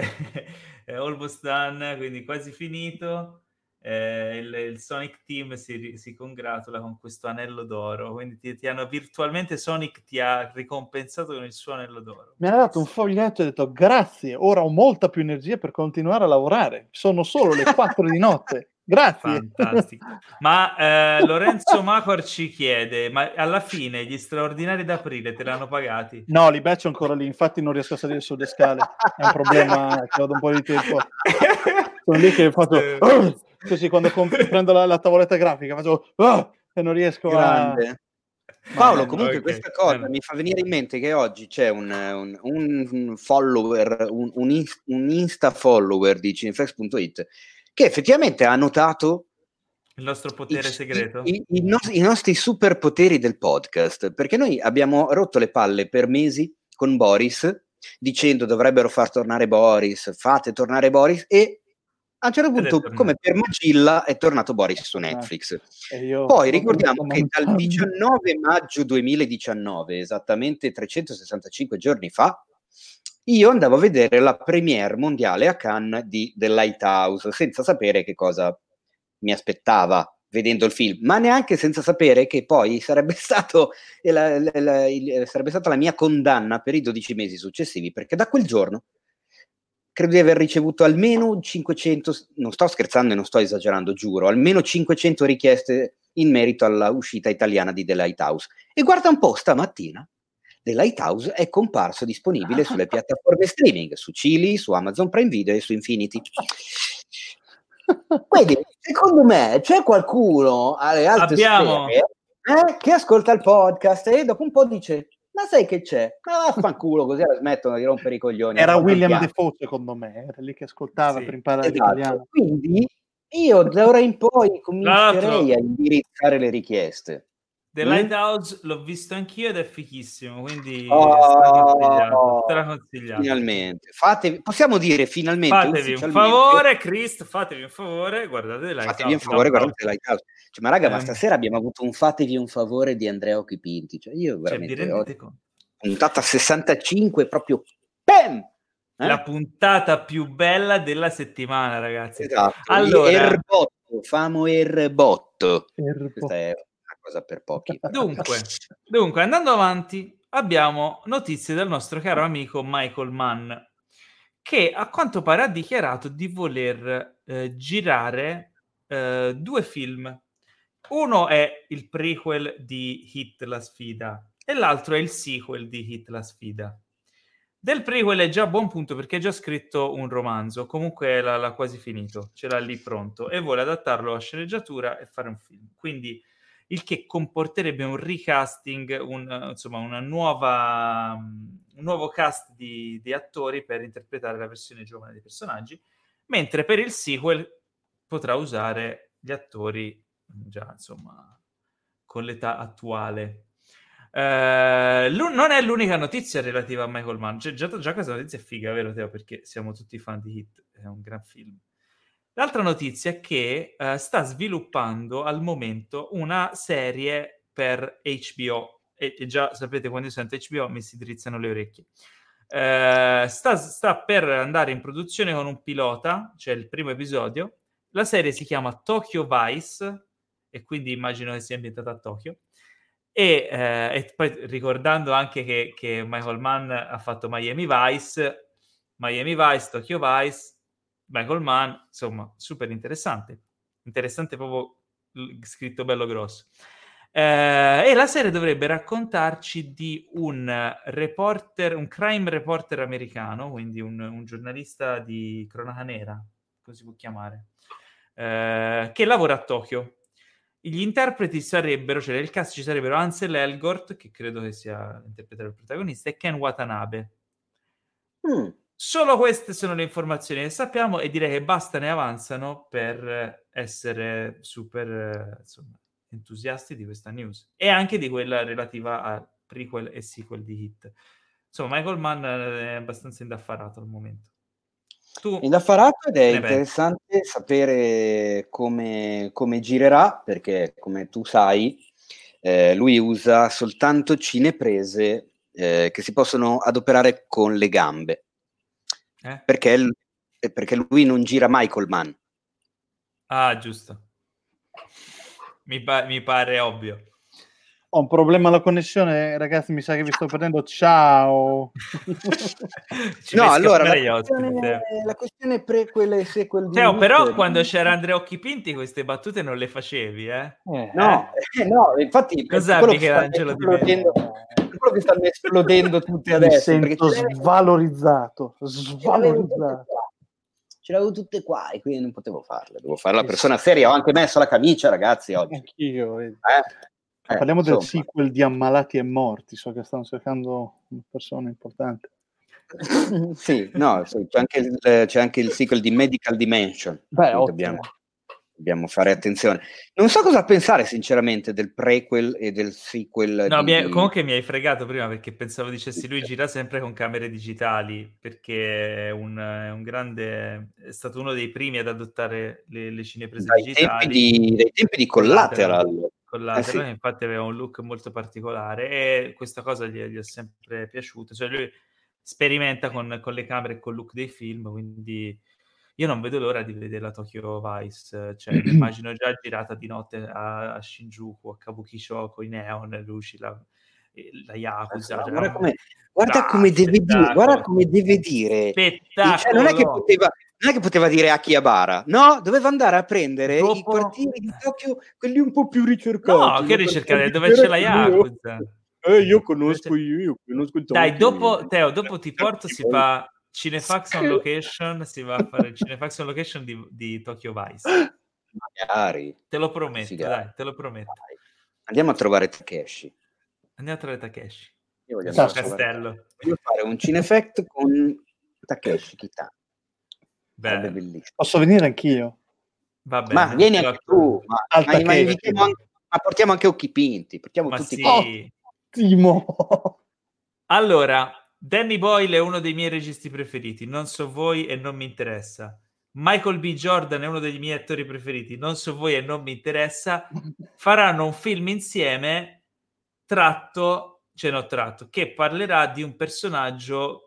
è almost done, quindi quasi finito, eh, il, il Sonic Team si, si congratula con questo anello d'oro, quindi ti, ti hanno virtualmente, Sonic ti ha ricompensato con il suo anello d'oro. Mi hanno dato un foglietto e ho detto grazie, ora ho molta più energia per continuare a lavorare, sono solo le quattro di notte. Grazie. Fantastico. Ma eh, Lorenzo Macor ci chiede, ma alla fine gli straordinari d'aprile te l'hanno pagati? No, li beccio ancora lì, infatti non riesco a salire sulle scale, è un problema che vado un po' di tempo. Sono lì che faccio oh! Così, quando comp- prendo la, la tavoletta grafica faccio oh! e non riesco Grande. a... Paolo, comunque okay. questa cosa mi fa venire in mente che oggi c'è un, un, un follower, un, un, un insta follower di cinefax punto it che effettivamente ha notato il nostro potere i, segreto, i, i, no, i nostri superpoteri del podcast, perché noi abbiamo rotto le palle per mesi con Boris, dicendo dovrebbero far tornare Boris, fate tornare Boris, e a un certo punto, come per Magilla, è tornato Boris su Netflix. Eh, Poi ricordiamo che dal diciannove maggio duemiladiciannove, esattamente trecentosessantacinque giorni fa, io andavo a vedere la premiere mondiale a Cannes di The Lighthouse, senza sapere che cosa mi aspettava vedendo il film, ma neanche senza sapere che poi sarebbe stato la, la, la, il, sarebbe stata la mia condanna per i dodici mesi successivi, perché da quel giorno credo di aver ricevuto almeno cinquecento, non sto scherzando e non sto esagerando, giuro, almeno cinquecento richieste in merito alla uscita italiana di The Lighthouse. E guarda un po', stamattina The Lighthouse è comparso disponibile sulle piattaforme streaming, su Chili, su Amazon Prime Video e su Infinity. Quindi, secondo me, c'è qualcuno alle alte Abbiamo. sfere eh, che ascolta il podcast e dopo un po' dice ma sai che c'è? Ma vaffanculo, così la smettono di rompere i coglioni. Era William Defoe, secondo me, era lì che ascoltava sì, per imparare esatto. l'italiano. Quindi io da ora in poi comincerei a indirizzare le richieste. The Lighthouse l'ho visto anch'io ed è fichissimo, quindi oh, te la consigliamo. Finalmente, fatevi, possiamo dire finalmente. Fatevi un favore, Chris, fatevi un favore, guardate The Lighthouse. Fatevi un favore, guardate The Lighthouse. Cioè, ma raga, eh. ma stasera abbiamo avuto un fatevi un favore di Andrea Occhipinti. Cioè, io veramente cioè, ho puntata sessantacinque, proprio pam! Eh? La puntata più bella della settimana, ragazzi. Esatto, allora... Erbotto, famo Erbotto. Erbotto. Questa è... cosa per pochi. Dunque, dunque, andando avanti, abbiamo notizie dal nostro caro amico Michael Mann, che a quanto pare ha dichiarato di voler eh, girare eh, due film. Uno è il prequel di Hit la sfida e l'altro è il sequel di Hit la sfida. Del prequel è già a buon punto perché ha già scritto un romanzo, comunque l'ha, l'ha quasi finito, ce l'ha lì pronto e vuole adattarlo a sceneggiatura e fare un film. Quindi il che comporterebbe un recasting, un, insomma una nuova, un nuovo cast di, di attori per interpretare la versione giovane dei personaggi, mentre per il sequel potrà usare gli attori già insomma con l'età attuale. Eh, l- non è l'unica notizia relativa a Michael Mann, cioè, già, già questa notizia è figa, vero Teo? Perché siamo tutti fan di Hit, è un gran film. L'altra notizia è che uh, sta sviluppando al momento una serie per H B O, e, e già sapete quando io sento H B O mi si drizzano le orecchie. Uh, sta, sta per andare in produzione con un pilota, cioè il primo episodio. La serie si chiama Tokyo Vice, e quindi immagino che sia ambientata a Tokyo. E, uh, e poi ricordando anche che, che Michael Mann ha fatto Miami Vice, Miami Vice, Tokyo Vice... Michael Mann, insomma, super interessante. Interessante proprio scritto bello grosso. Eh, e la serie dovrebbe raccontarci di un reporter, un crime reporter americano, quindi un, un giornalista di cronaca nera, così può chiamare, eh, che lavora a Tokyo. Gli interpreti sarebbero, cioè nel cast ci sarebbero Ansel Elgort, che credo che sia interpretato il protagonista, e Ken Watanabe. Mm. Solo queste sono le informazioni che sappiamo e direi che basta, ne avanzano per essere super insomma, entusiasti di questa news e anche di quella relativa a prequel e sequel di Hit. Insomma, Michael Mann è abbastanza indaffarato al momento. Tu indaffarato ed è interessante pensi. sapere come, come girerà, perché come tu sai eh, lui usa soltanto cineprese eh, che si possono adoperare con le gambe. Eh? Perché, perché lui non gira Michael Mann, Ah, giusto. Mi, pa- mi pare ovvio. Ho un problema alla connessione, ragazzi, mi sa che vi sto perdendo. Ciao. No, allora la questione, la questione pre quelle sequel di Nuke, però quando c'era Andrea Occhipinti queste battute non le facevi, eh? Eh, no, eh, no, infatti cos'è Michelangelo di me? Quello che stanno esplodendo tutti adesso. Mi sento svalorizzato, svalorizzato. Ce l'avevo tutte qua e quindi non potevo farle. Devo fare la persona seria, ho anche messo la camicia, ragazzi, oggi. Anch'io. Eh? Eh, Parliamo insomma. Del sequel di Ammalati e Morti, so che stanno cercando una persona importante. Sì, no, sì, c'è, anche il, c'è anche il sequel di Medical Dimension. Beh, dobbiamo, dobbiamo fare attenzione. Non so cosa pensare sinceramente del prequel e del sequel. No, di... mi è, comunque mi hai fregato prima perché pensavo dicessi lui gira sempre con camere digitali perché è un, è un grande, è stato uno dei primi ad adottare le, le cineprese dai digitali. Tempi di, dai tempi di Collateral. Collateral, eh sì. Infatti aveva un look molto particolare e questa cosa gli, gli è sempre piaciuta, cioè lui sperimenta con, con le camere e col look dei film, quindi io non vedo l'ora di vedere la Tokyo Vice, cioè immagino già girata di notte a, a Shinjuku, a Kabukicho con i neon, le luci, la, la Yakuza, guarda, cioè, come, guarda come deve dire, guarda come deve dire, cioè, non è che poteva non è che poteva dire Akihabara, no? Doveva andare a prendere dopo... i quartieri di Tokyo, quelli un po' più ricercati. No, che ricercare? Dove c'è la Yakuza? Eh, io conosco io, io conosco il Tokyo. Dai, dopo, Teo, dopo ti porto, si fa Cinefax on Location, si va a fare il Cinefax on Location di, di Tokyo Vice. Magari. Te lo prometto, dai, te lo prometto. Dai. Andiamo a trovare Takeshi. Andiamo a trovare Takeshi. Io voglio, andare Castello. voglio fare un Cinefact con Takeshi Kitano. Posso venire anch'io? Va bene, ma vieni anche tu, ma, ma, ma, invitiamo anche, ma portiamo anche Occhipinti, portiamo ma tutti sì. Ottimo. Allora, Danny Boyle è uno dei miei registi preferiti, non so voi e non mi interessa. Michael B. Jordan è uno dei miei attori preferiti, non so voi e non mi interessa. Faranno un film insieme tratto, cioè no tratto, che parlerà di un personaggio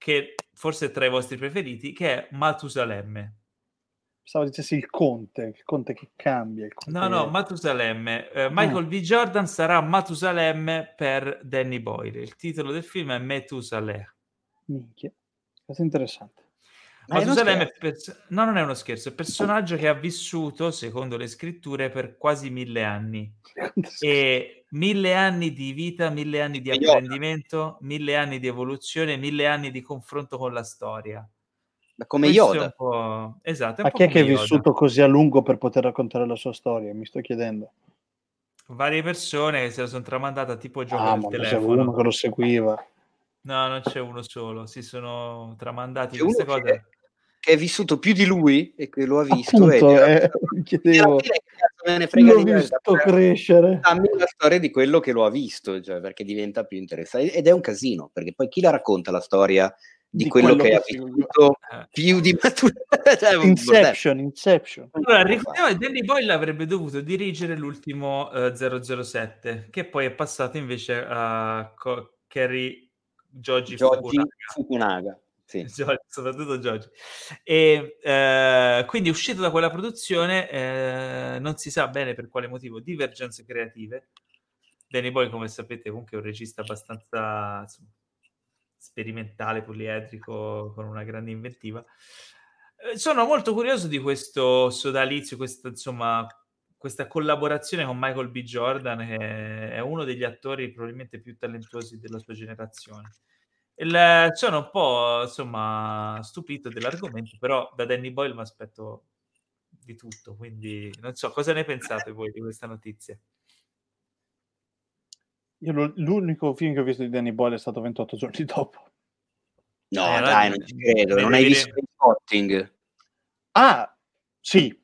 che forse è tra i vostri preferiti, che è Matusalemme. Pensavo dicessi il conte, il conte che cambia. Il conte no, no, è... Matusalemme. Eh, Michael mm. B. Jordan sarà Matusalemme per Danny Boyle. Il titolo del film è Metusaleh. Minchia, questo è interessante. Matusalemme è pers- no, non è uno scherzo, è un personaggio che ha vissuto, secondo le scritture, per quasi mille anni. E... mille anni di vita, mille anni di apprendimento, mille anni di evoluzione, mille anni di confronto con la storia. Ma come Yoda. È un po'... Esatto. È un ma po' chi è che è vissuto così a lungo per poter raccontare la sua storia? Mi sto chiedendo. Varie persone che se la sono tramandata tipo gioco ah, del telefono. C'era uno che lo seguiva. No, non c'è uno solo. Si sono tramandati c'è queste cose. Che... che è vissuto più di lui e che lo ha visto. Appunto, e eh, chiedevo, me ne frega l'ho di visto realtà, crescere. Dammi la storia di quello che lo ha visto, cioè, perché diventa più interessante. Ed è un casino, perché poi chi la racconta la storia di, di quello, quello che ha vissuto eh. più di maturità? Cioè, Inception, Inception. Allora, ricordiamo che Danny Boyle avrebbe dovuto dirigere l'ultimo eh, zero zero sette, che poi è passato invece a Co- Kerry Gyoji Fukunaga. Fukunaga. Sì. Soprattutto Giorgio e eh, quindi uscito da quella produzione eh, non si sa bene per quale motivo divergenze creative. Danny Boyle, come sapete, comunque è un regista abbastanza insomma, sperimentale, poliedrico, con una grande inventiva. Eh, sono molto curioso di questo sodalizio, questa, insomma, questa collaborazione con Michael B. Jordan, che è uno degli attori probabilmente più talentuosi della sua generazione. Il, sono un po' insomma stupito dell'argomento, però da Danny Boyle mi aspetto di tutto, quindi non so cosa ne pensate voi di questa notizia. Io lo, l'unico film che ho visto di Danny Boyle è stato ventotto giorni dopo. No, eh, dai, non ci credo. Non hai visto il Spotting? Ah, sì.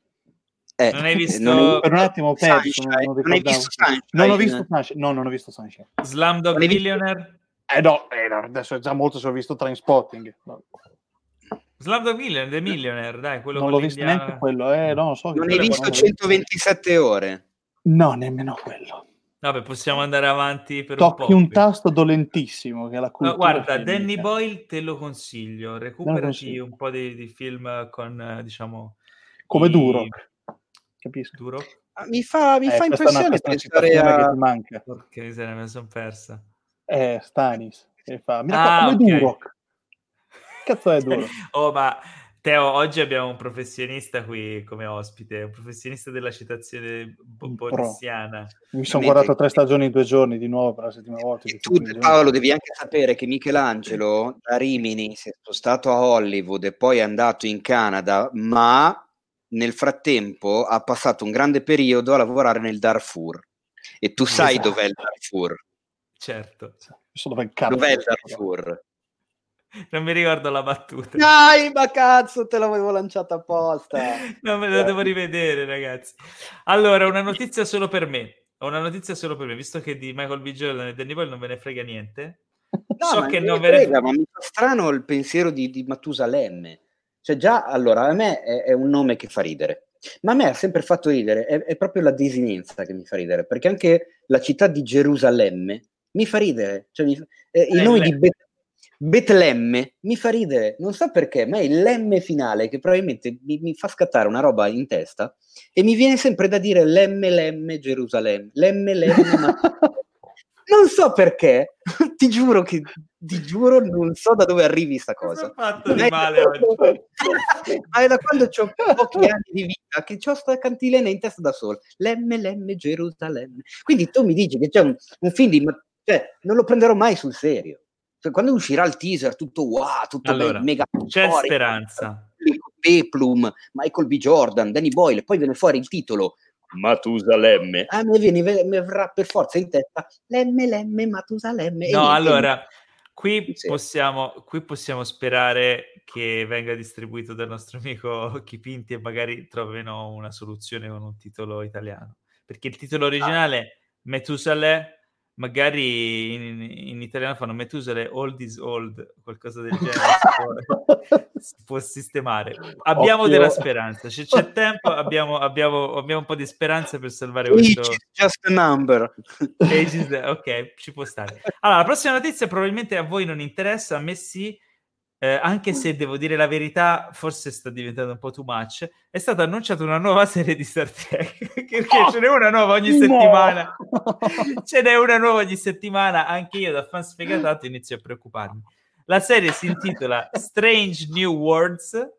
Eh, non hai visto non, per un attimo perso, non, non hai visto Sunshine. Non ho visto Sunshine. No, non ho visto Sunshine. Slumdog Millionaire. Eh no, eh no, adesso è già molto se ho visto Trainspotting. No. Slumdog Millionaire, The Millionaire, dai, quello non l'ho visto indiana. Neanche quello, eh, no, so non hai visto centoventisette visto. Ore? No, nemmeno quello. Vabbè, possiamo andare avanti per Tocchi un po'. un tasto dolentissimo che è la cultura. No, guarda, filmica. Danny Boyle te lo consiglio, recuperati lo consiglio. un po' di, di film con, diciamo, come duro, capisco. Duro? Ah, mi fa, mi eh, fa impressione pensare a... manca. Ok, se ne me sono persa. Eh, Stanis. Che fa? Mi ah, fa come okay. Duro. Cazzo è duro. Oh, ma Teo, oggi abbiamo un professionista qui come ospite, un professionista della citazione bonbonissiana. Mi sono guardato tre stagioni in due giorni di nuovo per la settima volta. E tu, Paolo, devi anche sapere che Michelangelo da Rimini si è spostato a Hollywood e poi è andato in Canada, ma nel frattempo ha passato un grande periodo a lavorare nel Darfur. E tu sai esatto. Dov'è il Darfur? Certo. Dov'è il Darfur? Non mi ricordo la battuta. Dai, ma cazzo, te l'avevo lanciata apposta. No, me la devo rivedere, ragazzi. Allora, una notizia solo per me. Una notizia solo per me, visto che di Michael B. Jordan e Danny Boyle non ve ne frega niente. No, so che non ve ne frega, ma mi fa strano il pensiero di, di Matusalemme. Cioè già, allora, a me è, è un nome che fa ridere. Ma a me ha sempre fatto ridere. È, è proprio la desinenza che mi fa ridere. Perché anche la città di Gerusalemme mi fa ridere. Cioè, mi fa, eh, il nome di Bet- Betlemme mi fa ridere, non so perché, ma è il lemme finale che probabilmente mi, mi fa scattare una roba in testa e mi viene sempre da dire lemme lemme Gerusalemme, lemme lemme ma... non so perché, ti giuro che ti giuro non so da dove arrivi sta cosa. Fatto di male oggi. Ma è da quando ho pochi anni di vita che ho sta cantilena in testa da sola, lemme lemme Gerusalemme. Quindi tu mi dici che c'è un, un film di ma... cioè, non lo prenderò mai sul serio. Quando uscirà il teaser tutto wow, tutto allora, mega c'è fuori, speranza Peplum, Michael B. Jordan, Danny Boyle, poi viene fuori il titolo Matusalemme, a me viene, mi avrà per forza in testa lemme lemme Matusalemme. No, allora qui possiamo, qui possiamo sperare che venga distribuito dal nostro amico Occhipinti e magari trovino una soluzione con un titolo italiano, perché il titolo originale ah. Metusale magari in, in italiano fanno Metusale Old is Old, qualcosa del genere. si, può, si può sistemare. Abbiamo Occhio. Della speranza, c'è, c'è tempo, abbiamo, abbiamo, abbiamo un po' di speranza per salvare questo. Just a number. Ok, ci può stare. Allora, la prossima notizia probabilmente a voi non interessa, a me sì, eh, anche se devo dire la verità, forse sta diventando un po' too much. È stata annunciata una nuova serie di Star Trek, perché oh, ce n'è una nuova ogni no. settimana. Ce n'è una nuova ogni settimana, anche io da fan sfegatato inizio a preoccuparmi. La serie si intitola Strange New Worlds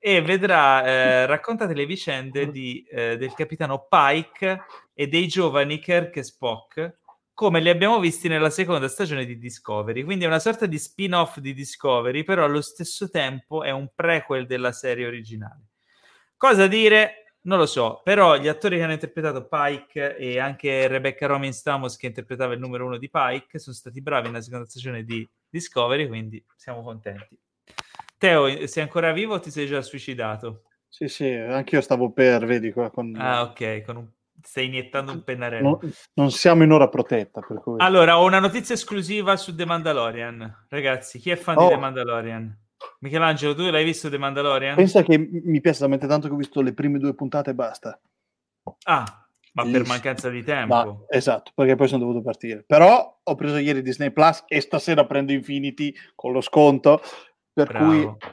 e vedrà eh, raccontate le vicende di, eh, del capitano Pike e dei giovani Kirk e Spock, come li abbiamo visti nella seconda stagione di Discovery. Quindi è una sorta di spin-off di Discovery, però allo stesso tempo è un prequel della serie originale. Cosa dire? Non lo so, però gli attori che hanno interpretato Pike e anche Rebecca Romaine Stamos, che interpretava il numero uno di Pike, sono stati bravi nella seconda stagione di Discovery, quindi siamo contenti. Teo, sei ancora vivo o ti sei già suicidato? Sì, sì, anch'io stavo per, vedi qua con... Ah, ok, con un stai iniettando un pennarello. Non, non siamo in ora protetta, per cui. Allora, ho una notizia esclusiva su The Mandalorian. Ragazzi, chi è fan oh. di The Mandalorian? Michelangelo, tu l'hai visto The Mandalorian? Pensa che mi piace talmente tanto che ho visto le prime due puntate e basta. Ah, ma Lì. Per mancanza di tempo. Ma, esatto, perché poi sono dovuto partire. Però ho preso ieri Disney Plus e stasera prendo Infinity con lo sconto, per Bravo. cui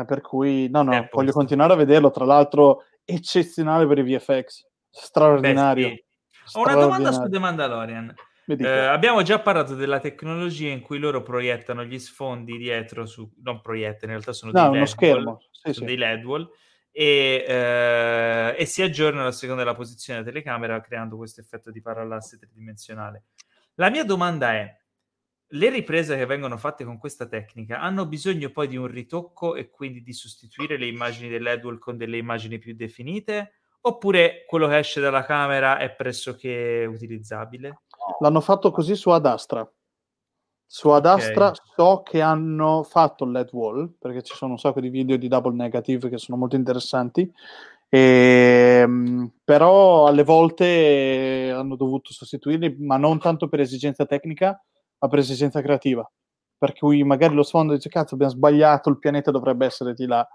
eh, per cui no no, tempo. Voglio continuare a vederlo, tra l'altro eccezionale per i V F X. Straordinario. Beh, sì. Ho una domanda su The Mandalorian. Eh, abbiamo già parlato della tecnologia in cui loro proiettano gli sfondi dietro su, non proiettano, in realtà sono no, dei uno LED schermo. Wall, sì, sono sì. dei LED wall e, eh, e si aggiornano a seconda della posizione della telecamera, creando questo effetto di parallasse tridimensionale. La mia domanda è: le riprese che vengono fatte con questa tecnica hanno bisogno poi di un ritocco e quindi di sostituire le immagini del LED wall con delle immagini più definite? Oppure quello che esce dalla camera è pressoché utilizzabile? L'hanno fatto così su Ad Astra. Su Ad Astra okay. so che hanno fatto il LED wall, perché ci sono un sacco di video di double negative che sono molto interessanti, e, però alle volte hanno dovuto sostituirli, ma non tanto per esigenza tecnica, ma per esigenza creativa. Per cui magari lo sfondo dice, cazzo, abbiamo sbagliato, il pianeta dovrebbe essere di là.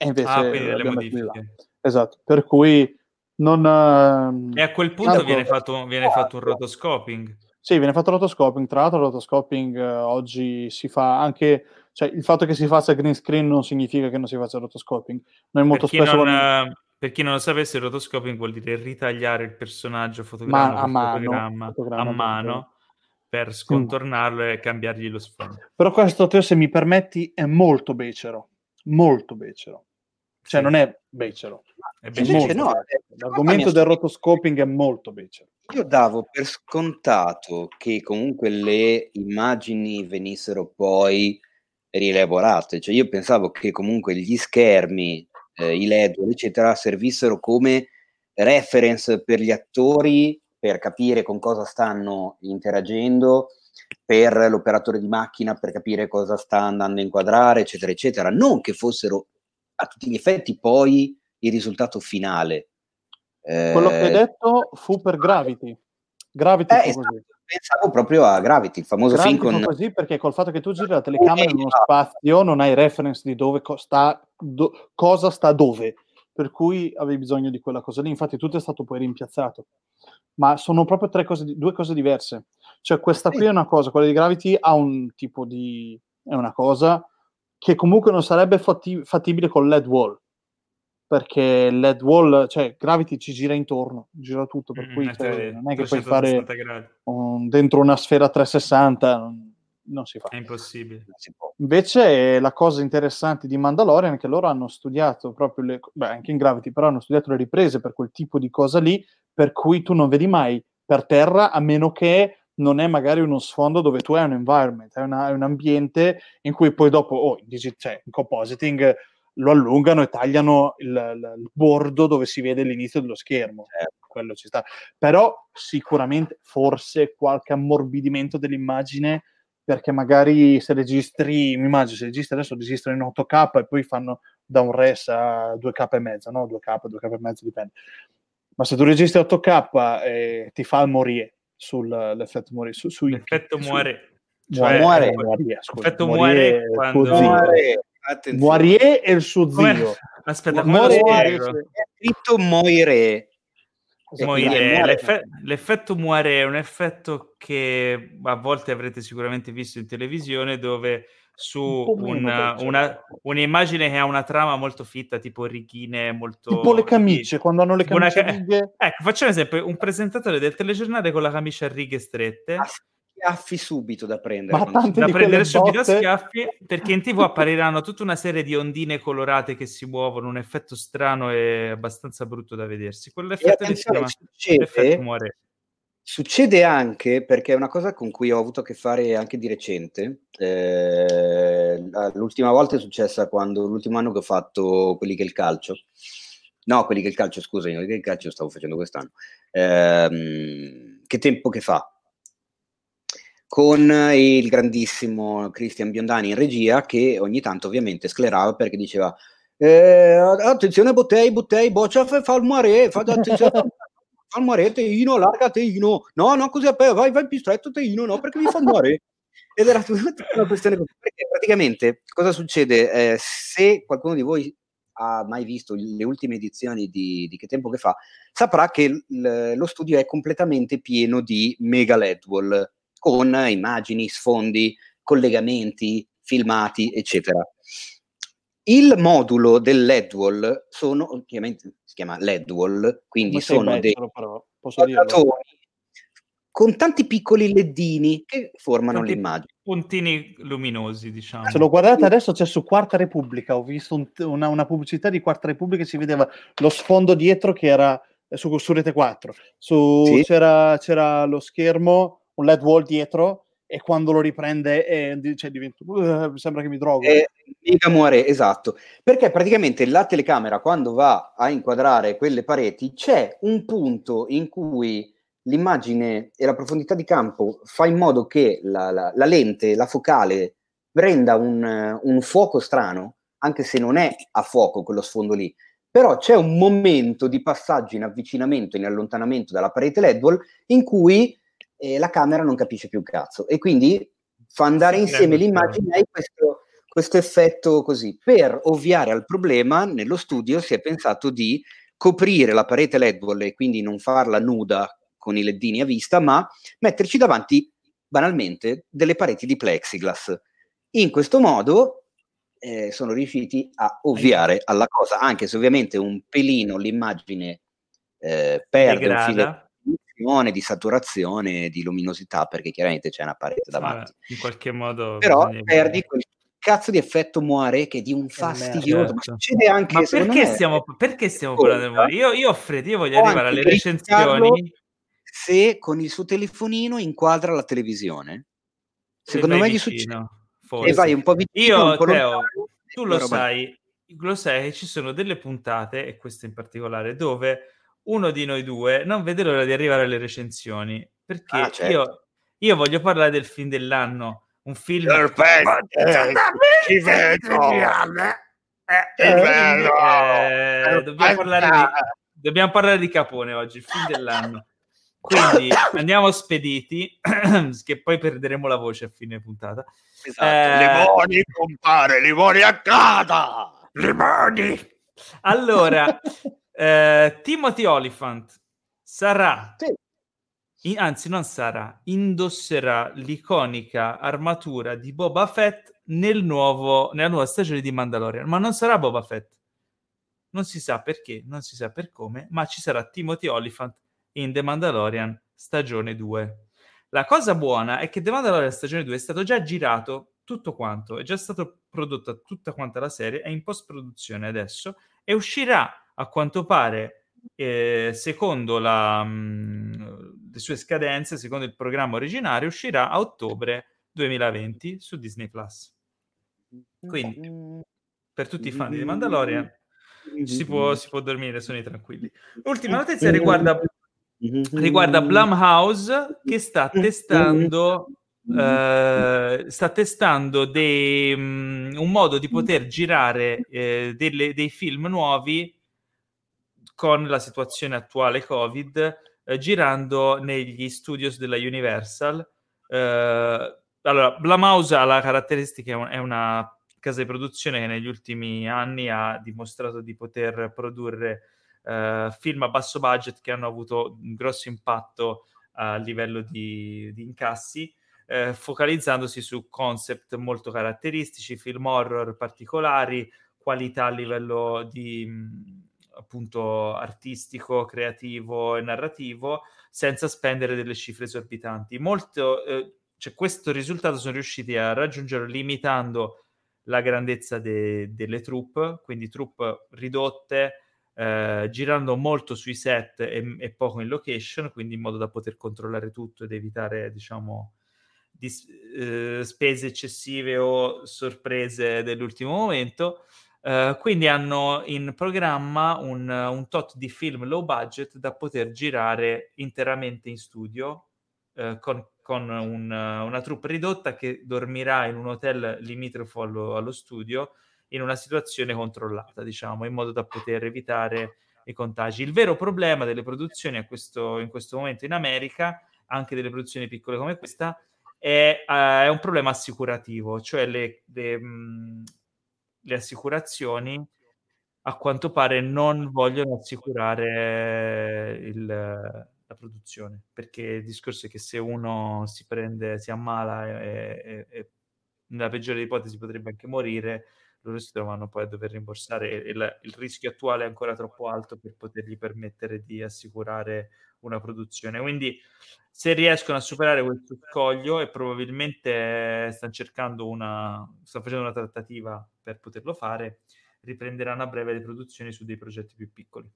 E invece ah, quindi delle modifiche. Esatto, per cui non... Uh, e a quel punto viene, fatto, viene fatto un rotoscoping. Sì, viene fatto rotoscoping, tra l'altro rotoscoping eh, oggi si fa anche, cioè il fatto che si faccia green screen non significa che non si faccia rotoscoping. Noi molto per spesso non, vogliamo... Per chi non lo sapesse, il rotoscoping vuol dire ritagliare il personaggio fotogramma Ma, a, mano, fotogramma, fotogramma a mano per scontornarlo sì. e cambiargli lo sfondo. Però questo, Teo, se mi permetti, è molto becero, molto becero. Cioè sì. non è becero. È becero. Invece no, è... L'argomento del rotoscoping è molto becero. Io davo per scontato che comunque le immagini venissero poi rielaborate, cioè io pensavo che comunque gli schermi, eh, i L E D, eccetera, servissero come reference per gli attori per capire con cosa stanno interagendo, per l'operatore di macchina per capire cosa sta andando a inquadrare, eccetera, eccetera, non che fossero a tutti gli effetti poi il risultato finale. Quello che hai detto fu per Gravity. Gravity eh, fu esatto. così. Pensavo proprio a Gravity, il famoso Gravity film con... così, perché col fatto che tu giri la telecamera in uno spazio non hai reference di dove sta, do, cosa sta dove, per cui avevi bisogno di quella cosa lì. Infatti tutto è stato poi rimpiazzato. Ma sono proprio tre cose, due cose diverse. Cioè questa qui è una cosa, quella di Gravity ha un tipo di... è una cosa che comunque non sarebbe fatti, fattibile con L E D wall. Perché L E D wall, cioè Gravity ci gira intorno, gira tutto, per mm, cui cioè, non è che puoi fare un, dentro una sfera trecentosessanta, non, non si fa. È impossibile. Invece la cosa interessante di Mandalorian è che loro hanno studiato proprio, le, beh anche in Gravity, però hanno studiato le riprese per quel tipo di cosa lì, per cui tu non vedi mai per terra, a meno che non è magari uno sfondo dove tu hai un environment, hai, una, hai un ambiente in cui poi dopo, oh, dici, cioè, in compositing... lo allungano e tagliano il, il, il bordo dove si vede l'inizio dello schermo, eh, quello ci sta. Però sicuramente forse qualche ammorbidimento dell'immagine, perché magari se registri, mi immagino se registri adesso registrano in otto K e poi fanno da un res a due K e mezzo, no? due K, due K e mezzo dipende. Ma se tu registri otto K eh, ti fa il morire sull'effetto morire. Su, su, l'effetto su, muore. Cioè, muore, muore, scusa. L'effetto muore quando... muore. Attenzione. Moirier e il suo zio. Come... Aspetta, come lo spiego? È scritto Moiré. Moiré. L'effe... L'effetto Moiré è un effetto che a volte avrete sicuramente visto in televisione, dove su un una, una, un'immagine che ha una trama molto fitta, tipo righine molto... Tipo le camicie, righe. Quando hanno le camicie una... righe. Ecco, facciamo un esempio. Un presentatore del telegiornale con la camicia a righe strette... Ah. Schiaffi subito da prendere da prendere subito botte. Schiaffi, perché in TV appariranno tutta una serie di ondine colorate che si muovono, un effetto strano e abbastanza brutto da vedersi. Quell'effetto di succede, succede anche perché è una cosa con cui ho avuto a che fare anche di recente. Eh, l'ultima volta è successa quando l'ultimo anno che ho fatto quelli che il calcio no quelli che il calcio scusa quelli che il calcio stavo facendo quest'anno, eh, Che tempo che fa, con il grandissimo Christian Biondani in regia, che ogni tanto ovviamente sclerava perché diceva eh, attenzione Bottei, Bottei, boccia, fa il muare, fa il muare, Teino, larga Teino, no, no, così vai, vai più stretto Teino, no, perché mi fa il muare. Ed era tutta una questione, perché praticamente cosa succede? Eh, se qualcuno di voi ha mai visto le ultime edizioni di, di Che Tempo Che Fa, saprà che l- lo studio è completamente pieno di mega L E D wall, con immagini, sfondi, collegamenti, filmati, eccetera. Il modulo del L E D wall sono, ovviamente si chiama L E D wall, quindi ma sono bello, dei però, posso con tanti piccoli leddini che formano tanti l'immagine. Puntini luminosi, diciamo. Se lo guardate adesso c'è su Quarta Repubblica, ho visto un, una, una pubblicità di Quarta Repubblica, si vedeva lo sfondo dietro che era su, su Rete quattro, su, sì. c'era, c'era lo schermo, un L E D wall dietro, e quando lo riprende eh, cioè, divento, uh, sembra che mi drogo. Eh, mica muore, esatto. Perché praticamente la telecamera, quando va a inquadrare quelle pareti, c'è un punto in cui l'immagine e la profondità di campo fa in modo che la, la, la lente, la focale, prenda un, un fuoco strano, anche se non è a fuoco quello sfondo lì. Però c'è un momento di passaggio in avvicinamento, in allontanamento dalla parete L E D wall, in cui... e la camera non capisce più cazzo e quindi fa andare insieme l'immagine e questo, questo effetto così. Per ovviare al problema nello studio si è pensato di coprire la parete L E D wall e quindi non farla nuda con i leddini a vista, ma metterci davanti banalmente delle pareti di plexiglass. In questo modo eh, sono riusciti a ovviare alla cosa, anche se ovviamente un pelino l'immagine eh, perde un filo di saturazione, di luminosità, perché chiaramente c'è una parete davanti. Vabbè, in qualche modo, però perdi quel cazzo di effetto moiré che è di un fastidioso, ma succede anche. Ma perché stiamo perché stiamo parlando di moiré? Io io Fred, io voglio arrivare alle recensioni. Se con il suo telefonino inquadra la televisione, secondo me gli succede. Forse. E vai un po' vicino. Io Teo, tu lo sai, lo sai che ci sono delle puntate, e questa in particolare, dove uno di noi due non vede l'ora di arrivare alle recensioni, perché ah, certo. io, io voglio parlare del film dell'anno, un film il dobbiamo parlare di Capone oggi, il film dell'anno, quindi andiamo spediti che poi perderemo la voce a fine puntata. Esatto. eh, Limoni compare, limoni a casa, limoni. Allora Uh, Timothy Olyphant sarà, sì. in, anzi non sarà, indosserà l'iconica armatura di Boba Fett nel nuovo, nella nuova stagione di Mandalorian, ma non sarà Boba Fett, non si sa perché, non si sa per come, ma ci sarà Timothy Olyphant in The Mandalorian stagione due. La cosa buona è che The Mandalorian stagione due è stato già girato tutto quanto, è già stato prodotta tutta quanta la serie, è in post-produzione adesso e uscirà a quanto pare, eh, secondo la, mh, le sue scadenze, secondo il programma originario, uscirà a ottobre duemilaventi su Disney Plus. Quindi, per tutti i fan di Mandalorian, si può, si può dormire, sono tranquilli. L'ultima notizia riguarda, riguarda Blumhouse, che sta testando, eh, sta testando dei, mh, un modo di poter girare eh, delle, dei film nuovi con la situazione attuale Covid, eh, girando negli studios della Universal. Eh, allora, Blumhouse ha la caratteristica, è, un, è una casa di produzione che negli ultimi anni ha dimostrato di poter produrre eh, film a basso budget che hanno avuto un grosso impatto a livello di, di incassi, eh, focalizzandosi su concept molto caratteristici, film horror particolari, qualità a livello di... appunto artistico, creativo e narrativo, senza spendere delle cifre esorbitanti. Molto, eh, cioè questo risultato sono riusciti a raggiungerlo limitando la grandezza de- delle troupe, quindi troupe ridotte, eh, girando molto sui set e-, e poco in location, quindi in modo da poter controllare tutto ed evitare, diciamo, dis- eh, spese eccessive o sorprese dell'ultimo momento. Uh, quindi hanno in programma un, un tot di film low budget da poter girare interamente in studio, uh, con, con un, una troupe ridotta che dormirà in un hotel limitrofo allo, allo studio, in una situazione controllata, diciamo, in modo da poter evitare i contagi. Il vero problema delle produzioni a questo, in questo momento in America, anche delle produzioni piccole come questa, è, uh, è un problema assicurativo, cioè le... le mh, le assicurazioni a quanto pare non vogliono assicurare il, la produzione, perché il discorso è che se uno si prende, si ammala e, e, e nella peggiore ipotesi potrebbe anche morire, loro si trovano poi a dover rimborsare e, e la, il rischio attuale è ancora troppo alto per potergli permettere di assicurare una produzione. Quindi se riescono a superare questo scoglio, e probabilmente stanno cercando una stanno facendo una trattativa per poterlo fare, riprenderanno a breve le produzioni su dei progetti più piccoli.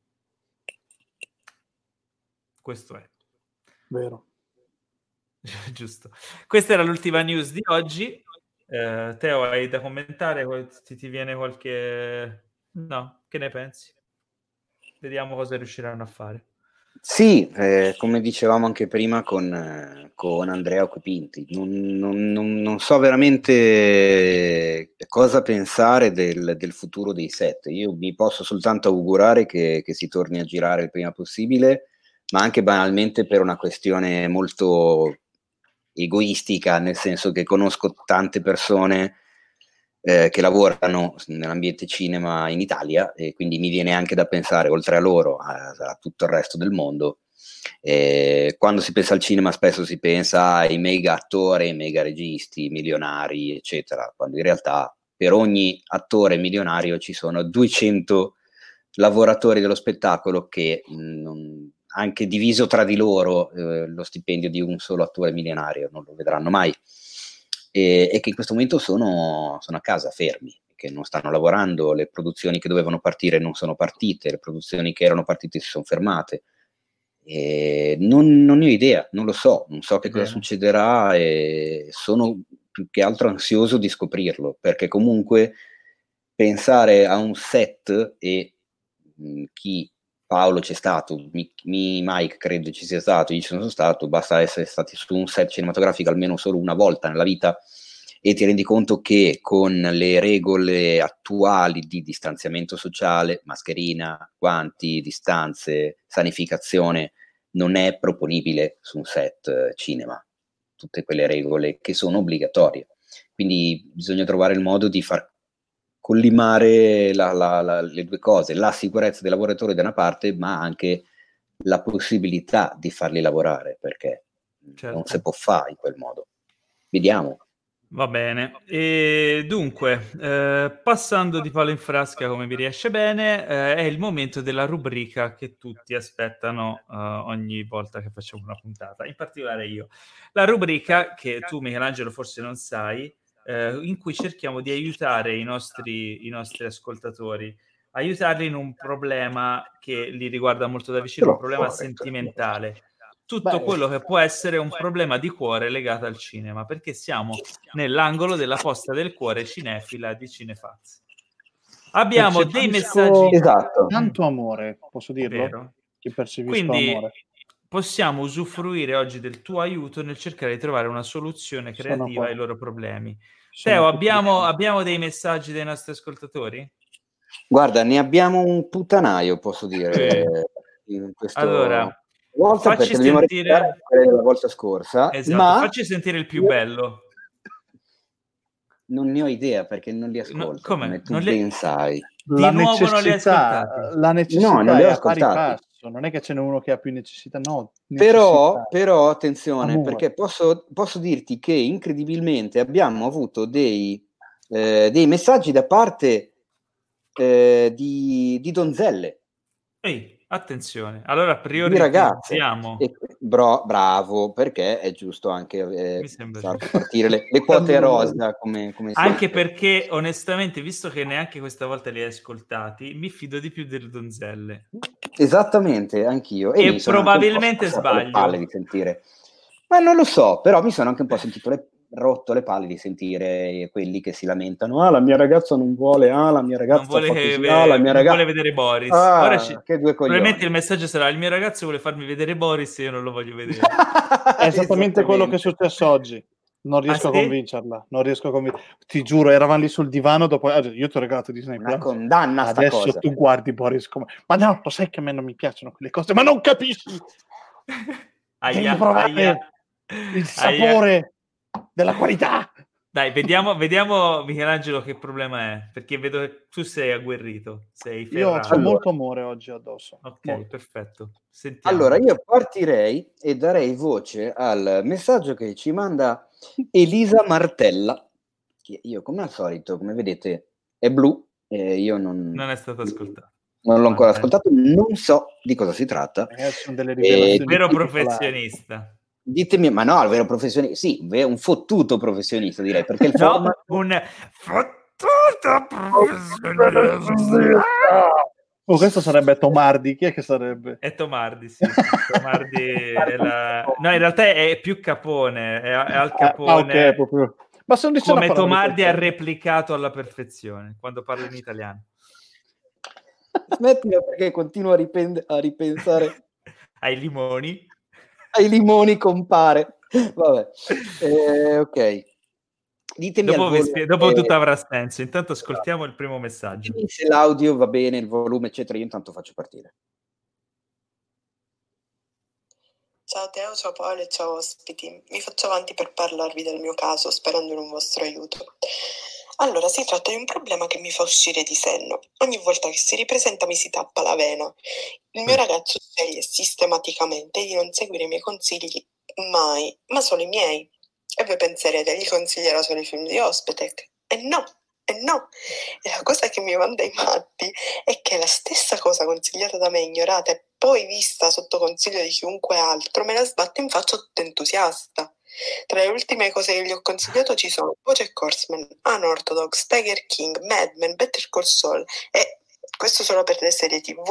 Questo è vero. Giusto. Questa era l'ultima news di oggi. Eh, Teo, hai da commentare? Se ti viene qualche... No? Che ne pensi? Vediamo cosa riusciranno a fare. Sì, eh, come dicevamo anche prima con, eh, con Andrea Occhipinti, non, non, non, non so veramente cosa pensare del, del futuro dei set. Io mi posso soltanto augurare che, che si torni a girare il prima possibile, ma anche banalmente per una questione molto egoistica, nel senso che conosco tante persone eh, che lavorano nell'ambiente cinema in Italia, e quindi mi viene anche da pensare, oltre a loro, a, a tutto il resto del mondo, Eh, quando si pensa al cinema spesso si pensa ai mega attori, ai mega registi, milionari, eccetera, quando in realtà per ogni attore milionario ci sono duecento lavoratori dello spettacolo che mh, anche diviso tra di loro eh, lo stipendio di un solo attore milionario non lo vedranno mai, e, e che in questo momento sono, sono a casa fermi, che non stanno lavorando, le produzioni che dovevano partire non sono partite, le produzioni che erano partite si sono fermate. Eh, non, non ne ho idea, non lo so, non so che cosa Bene. succederà e sono più che altro ansioso di scoprirlo, perché comunque pensare a un set e mh, chi Paolo c'è stato, mi, mi Mike credo ci sia stato, io ci sono stato, basta essere stati su un set cinematografico almeno solo una volta nella vita e ti rendi conto che con le regole attuali di distanziamento sociale, mascherina, guanti, distanze, sanificazione, non è proponibile su un set cinema, tutte quelle regole che sono obbligatorie. Quindi bisogna trovare il modo di far collimare la, la, la, le due cose, la sicurezza dei lavoratori da una parte, ma anche la possibilità di farli lavorare, perché certo. non si può fare in quel modo. Vediamo. Va bene, e dunque, eh, passando di palo in frasca come vi riesce bene, eh, è il momento della rubrica che tutti aspettano eh, ogni volta che facciamo una puntata, in particolare io. La rubrica che tu, Michelangelo, forse non sai, eh, in cui cerchiamo di aiutare i nostri, i nostri ascoltatori, aiutarli in un problema che li riguarda molto da vicino, un problema sentimentale. Tutto Beh, quello che può essere un problema di cuore legato al cinema, perché siamo nell'angolo della posta del cuore cinefila di Cinefax. Abbiamo dei messaggi... Esatto. Tanto amore, posso dirlo? Che Quindi amore. Possiamo usufruire oggi del tuo aiuto nel cercare di trovare una soluzione creativa ai loro problemi. Sono Teo, abbiamo, abbiamo dei messaggi dei nostri ascoltatori? Guarda, ne abbiamo un puttanaio, posso dire. in questo... Allora... Volta facci sentire la volta scorsa, esatto, ma facci sentire il più bello. Non ne ho idea perché non li ascolto. No, come tu non le... sai la nuovo non li ascoltati. La necessità no, non li ho ascoltati. Non è che ce n'è uno che ha più necessità, no. Necessità. Però, però attenzione, Amore. perché posso, posso dirti che incredibilmente abbiamo avuto dei, eh, dei messaggi da parte eh, di, di donzelle. Ehi. Attenzione, allora a priori ragazzi, bro, bravo, perché è giusto anche eh, partire le, le quote rosa come, come anche sempre. Perché onestamente, visto che neanche questa volta li hai ascoltati, mi fido di più delle donzelle. Esattamente, anch'io. E, e probabilmente anche sbaglio. Le palle di sentire. Ma non lo so, però mi sono anche un po' sentito le, rotto le palle di sentire quelli che si lamentano: ah, la mia ragazza non vuole, ah, la mia ragazza non vuole, che, così, ah, la mia ragazza... vuole vedere Boris. Ah, ora ci... che due coglioni. Probabilmente il messaggio sarà: il mio ragazzo vuole farmi vedere Boris e io non lo voglio vedere. È esattamente quello che è successo oggi. Non riesco ah, a convincerla, non riesco a convincerla. Ti giuro, eravamo lì sul divano. Dopo io ti ho regalato Disney Plus. Una condanna sta adesso cosa. Tu guardi Boris come... ma no, lo sai che a me non mi piacciono quelle cose, ma non capisci. Aia, aia. Il sapore aia. della qualità. Dai, vediamo, vediamo Michelangelo che problema è, perché vedo che tu sei agguerrito, sei ferrato. Io ho allora. molto amore oggi addosso. Ok, molto. perfetto. Sentiamo. Allora io partirei e darei voce al messaggio che ci manda Elisa Martella, che io come al solito, come vedete, è blu e io non non è stato ascoltato. Non l'ho ancora ascoltato, non so di cosa si tratta. Eh, sono delle rivelazioni. È vero professionista. Ditemi, ma no, il vero professionista, sì, un fottuto professionista direi, perché il no, format... un fottuto professionista. Oh, questo sarebbe Tom Hardy, chi è che sarebbe? È Tom Hardy, sì. Tom Hardy è la... no, in realtà è più Capone, è, è al Capone. Ah, okay, proprio... ma sono come Tom Hardy ha replicato alla perfezione quando parla in italiano. Smettila perché continuo a, ripen- a ripensare ai limoni. Ai limoni compare. Vabbè. Eh, ok. Ditemi dopo, volo, spie- dopo eh, tutto avrà senso. Intanto ascoltiamo il primo messaggio. Se l'audio va bene, il volume, eccetera, io intanto faccio partire. Ciao Teo, ciao Paolo e ciao ospiti. Mi faccio avanti per parlarvi del mio caso, sperando in un vostro aiuto. Allora, si tratta di un problema che mi fa uscire di senno. Ogni volta che si ripresenta mi si tappa la vena. Il mio ragazzo sceglie sistematicamente di non seguire i miei consigli mai, ma solo i miei. E voi penserete, gli consiglierò solo i film di Ospetec. E no, e no. E la cosa che mi manda i matti è che la stessa cosa consigliata da me, ignorata e poi vista sotto consiglio di chiunque altro, me la sbatte in faccia tutta entusiasta. Tra le ultime cose che gli ho consigliato ci sono Bojack Horseman, Unorthodox, Tiger King, Mad Men, Better Call Saul, e questo solo per le serie tv,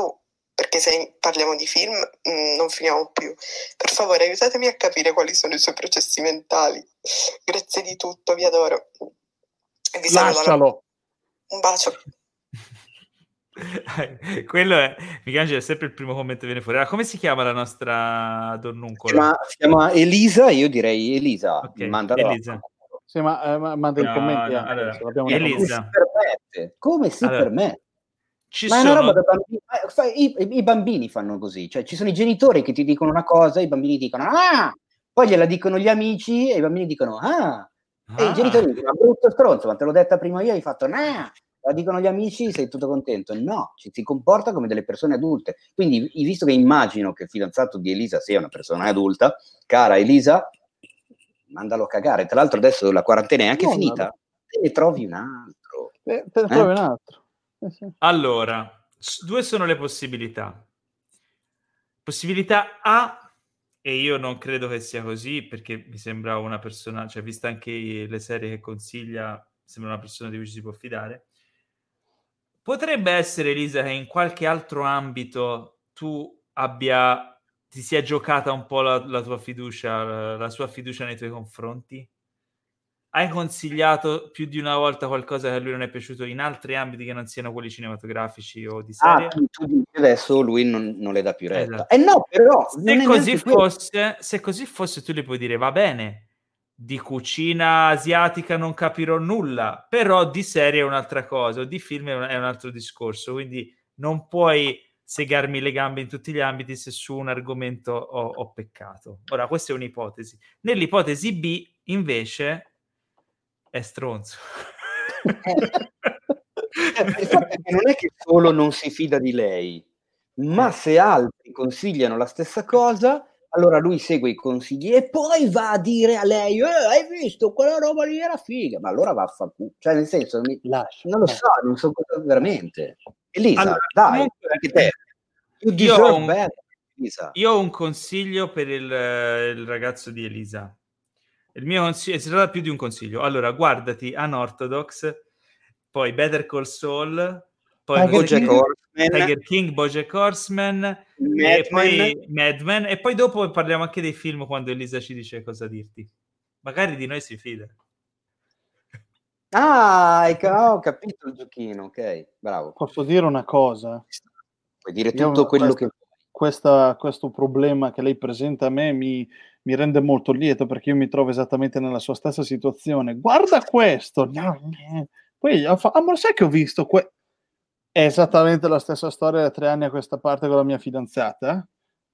perché se parliamo di film mh, non finiamo più. Per favore aiutatemi a capire quali sono i suoi processi mentali. Grazie di tutto, vi adoro e vi saluto. Un bacio. Quello è Michelangelo, è sempre il primo commento che viene fuori. Allora, come si chiama la nostra donnuncola? Ma, si chiama Elisa, io direi Elisa. Okay, manda Elisa. Sì, ma, eh, ma, manda no, il commento. No, allora, Elisa. Come si allora, permette? Ci ma sono... è una roba da bambini. I, I bambini fanno così, cioè ci sono i genitori che ti dicono una cosa, i bambini dicono ah, poi gliela dicono gli amici e i bambini dicono ah, ah. E i genitori dicono brutto stronzo, ma te l'ho detta prima io, hai fatto nah. La dicono gli amici, sei tutto contento? No, ci si comporta come delle persone adulte. Quindi, visto che immagino che il fidanzato di Elisa sia una persona adulta, cara Elisa, mandalo a cagare. Tra l'altro adesso la quarantena è anche no, finita. No. Te ne trovi un altro. Eh, te ne eh? trovi un altro. Eh, sì. Allora, due sono le possibilità. Possibilità A, e io non credo che sia così, perché mi sembra una persona, cioè vista anche le serie che consiglia, sembra una persona di cui ci si può fidare. Potrebbe essere, Elisa, che in qualche altro ambito tu abbia, ti sia giocata un po' la, la tua fiducia, la, la sua fiducia nei tuoi confronti? Hai consigliato più di una volta qualcosa che a lui non è piaciuto in altri ambiti che non siano quelli cinematografici o di serie? Ah, tu dici adesso lui non, non le dà più retta. Esatto. Eh no, però... Se così fosse, se così fosse, tu le puoi dire, va bene, di cucina asiatica non capirò nulla, però di serie è un'altra cosa, o di film è un altro discorso, quindi non puoi segarmi le gambe in tutti gli ambiti se su un argomento ho, ho peccato. Ora, questa è un'ipotesi. Nell'ipotesi B, invece, è stronzo. Il fatto è che non è che solo non si fida di lei, ma se altri consigliano la stessa cosa... Allora lui segue i consigli e poi va a dire a lei eh, hai visto quella roba lì era figa, ma allora va a fa cu- cioè nel senso mi... Lascia, non lo so, non so cosa veramente. Elisa, allora, dai, anche te. You io, ho un, better, Elisa. Io ho un consiglio per il, il ragazzo di Elisa. Il mio consiglio, si tratta più di un consiglio. Allora, guardati Unorthodox, poi Better Call Saul, poi Bojack Horseman, Tiger King, Bojack Horseman e poi Mad Men, e poi dopo parliamo anche dei film quando Elisa ci dice cosa dirti, magari di noi si fida. Ah, ho capito il giochino, ok, bravo. Posso dire una cosa? Puoi dire tutto Io, quello questa, che questa, questo problema che lei presenta a me mi mi rende molto lieto, perché io mi trovo esattamente nella sua stessa situazione. Guarda questo, poi fa... ah, ma sai che ho visto que... È esattamente la stessa storia da tre anni a questa parte con la mia fidanzata,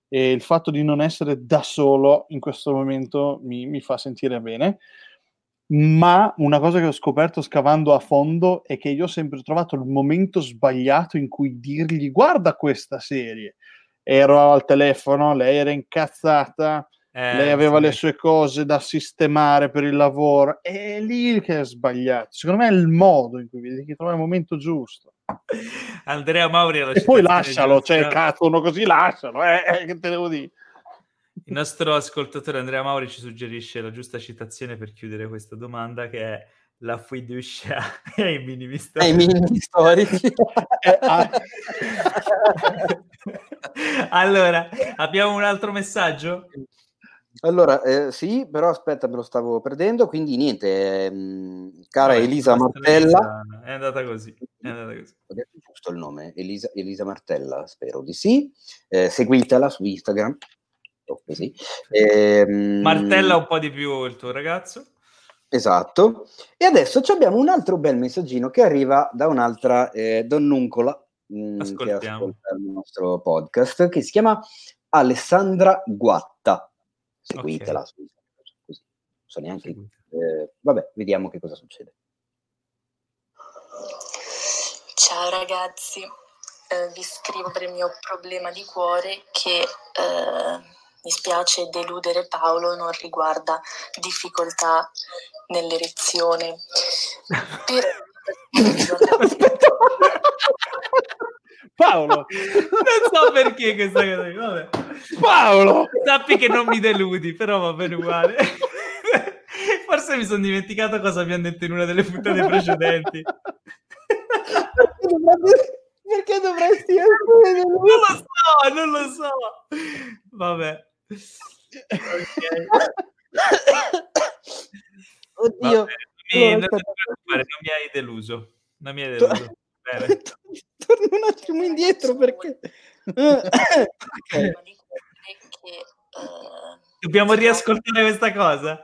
e il fatto di non essere da solo in questo momento mi, mi fa sentire bene. Ma una cosa che ho scoperto scavando a fondo è che io ho sempre trovato il momento sbagliato in cui dirgli guarda questa serie. Ero al telefono, lei era incazzata, eh, lei aveva sì. le sue cose da sistemare per il lavoro, è lì che è sbagliato. Secondo me è il modo in cui vedi che trova il momento giusto. Andrea Mauri, e poi lascialo, cioè cazzo, no, così lascialo, eh, che te devo dire. Il nostro ascoltatore Andrea Mauri ci suggerisce la giusta citazione per chiudere questa domanda, che è la fiducia ai minimi storici, ai minimi storici. Allora, abbiamo un altro messaggio? Allora, eh, sì, però aspetta, me lo stavo perdendo, quindi niente, ehm, cara no, Elisa Martella... Elisa, è andata così, è andata così. Ho detto giusto il nome, Elisa, Elisa Martella, spero di sì, eh, seguitela su Instagram, oh, così. Ehm, Martella un po' di più il tuo ragazzo. Esatto, e adesso abbiamo un altro bel messaggino che arriva da un'altra eh, donnuncola mh, che ascolta il nostro podcast, che si chiama Alessandra Guatta. Seguitela, okay. Così. Non so neanche. Eh, vabbè, vediamo che cosa succede. Ciao ragazzi, eh, vi scrivo per il mio problema di cuore che eh, mi spiace deludere Paolo, non riguarda difficoltà nell'erezione. Però... Paolo, non so perché questa cosa, vabbè. Paolo, sappi che non mi deludi, però va bene uguale. Forse mi sono dimenticato cosa mi hanno detto in una delle puntate precedenti. Perché dovresti essere? Non lo so, non lo so. Vabbè. Okay. Oddio. Vabbè, mi, non, non mi hai deluso. Non mi hai deluso. Bene. Torno un attimo indietro perché... Okay. Dobbiamo riascoltare questa cosa.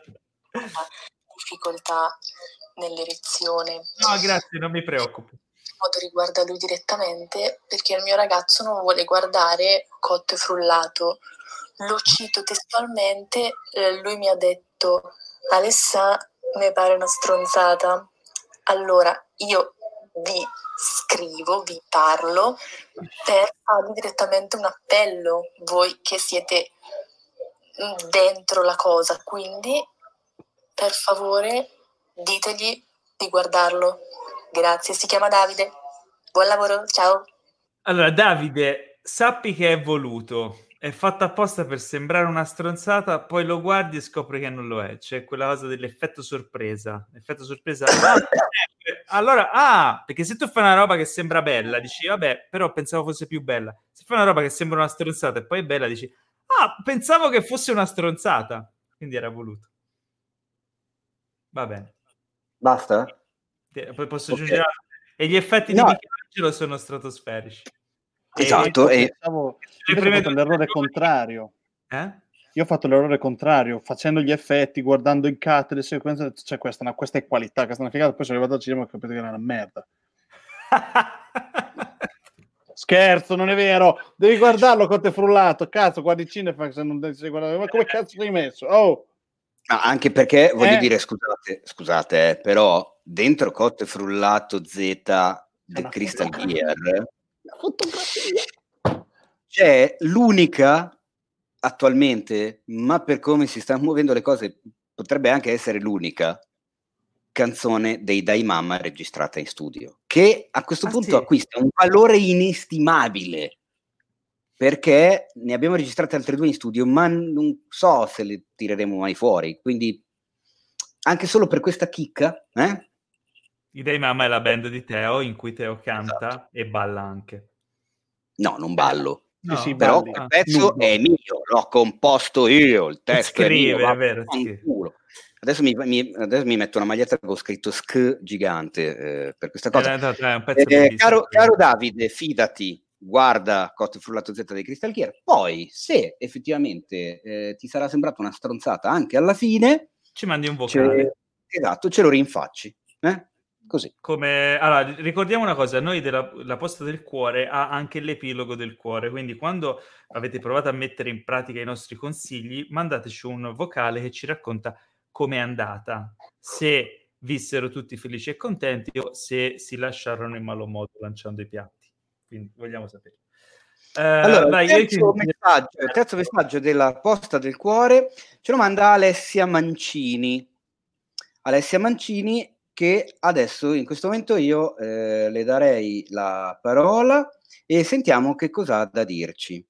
Difficoltà nell'erezione. No, grazie, non mi preoccupo. Modo riguarda lui direttamente perché il mio ragazzo non vuole guardare Cotto e Frullato. Lo cito testualmente, eh, lui mi ha detto: Alessà, mi pare una stronzata. Allora io vi scrivo, vi parlo per fare direttamente un appello, voi che siete dentro la cosa, quindi per favore ditegli di guardarlo. Grazie, si chiama Davide. Buon lavoro, ciao. Allora, Davide, sappi che è voluto. È fatto apposta per sembrare una stronzata, poi lo guardi e scopri che non lo è. C'è quella cosa dell'effetto sorpresa. Effetto sorpresa. Allora, ah, perché se tu fai una roba che sembra bella, dici, vabbè, però pensavo fosse più bella. Se fai una roba che sembra una stronzata e poi è bella, dici, ah, pensavo che fosse una stronzata. Quindi era voluto. Va bene. Basta? Poi posso aggiungere okay. E gli effetti no. di Michelangelo sono stratosferici. Esatto. E, e... Pensavo, io ho fatto l'errore contrario. Eh? Io ho fatto l'errore contrario, facendo gli effetti, guardando in cut le sequenze, c'è cioè questa, no, questa è qualità, questa è una figata, poi sono arrivato al cinema e ho capito che era una merda. Scherzo, non è vero. Devi guardarlo Cotto e Frullato, cazzo, guardi Cinefax, non devi guardare. Ma come cazzo ti hai messo? Oh! No, anche perché, voglio eh. dire, scusate, scusate, eh, però... dentro Cotto e Frullato Z The Crystal Gear c'è l'unica attualmente, ma per come si stanno muovendo le cose potrebbe anche essere l'unica canzone dei Dai Mamma registrata in studio, che a questo ah, punto sì. acquista un valore inestimabile perché ne abbiamo registrate altre due in studio, ma non so se le tireremo mai fuori, quindi anche solo per questa chicca, eh? I Dai Mamma è la band di Teo in cui Teo canta esatto. e balla anche. No, non ballo. No, sì, sì, però balli. Il pezzo ah, è mio, l'ho composto io, il testo scrive, è mio. È vero, sì. Adesso, mi, mi, adesso mi metto una maglietta che ho scritto S C gigante eh, per questa cosa. È andato, è un pezzo eh, caro, caro Davide, fidati, guarda Cotto e Frullato Z dei Crystal Gear, poi se effettivamente eh, ti sarà sembrata una stronzata anche alla fine, ci mandi un vocale. Ce... Esatto, ce lo rinfacci. Eh? Così. Come... Allora, ricordiamo una cosa, noi della la posta del cuore ha anche l'epilogo del cuore, quindi quando avete provato a mettere in pratica i nostri consigli, mandateci un vocale che ci racconta com'è andata, se vissero tutti felici e contenti o se si lasciarono in malo modo lanciando i piatti. Quindi vogliamo sapere. Eh, allora, vai, il terzo, io ti... messaggio, il terzo messaggio della posta del cuore ce lo manda Alessia Mancini. Alessia Mancini, che adesso in questo momento io eh, le darei la parola e sentiamo che cosa ha da dirci.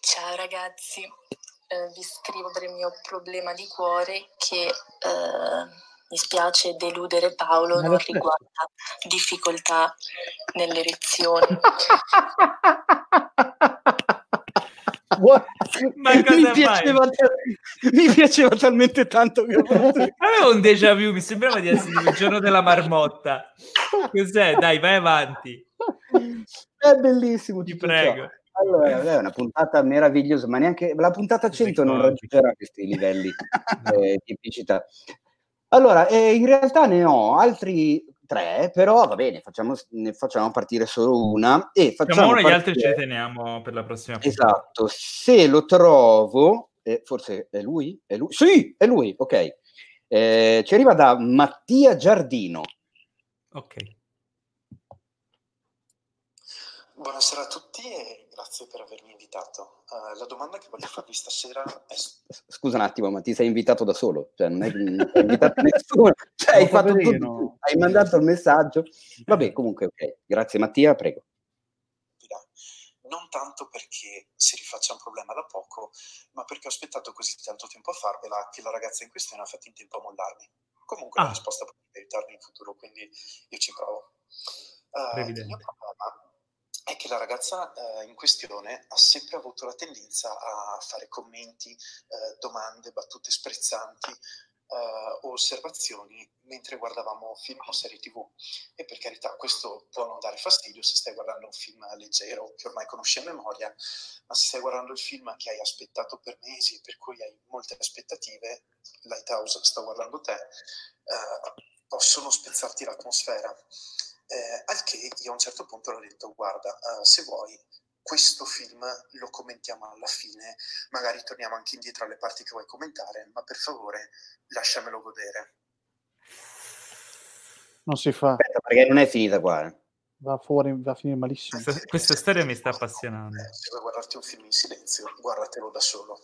Ciao ragazzi, eh, vi scrivo per il mio problema di cuore che eh... mi spiace deludere Paolo, non riguarda difficoltà nell'erezione. Ma cosa mi, piaceva t- mi piaceva talmente tanto che avevo un déjà vu, mi sembrava di essere il giorno della marmotta. Cos'è? Dai, vai avanti. È bellissimo, ti prego. Allora, è una puntata meravigliosa, ma neanche la puntata cento non raggiungerà questi livelli eh, di epicità. Allora, eh, in realtà ne ho altri tre, però va bene, facciamo, ne facciamo partire solo una. E facciamo una, gli altri ce li teniamo per la prossima puntata. Esatto, se lo trovo, eh, forse è lui? È lui? Sì, è lui, ok. Eh, ci arriva da Mattia Giardino. Ok. Buonasera a tutti e grazie per avermi invitato. Uh, la domanda che voglio farvi stasera è... Scusa un attimo, ma ti sei invitato da solo? Cioè, non hai invitato nessuno? Cioè, hai, fatto tutto, hai mandato il messaggio? Vabbè, comunque, ok. Grazie Mattia, prego. Non tanto perché si rifaccia un problema da poco, ma perché ho aspettato così tanto tempo a farvela che la ragazza in questione ha fatto in tempo a mollarmi. Comunque ah. la risposta può aiutarmi in futuro, quindi io ci provo. Uh, il mio problema è che la ragazza uh, in questione ha sempre avuto la tendenza a fare commenti, uh, domande, battute sprezzanti o uh, osservazioni mentre guardavamo film o serie tv, e per carità questo può non dare fastidio se stai guardando un film leggero che ormai conosci a memoria, ma se stai guardando il film che hai aspettato per mesi e per cui hai molte aspettative, Lighthouse, sto guardando te, uh, possono spezzarti l'atmosfera, eh, al che io a un certo punto l'ho detto: guarda, uh, se vuoi questo film lo commentiamo alla fine, magari torniamo anche indietro alle parti che vuoi commentare, ma per favore lasciamelo godere. Non si fa. Aspetta, perché non è finita qua. Eh. Va fuori, va a finire malissimo. Questa, questa storia mi sta appassionando. Eh, se vuoi guardarti un film in silenzio, guardatelo da solo.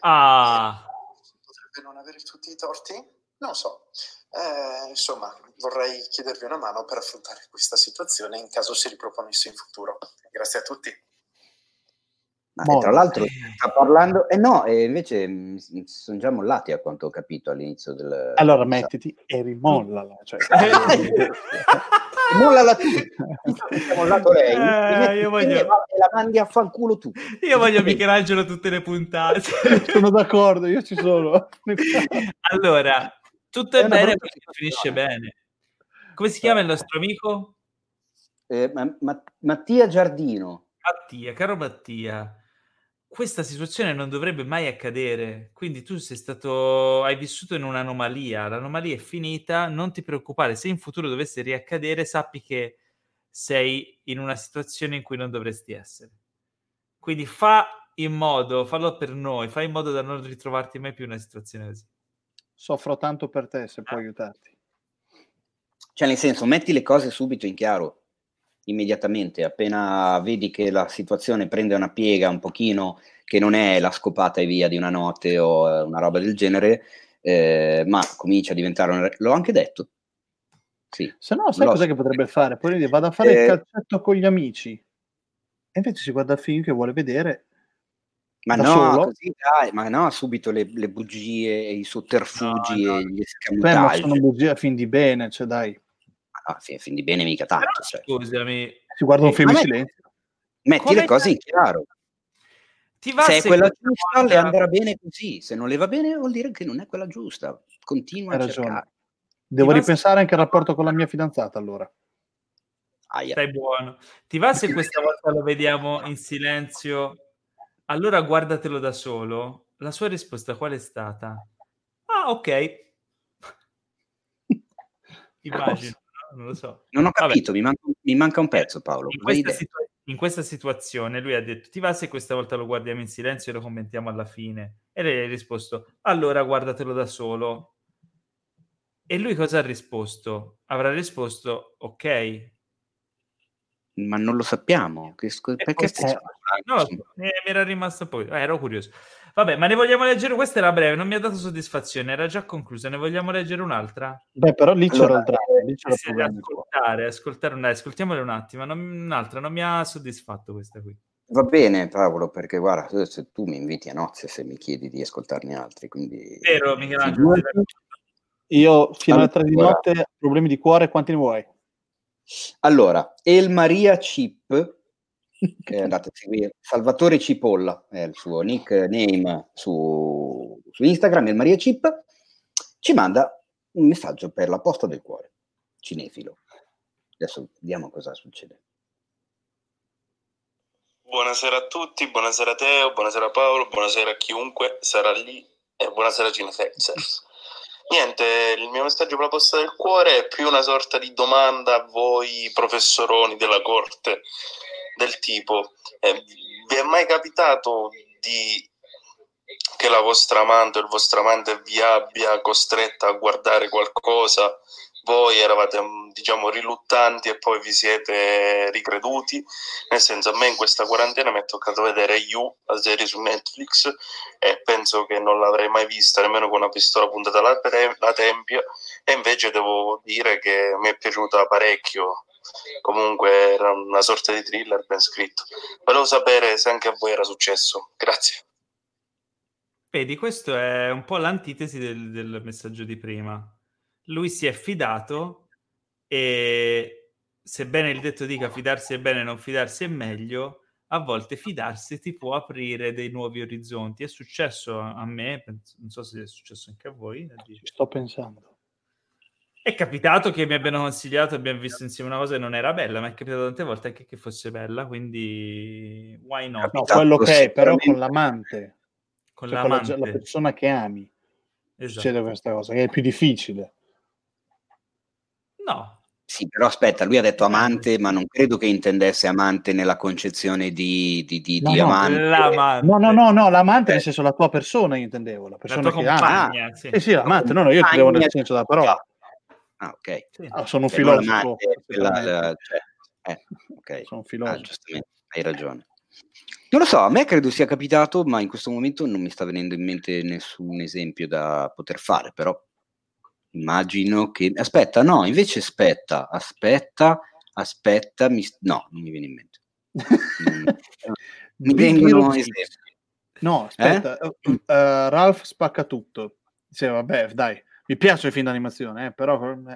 Ah. Eh, potrebbe non avere tutti i torti? Non lo so. Eh, insomma, vorrei chiedervi una mano per affrontare questa situazione in caso si riproponesse in futuro. Grazie a tutti. Ah, tra l'altro sta parlando e eh no, eh, invece sono già mollati a quanto ho capito all'inizio del... Allora mettiti e rimollala, cioè. Mollala tu. Mollato lei. Eh, io voglio... La mandi a fanculo tu. Io voglio Michelangelo tutte le puntate. Sono d'accordo, io ci sono. Allora, tutto è, è bene perché finisce bene. Come si chiama il nostro amico? Eh, ma, ma, Mattia Giardino. Mattia, caro Mattia, questa situazione non dovrebbe mai accadere, quindi tu sei stato, hai vissuto in un'anomalia, l'anomalia è finita, non ti preoccupare, se in futuro dovesse riaccadere sappi che sei in una situazione in cui non dovresti essere, quindi fa in modo, fallo per noi, fa in modo da non ritrovarti mai più in una situazione così. Soffro tanto per te, se ah. può aiutarti, cioè nel senso metti le cose subito in chiaro, immediatamente, appena vedi che la situazione prende una piega un pochino, che non è la scopata e via di una notte o una roba del genere, eh, ma comincia a diventare una... L'ho anche detto. Sì. Se no, sai L'ho... cos'è che potrebbe fare? Poi dire, vado a fare eh... il calcetto con gli amici. E invece si guarda il film che vuole vedere. Ma no, così, dai, ma no, subito le, le bugie, i sotterfugi no, no. e gli escamotaggi. Beh, sono bugie a fin di bene, cioè dai. Ah, fin, fin di bene mica tanto, cioè. Scusami, si guarda un film in silenzio, metti come le cose in chiaro, ti va, se è quella giusta le andrà bene così, se non le va bene vuol dire che non è quella giusta, continua a cercare. Devo ripensare se... anche al rapporto con la mia fidanzata, allora. Aia. Stai buono, ti va se questa volta lo vediamo in silenzio, allora guardatelo da solo? La sua risposta qual è stata? Ah, ok. Immagino. Non lo so. Non ho capito, mi manca, mi manca un pezzo, Paolo. In questa, situa- in questa situazione lui ha detto: ti va se questa volta lo guardiamo in silenzio e lo commentiamo alla fine? E lei ha risposto: allora guardatelo da solo. E lui cosa ha risposto? Avrà risposto: ok. Ma non lo sappiamo. Che scu- perché poi, eh, no, mi era rimasto poi. Eh, ero curioso. Vabbè, ma ne vogliamo leggere? Questa era breve, non mi ha dato soddisfazione, era già conclusa. Ne vogliamo leggere un'altra? Beh, però lì c'era allora, il dramma. Ascoltare, ascoltare un... ascoltiamole un attimo. Non, un'altra, non mi ha soddisfatto questa qui. Va bene, Paolo, perché guarda, se tu mi inviti a nozze se mi chiedi di ascoltarne altri, quindi... Vero, Michelangelo. Io fino alle tre di notte, problemi di cuore, quanti ne vuoi? Allora, El Maria Cip, che è andato a seguire, Salvatore Cipolla è il suo nickname su, su Instagram, El Maria Cip, ci manda un messaggio per la posta del cuore, cinefilo. Adesso vediamo cosa succede. Buonasera a tutti, buonasera Teo, buonasera Paolo, buonasera a chiunque sarà lì e buonasera Cinefaxers. Niente, il mio messaggio per la posta del cuore è più una sorta di domanda a voi professoroni della corte, del tipo, eh, vi è mai capitato di che la vostra amante o il vostro amante vi abbia costretta a guardare qualcosa voi eravate, diciamo, riluttanti e poi vi siete ricreduti, nel senso, a me in questa quarantena mi è toccato vedere You, la serie su Netflix, e penso che non l'avrei mai vista nemmeno con una pistola puntata alla, pre- alla tempia, e invece devo dire che mi è piaciuta parecchio. Comunque era una sorta di thriller ben scritto. Volevo sapere se anche a voi era successo, grazie. Vedi, questo è un po' l'antitesi del, del messaggio di prima. Lui si è fidato e, sebbene il detto dica fidarsi è bene, non fidarsi è meglio, a volte fidarsi ti può aprire dei nuovi orizzonti. È successo a me, non so se è successo anche a voi. Ci sto pensando. È capitato che mi abbiano consigliato, abbiamo visto insieme una cosa che non era bella, ma è capitato tante volte anche che fosse bella, quindi why not? No, quello che è, però con l'amante, con, cioè, l'amante. Con la, la persona che ami, esatto. Succede questa cosa, che è più difficile. No. Sì, però aspetta, lui ha detto amante, ma non credo che intendesse amante nella concezione di, di, di, no, di no, amante. L'amante. No, no, no, no, l'amante eh. nel senso la tua persona, io intendevo, la persona la tua che compagna, ama. Sì. Eh sì, l'amante, no, no, io ti devo nel senso della parola. Ah, ok. Sì. Ah, sono un filosofo. Quella, la, cioè, eh, okay. Sono un filosofo. Ah, giustamente, hai ragione. Non lo so, a me credo sia capitato, ma in questo momento non mi sta venendo in mente nessun esempio da poter fare, però immagino che... Aspetta, no, invece aspetta, aspetta, aspetta, mi... no, non mi viene in mente. Mi vengono esempi. No, aspetta, eh? uh, Ralph spacca tutto. Dice, vabbè, dai. Mi piace il film d'animazione, eh, però eh, mi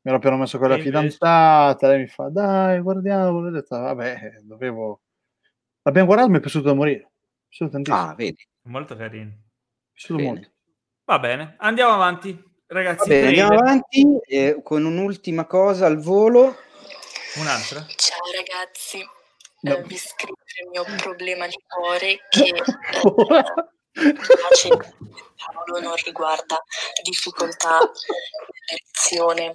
ero appena messo con la fidanzata, lei mi fa dai, guardiamo, detto, vabbè, dovevo... L'abbiamo guardato, mi è piaciuto da morire. Mi è piaciuto tantissimo. Ah, vedi. Molto carino. Mi è piaciuto molto. Va bene, andiamo avanti, ragazzi. Bene, andiamo avanti eh, con un'ultima cosa al volo. Un'altra? Ciao ragazzi, no. eh, vi scrivo il mio problema di cuore che... non riguarda difficoltà lezione.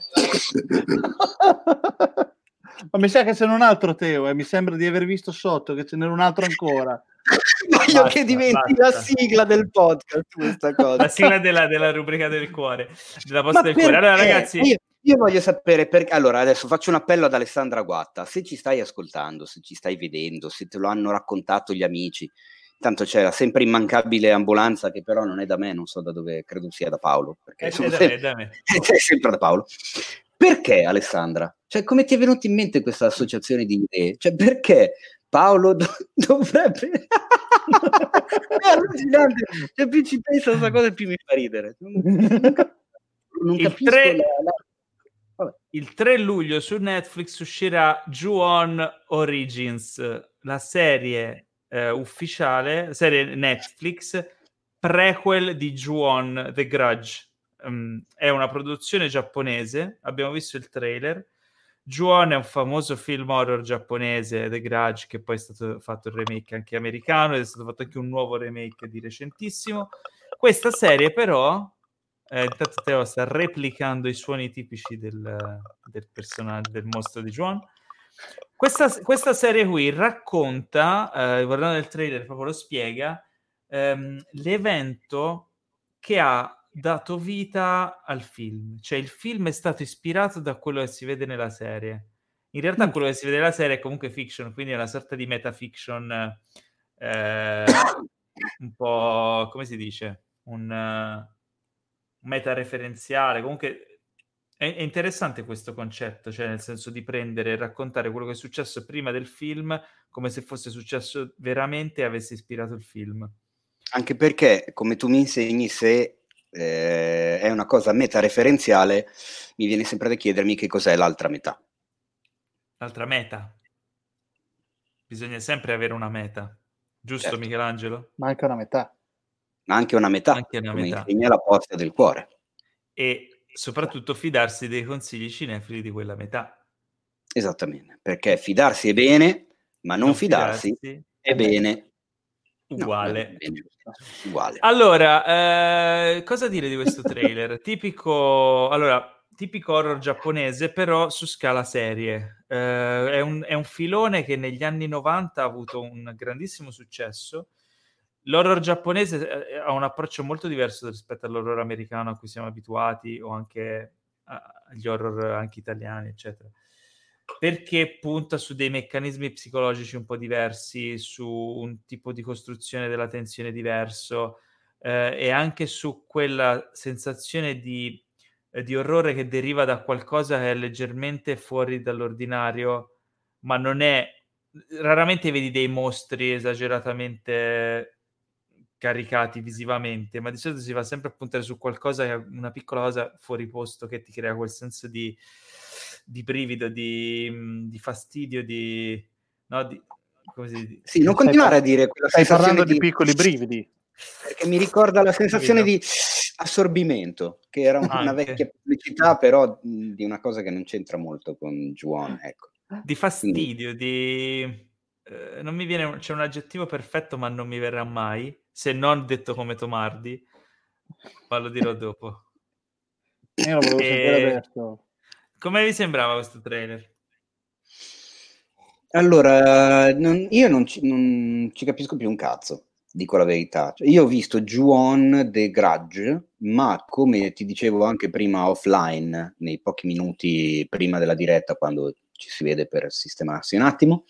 Ma mi sa che c'è un altro Teo, e eh? mi sembra di aver visto sotto che ce n'era un altro ancora. Voglio basta, che diventi basta. La sigla del podcast, questa cosa. La sigla della, della rubrica del cuore, della posta del cuore. Allora ragazzi, io, io voglio sapere perché. Allora adesso faccio un appello ad Alessandra Guatta, se ci stai ascoltando, se ci stai vedendo, se te lo hanno raccontato gli amici. Tanto c'è la sempre immancabile ambulanza, che però non è da me, non so da dove, credo sia da Paolo. Perché è sempre, da me, da me. È sempre da Paolo. Perché, Alessandra? Cioè, come ti è venuta in mente questa associazione di idee? Cioè, perché Paolo do- dovrebbe... È allucinante. Cioè, più ci penso a questa cosa e più mi fa ridere. Non capisco... Il tre... la, la... Vabbè. Il tre luglio su Netflix uscirà Ju-on Origins, la serie... Uh, ufficiale, serie Netflix prequel di Ju-on The Grudge, um, è una produzione giapponese, abbiamo visto il trailer. Ju-on è un famoso film horror giapponese, The Grudge, che poi è stato fatto il remake anche americano, ed è stato fatto anche un nuovo remake di recentissimo. Questa serie però eh, intanto Teo sta replicando i suoni tipici del, del personaggio, del mostro di Ju-on. Questa, questa serie qui racconta, eh, guardando il trailer proprio lo spiega, ehm, l'evento che ha dato vita al film. Cioè il film è stato ispirato da quello che si vede nella serie. In realtà quello che si vede nella serie è comunque fiction, quindi è una sorta di metafiction, eh, un po', come si dice? Un uh, metareferenziale, comunque... È interessante questo concetto, cioè nel senso di prendere e raccontare quello che è successo prima del film come se fosse successo veramente e avesse ispirato il film. Anche perché, come tu mi insegni, se eh, è una cosa metareferenziale, mi viene sempre da chiedermi che cos'è l'altra metà. L'altra meta? Bisogna sempre avere una meta, giusto, certo. Michelangelo? Ma anche una metà. Ma anche una metà, anche una come metà. Insegna la posta del cuore. E... soprattutto fidarsi dei consigli cinefili di quella metà. Esattamente, perché fidarsi è bene, ma non, non fidarsi, fidarsi è bene. Uguale. No, è bene. Uguale. Allora, eh, cosa dire di questo trailer? tipico, allora, tipico horror giapponese, però su scala serie. Eh, è, un, è un filone che negli anni novanta ha avuto un grandissimo successo. L'horror giapponese ha un approccio molto diverso rispetto all'horror americano a cui siamo abituati, o anche agli horror anche italiani, eccetera, perché punta su dei meccanismi psicologici un po' diversi, su un tipo di costruzione della tensione diverso, eh, e anche su quella sensazione di, eh, di orrore che deriva da qualcosa che è leggermente fuori dall'ordinario, ma non è... Raramente vedi dei mostri esageratamente caricati visivamente, ma di solito si va sempre a puntare su qualcosa che è una piccola cosa fuori posto che ti crea quel senso di... di brivido, di, di fastidio, di, no, di, come si dice? Sì, non continuare a dire quella stai parlando di, di piccoli brividi, perché mi ricorda la sensazione di assorbimento, che era una Anche. vecchia pubblicità, però di una cosa che non c'entra molto con Juan, ecco. Di fastidio, di eh, non mi viene, c'è un aggettivo perfetto, ma non mi verrà mai, se non detto come Tom Hardy, ma lo dirò dopo. Io lo volevo sapere adesso. Come vi sembrava questo trailer? Allora, non, io non ci, non ci capisco più un cazzo, dico la verità. Cioè, io ho visto Ju-on The Grudge, ma come ti dicevo anche prima offline, nei pochi minuti prima della diretta, quando ci si vede per sistemarsi un attimo,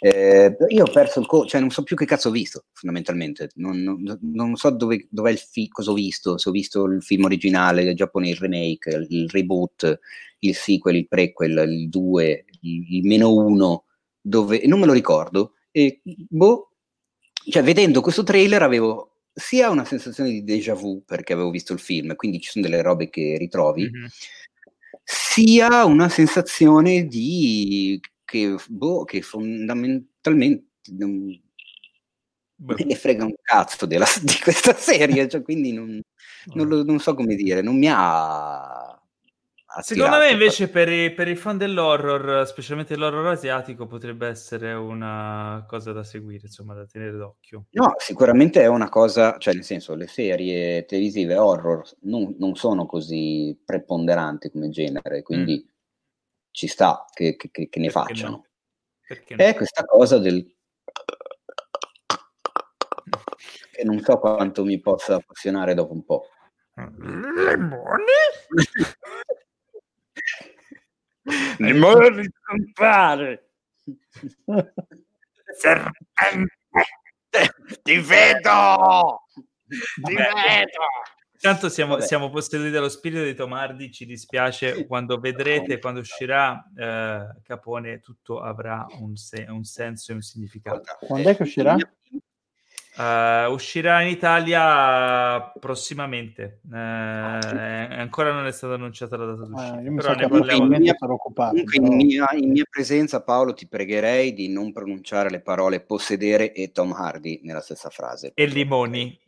eh, io ho perso il co- cioè non so più che cazzo ho visto, fondamentalmente. Non, non, non so dove, dov'è il fi- cosa ho visto, se ho visto il film originale, il giapponese, il remake, il reboot, il sequel, il prequel, il due, il meno uno, dove non me lo ricordo. E boh, cioè vedendo questo trailer avevo sia una sensazione di déjà vu, perché avevo visto il film, quindi ci sono delle robe che ritrovi, mm-hmm. sia una sensazione di che boh, che fondamentalmente non Beh. ne frega un cazzo della, di questa serie, cioè quindi non, non, lo, non so come dire, non mi ha secondo me invece per i, per i fan dell'horror, specialmente l'horror asiatico, potrebbe essere una cosa da seguire, insomma, da tenere d'occhio. No, sicuramente è una cosa, cioè nel senso, le serie televisive horror non, non sono così preponderanti come genere, quindi mm. ci sta che, che, che ne Perché facciano no? Perché è no? Questa cosa del che non so quanto mi possa appassionare dopo un po'. Ne muore di scampare, serpente, ti vedo, ti Vabbè. vedo. Intanto siamo, siamo posseduti dallo spirito di Tom Hardy. Ci dispiace, quando vedrete, quando uscirà eh, Capone, tutto avrà un, se- un senso e un significato. Quando è che uscirà? Uh, uscirà in Italia prossimamente, uh, ancora non è stata annunciata la data d'uscita. Eh, però ne parliamo in mia, comunque in mia, in mia presenza, Paolo, ti pregherei di non pronunciare le parole possedere e Tom Hardy nella stessa frase. E limoni.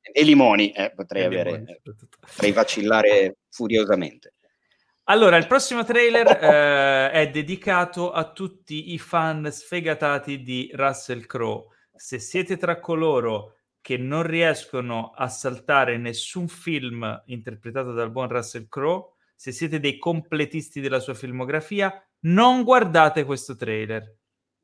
E limoni, eh, potrei e avere, limoni, potrei vacillare furiosamente. Allora, il prossimo trailer eh, è dedicato a tutti i fan sfegatati di Russell Crowe. Se siete tra coloro che non riescono a saltare nessun film interpretato dal buon Russell Crowe, se siete dei completisti della sua filmografia, non guardate questo trailer.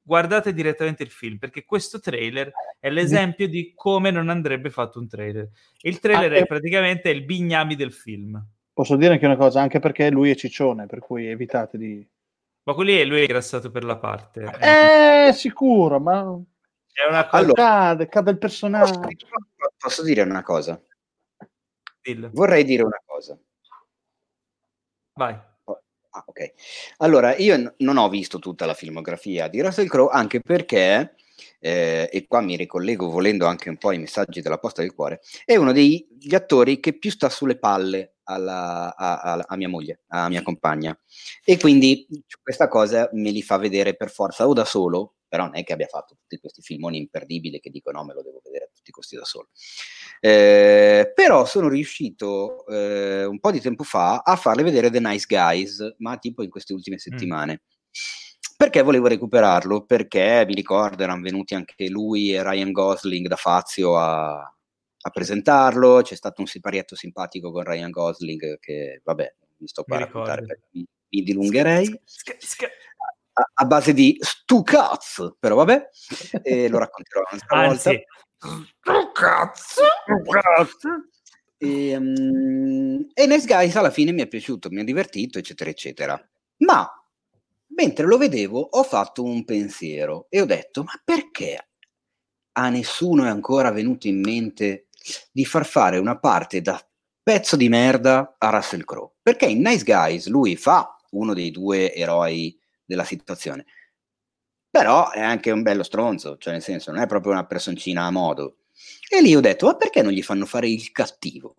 Guardate direttamente il film, perché questo trailer è l'esempio di come non andrebbe fatto un trailer. Il trailer anche... è praticamente il bignami del film. Posso dire anche una cosa, anche perché lui è ciccione, per cui evitate di... Ma quelli è, lui è grassato per la parte. Eh, eh. Sicuro, ma... È una cosa... allora, cade, cade il personaggio. Posso, posso dire una cosa? Dillo. Vorrei dire una cosa. Vai. Ah, ok. Allora, io n- non ho visto tutta la filmografia di Russell Crowe, anche perché, eh, e qua mi ricollego volendo anche un po' ai messaggi della posta del cuore, è uno degli attori che più sta sulle palle alla, a, a, a mia moglie, a mia compagna. E quindi questa cosa me li fa vedere per forza o da solo, però non è che abbia fatto tutti questi filmoni imperdibili che dico no, me lo devo vedere a tutti i costi da solo. Eh, però sono riuscito eh, un po' di tempo fa a farle vedere The Nice Guys, ma tipo in queste ultime settimane. Mm. Perché volevo recuperarlo? Perché mi ricordo erano venuti anche lui e Ryan Gosling da Fazio a, a presentarlo, c'è stato un siparietto simpatico con Ryan Gosling che, vabbè, mi sto qua a raccontare perché mi, mi dilungherei. Sc- sc- sc- a base di stu cazzo, però vabbè, e lo racconterò un'altra volta. Anzi, stu cazzo, stu cazzo. E, um, e Nice Guys alla fine mi è piaciuto, mi ha divertito, eccetera, eccetera. Ma mentre lo vedevo ho fatto un pensiero e ho detto, ma perché a nessuno è ancora venuto in mente di far fare una parte da pezzo di merda a Russell Crowe? Perché in Nice Guys lui fa uno dei due eroi della situazione, però è anche un bello stronzo, cioè nel senso non è proprio una personcina a modo. E lì ho detto, ma perché non gli fanno fare il cattivo?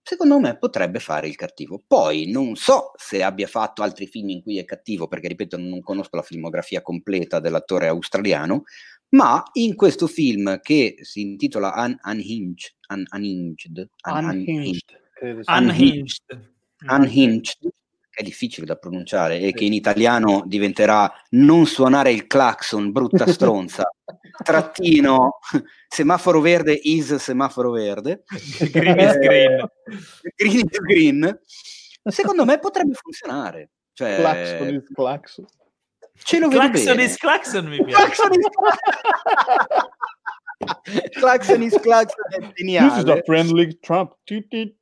Secondo me potrebbe fare il cattivo. Poi non so se abbia fatto altri film in cui è cattivo, perché ripeto non conosco la filmografia completa dell'attore australiano, ma in questo film che si intitola Un- Unhinged, Un- Unhinged, Un- Unhinged, Unhinged, Unhinged, Unhinged, è difficile da pronunciare e che in italiano diventerà non suonare il clacson, brutta stronza, trattino, semaforo verde is semaforo verde, green is green, green is green, secondo me potrebbe funzionare. Cioè, clacson is clacson. Ce lo vedo bene. Clacson is clacson mi piace. Clacson is clacson. Claxon is Claxon è geniale. This is a friendly Trump. Potrebbe,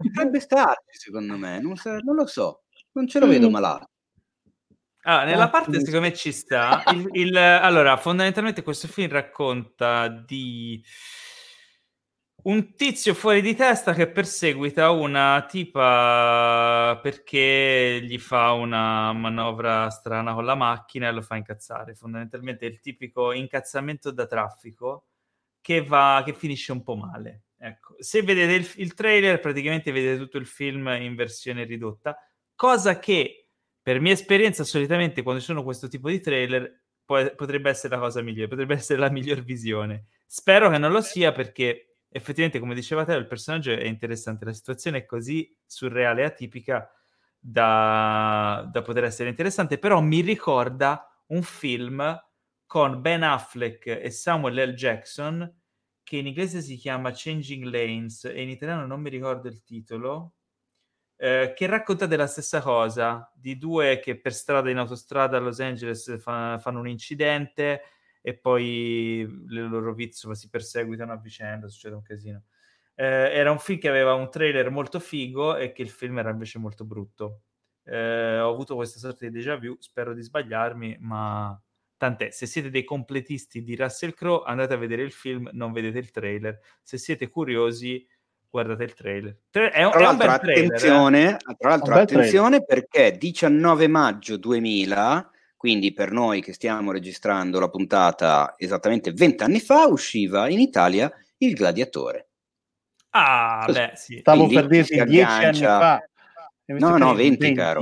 potrebbe starci, secondo me. Non, sa, non lo so, non ce lo mm. vedo malato. Ah, nella parte secondo me ci sta. Il, il, allora, fondamentalmente questo film racconta di un tizio fuori di testa che perseguita una tipa perché gli fa una manovra strana con la macchina e lo fa incazzare. Fondamentalmente è il tipico incazzamento da traffico che va, che finisce un po' male. Ecco, se vedete il, il trailer praticamente vedete tutto il film in versione ridotta, cosa che per mia esperienza solitamente quando ci sono questo tipo di trailer po- potrebbe essere la cosa migliore, potrebbe essere la miglior visione. Spero che non lo sia, perché effettivamente, come diceva te, il personaggio è interessante, la situazione è così surreale e atipica da, da poter essere interessante, però mi ricorda un film con Ben Affleck e Samuel L. Jackson che in inglese si chiama Changing Lanes e in italiano non mi ricordo il titolo, eh, che racconta della stessa cosa, di due che per strada, in autostrada a Los Angeles fa, fanno un incidente e poi le loro vizie si perseguitano a vicenda, succede un casino. Eh, era un film che aveva un trailer molto figo e che il film era invece molto brutto. Eh, ho avuto questa sorta di déjà vu, spero di sbagliarmi, ma tant'è. Se siete dei completisti di Russell Crowe, andate a vedere il film, non vedete il trailer. Se siete curiosi, guardate il trailer. Tra- è un, tra l'altro, è un bel trailer, attenzione, eh? Tra l'altro attenzione trailer. Perché diciannove maggio duemila... quindi per noi che stiamo registrando la puntata esattamente vent'anni fa, usciva in Italia Il Gladiatore. Ah, così. Beh, sì. Stavo quindi per dirti dieci anni fa. No, no, venti, venti, caro.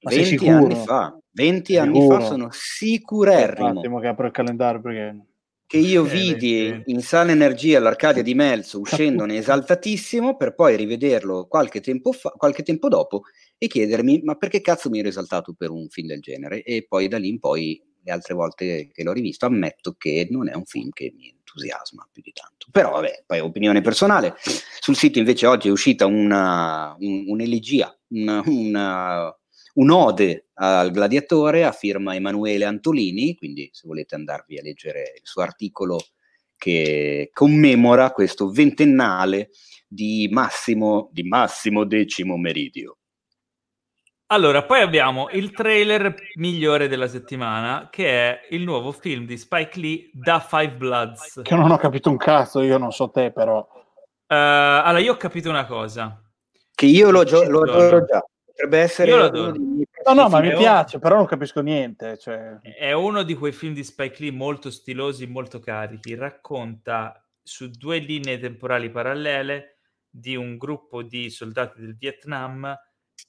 venti anni fa. venti anni fa sono sicurerrimo. Un attimo che apro il calendario perché... Che io eh, vidi venti in Sala Energia all'Arcadia di Melzo, uscendone esaltatissimo, per poi rivederlo qualche tempo fa, qualche tempo dopo, e chiedermi, ma perché cazzo mi ero esaltato per un film del genere? E poi da lì in poi, le altre volte che l'ho rivisto, ammetto che non è un film che mi entusiasma più di tanto. Però vabbè, poi opinione personale. Sul sito invece oggi è uscita una, un, un'elegia, una, una, un'ode al Gladiatore a firma Emanuele Antolini, quindi se volete andarvi a leggere il suo articolo che commemora questo ventennale di Massimo, di Massimo Decimo Meridio. Allora, poi abbiamo il trailer migliore della settimana, che è il nuovo film di Spike Lee, Da Five Bloods. Che non ho capito un cazzo, io non so te, però. Uh, allora, io ho capito una cosa. Che io lo, gio- lo adoro già. Potrebbe essere... Io lo adoro. No, no, ma mi piace, però non capisco niente. Cioè... È uno di quei film di Spike Lee molto stilosi, molto carichi. Racconta su due linee temporali parallele di un gruppo di soldati del Vietnam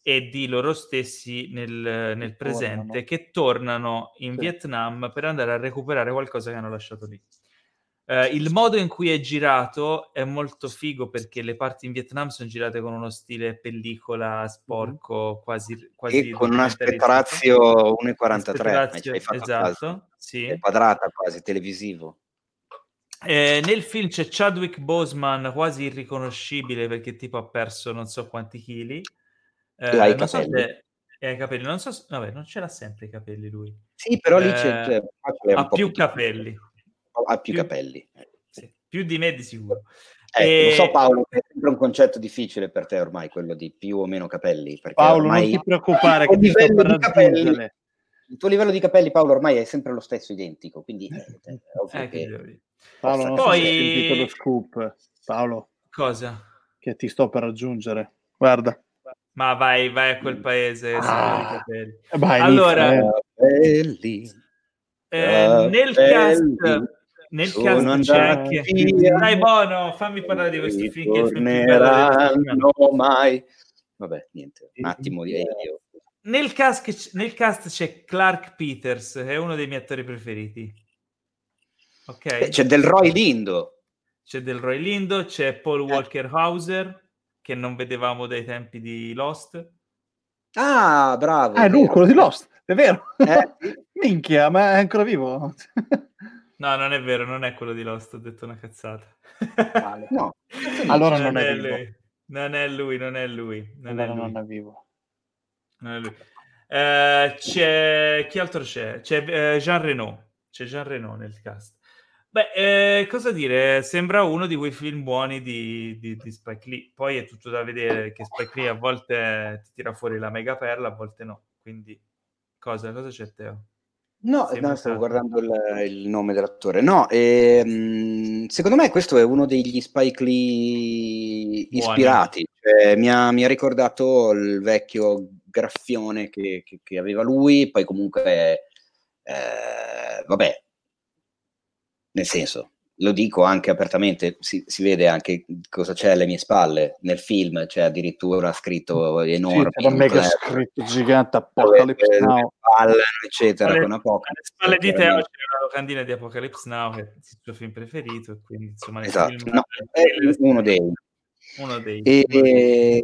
e di loro stessi nel, nel presente, che tornano in sì. Vietnam per andare a recuperare qualcosa che hanno lasciato lì. Eh, il modo in cui è girato è molto figo, perché le parti in Vietnam sono girate con uno stile pellicola sporco, quasi, quasi e con una spettrazio uno virgola quarantatré, esatto, sì. È quadrata quasi, televisivo. Eh, nel film c'è Chadwick Boseman quasi irriconoscibile, perché tipo ha perso non so quanti chili. Eh, non capelli. So se è capelli, non so se, vabbè, non ce l'ha sempre i capelli lui. Sì, però lì c'è, eh, c'è un ha po più capelli. Ha più, più capelli. Sì, più di me di sicuro. Eh, e... Lo so Paolo, è sempre un concetto difficile per te ormai, quello di più o meno capelli. Perché Paolo, ormai... non ti preoccupare che ti sto per capelli. Il tuo livello di capelli, Paolo, ormai è sempre lo stesso, identico, quindi è ovvio eh, che... Paolo, non poi... so se hai sentito lo scoop, Paolo. Cosa? Che ti sto per raggiungere. Guarda. Ma vai, vai a quel paese. Ah, vai, allora, capelli, eh, nel capelli, cast, nel cast c'è anche... Dai, buono, fammi parlare di questi film che torneranno mai. Vabbè, niente, un attimo direi io. Nel cast, nel cast c'è Clark Peters, è uno dei miei attori preferiti. Ok. C'è Delroy Lindo. C'è Delroy Lindo, c'è Paul Walker Hauser, che non vedevamo dai tempi di Lost. Ah, bravo. Ah, è lui, quello di Lost, è vero. Eh? Minchia, ma è ancora vivo? No, non è vero, non è quello di Lost, ho detto una cazzata. Vale. No, allora non, non è, è vivo. Lui. Non è lui, non è lui. Non allora è lui. Non è vivo. Eh, c'è chi altro c'è? C'è eh, Jean Reno. C'è Jean Reno nel cast. Beh, eh, cosa dire? Sembra uno di quei film buoni di, di, di Spike Lee. Poi è tutto da vedere, che Spike Lee a volte ti tira fuori la mega perla, a volte no. Quindi, cosa, cosa c'è, Teo? No, no stavo guardando il, il nome dell'attore. No, ehm, secondo me questo è uno degli Spike Lee ispirati. Cioè, mi, ha, mi ha ricordato il vecchio graffione che, che, che aveva lui, poi comunque eh, vabbè, nel senso, lo dico anche apertamente, si, si vede anche cosa c'è alle mie spalle nel film, c'è cioè addirittura scritto enorme, sì, mega scritto gigante Apocalypse Now, spalle, eccetera, alle, con Apocalypse, alle spalle di Teo c'era la locandina di Apocalypse Now, che è il suo film preferito, quindi insomma esatto, film no, è uno dei uno dei e,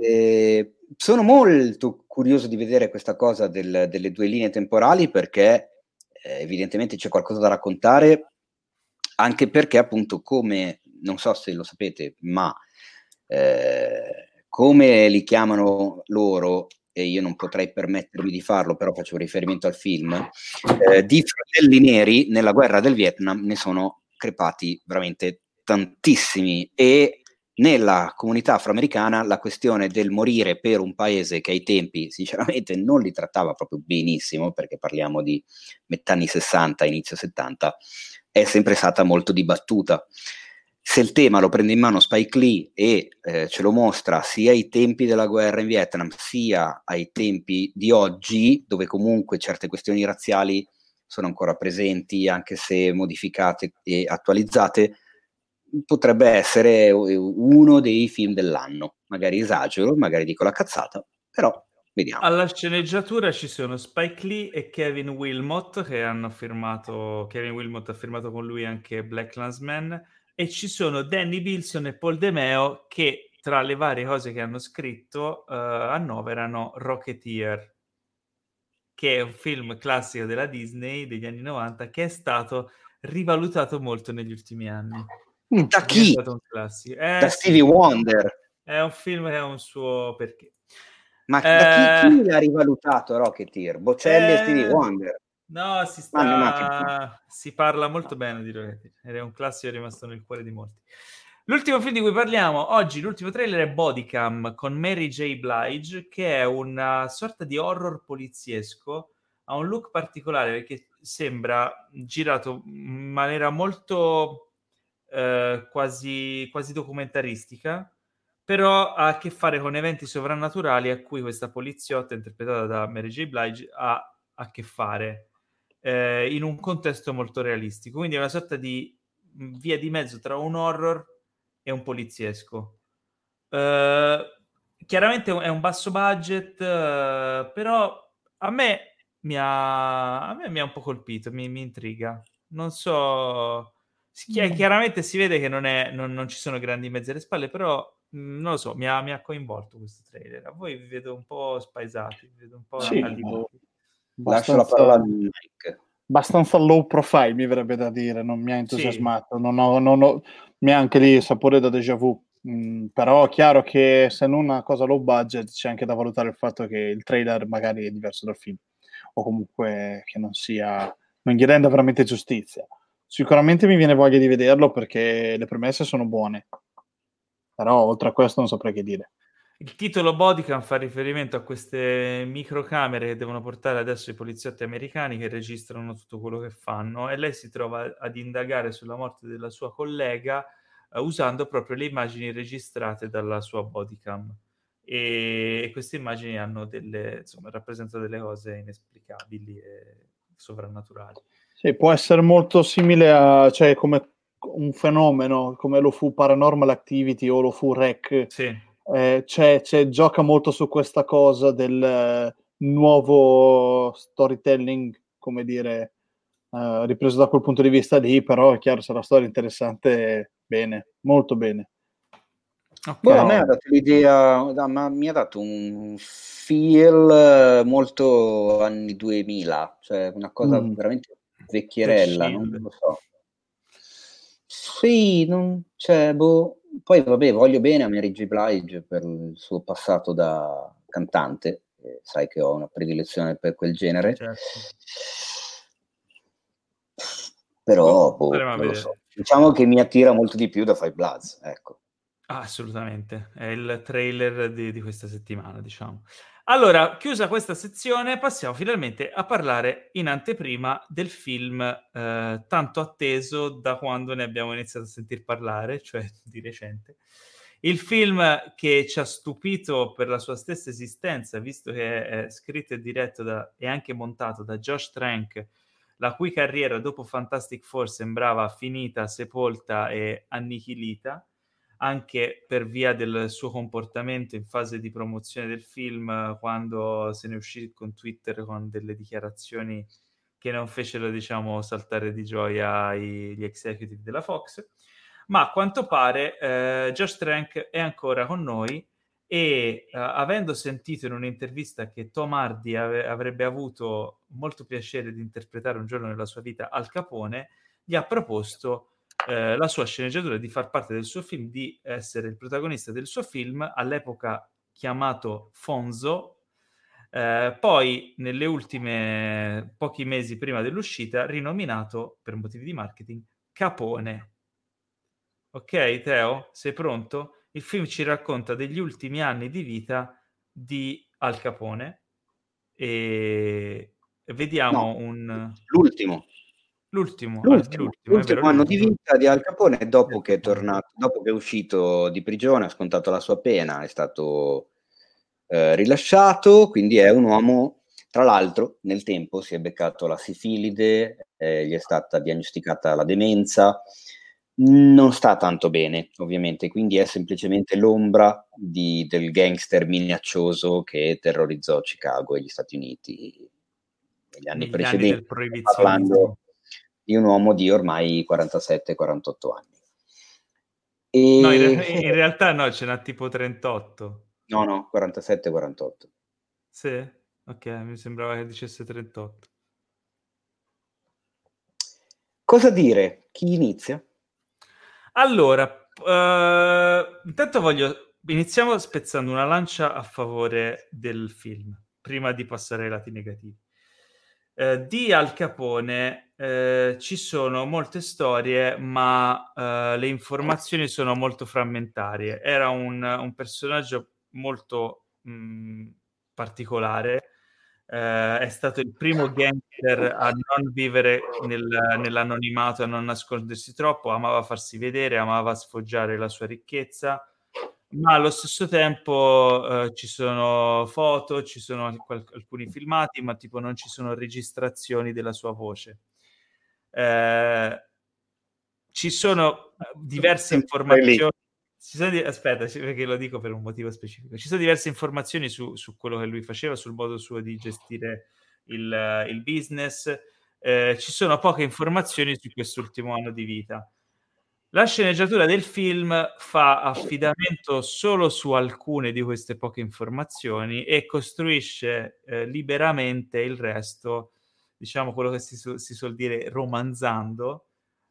e... Sono molto curioso di vedere questa cosa del, delle due linee temporali, perché eh, evidentemente c'è qualcosa da raccontare, anche perché appunto, come non so se lo sapete, ma eh, come li chiamano loro, e io non potrei permettermi di farlo, però faccio riferimento al film, eh, di fratelli neri nella guerra del Vietnam ne sono crepati veramente tantissimi, e nella comunità afroamericana la questione del morire per un paese che ai tempi sinceramente non li trattava proprio benissimo, perché parliamo di metà anni sessanta, inizio settanta, è sempre stata molto dibattuta. Se il tema lo prende in mano Spike Lee e eh, ce lo mostra sia ai tempi della guerra in Vietnam sia ai tempi di oggi, dove comunque certe questioni razziali sono ancora presenti, anche se modificate e attualizzate, potrebbe essere uno dei film dell'anno. Magari esagero, magari dico la cazzata, però vediamo. Alla sceneggiatura ci sono Spike Lee e Kevin Wilmot, che hanno firmato, Kevin Wilmot ha firmato con lui anche Black Klansman, e ci sono Danny Bilson e Paul DeMeo, che tra le varie cose che hanno scritto eh, annoverano Rocketeer, che è un film classico della Disney degli anni novanta, che è stato rivalutato molto negli ultimi anni. Da chi? Eh, da Stevie Wonder. È un film che ha un suo perché. Ma eh... da chi, chi l'ha rivalutato Rocketeer? Bocelli eh... e Stevie Wonder? No, si, sta... si parla molto bene di Rocketeer, ed è un classico rimasto nel cuore di molti. L'ultimo film di cui parliamo oggi, l'ultimo trailer, è Bodycam con Mary J. Blige, che è una sorta di horror poliziesco. Ha un look particolare perché sembra girato in maniera molto... Eh, quasi, quasi documentaristica, però ha a che fare con eventi sovrannaturali a cui questa poliziotta interpretata da Mary J. Blige ha a che fare eh, in un contesto molto realistico, quindi è una sorta di via di mezzo tra un horror e un poliziesco. Eh, chiaramente è un basso budget, eh, però a me mi ha, a me mi ha un po' colpito, mi, mi intriga, non so. Chiaramente si vede che non, è, non, non ci sono grandi mezzi alle spalle, però mh, non lo so, mi ha, mi ha coinvolto questo trailer. A voi vi vedo un po' spaesati, vi vedo un po' sì, lascio la parola a Mike. Abbastanza low profile, mi verrebbe da dire, non mi ha entusiasmato, sì. non ho, non ho, mi ha anche lì sapore da déjà vu, mm, però è chiaro che se non una cosa low budget c'è anche da valutare il fatto che il trailer magari è diverso dal film, o comunque che non sia, non gli renda veramente giustizia. Sicuramente mi viene voglia di vederlo perché le premesse sono buone, però oltre a questo non saprei che dire. Il titolo Bodycam fa riferimento a queste microcamere che devono portare adesso i poliziotti americani, che registrano tutto quello che fanno, e lei si trova ad indagare sulla morte della sua collega eh, usando proprio le immagini registrate dalla sua bodycam, e, e queste immagini hanno delle, insomma, rappresentano delle cose inesplicabili e sovrannaturali. Sì, può essere molto simile a, cioè, come un fenomeno come lo fu Paranormal Activity o lo fu R E C. Sì. Eh, c'è, c'è, gioca molto su questa cosa del eh, nuovo storytelling, come dire, eh, ripreso da quel punto di vista lì, però è chiaro, se la storia è interessante, bene, molto bene. Okay. Poi a me ha dato l'idea, da, ma mi ha dato un feel molto anni duemila, cioè una cosa mm. veramente vecchierella, non lo so. Sì, non c'è, boh. Poi vabbè, voglio bene a Mary J. Blige per il suo passato da cantante, eh, sai che ho una predilezione per quel genere, certo. Però boh, non lo so. Diciamo che mi attira molto di più da Five Bloods, ecco. Ah, assolutamente, è il trailer di, di questa settimana, diciamo. Allora, chiusa questa sezione, passiamo finalmente a parlare in anteprima del film eh, tanto atteso da quando ne abbiamo iniziato a sentir parlare, cioè di recente. Il film che ci ha stupito per la sua stessa esistenza, visto che è, è scritto e diretto da, e anche montato da Josh Trank, la cui carriera dopo Fantastic Four sembrava finita, sepolta e annichilita, anche per via del suo comportamento in fase di promozione del film, quando se ne uscì con Twitter con delle dichiarazioni che non fecero, diciamo, saltare di gioia i, gli executive della Fox. Ma a quanto pare eh, Josh Trank è ancora con noi e eh, avendo sentito in un'intervista che Tom Hardy ave- avrebbe avuto molto piacere di interpretare un giorno nella sua vita Al Capone, gli ha proposto Eh, la sua sceneggiatura, di far parte del suo film, di essere il protagonista del suo film, all'epoca chiamato Fonzo, eh, poi nelle ultime pochi mesi prima dell'uscita rinominato per motivi di marketing Capone. Ok, Teo, sei pronto? Il film ci racconta degli ultimi anni di vita di Al Capone e vediamo no, un l'ultimo L'ultimo, l'ultimo, eh, l'ultimo, l'ultimo vero, anno l'ultimo. Di vita di Al Capone, dopo che è tornato, dopo che è uscito di prigione, ha scontato la sua pena, è stato eh, rilasciato, quindi è un uomo, tra l'altro nel tempo si è beccato la sifilide, eh, gli è stata diagnosticata la demenza, non sta tanto bene ovviamente, quindi è semplicemente l'ombra di, del gangster minaccioso che terrorizzò Chicago e gli Stati Uniti negli anni negli precedenti, anni del proibizionismo. Parlando di un uomo di ormai quarantasette quarantotto anni. E... No, in, re- in realtà no, ce n'ha tipo trentotto. No, no, quarantasette quarantotto. Sì, ok, mi sembrava che dicesse trentotto. Cosa dire? Chi inizia? Allora, eh, intanto voglio... Iniziamo spezzando una lancia a favore del film, prima di passare ai lati negativi. Eh, di Al Capone eh, ci sono molte storie, ma eh, le informazioni sono molto frammentarie. Era un, un personaggio molto mh, particolare, eh, è stato il primo gangster a non vivere nel, nell'anonimato, a non nascondersi troppo, amava farsi vedere, amava sfoggiare la sua ricchezza, ma allo stesso tempo eh, ci sono foto, ci sono qual- alcuni filmati, ma tipo non ci sono registrazioni della sua voce. Eh, ci sono diverse informazioni... Ci sono di- Aspetta, perché lo dico per un motivo specifico. Ci sono diverse informazioni su, su quello che lui faceva, sul modo suo di gestire il, il business. Eh, ci sono poche informazioni su quest'ultimo anno di vita. La sceneggiatura del film fa affidamento solo su alcune di queste poche informazioni e costruisce eh, liberamente il resto, diciamo quello che si, su- si suol dire romanzando,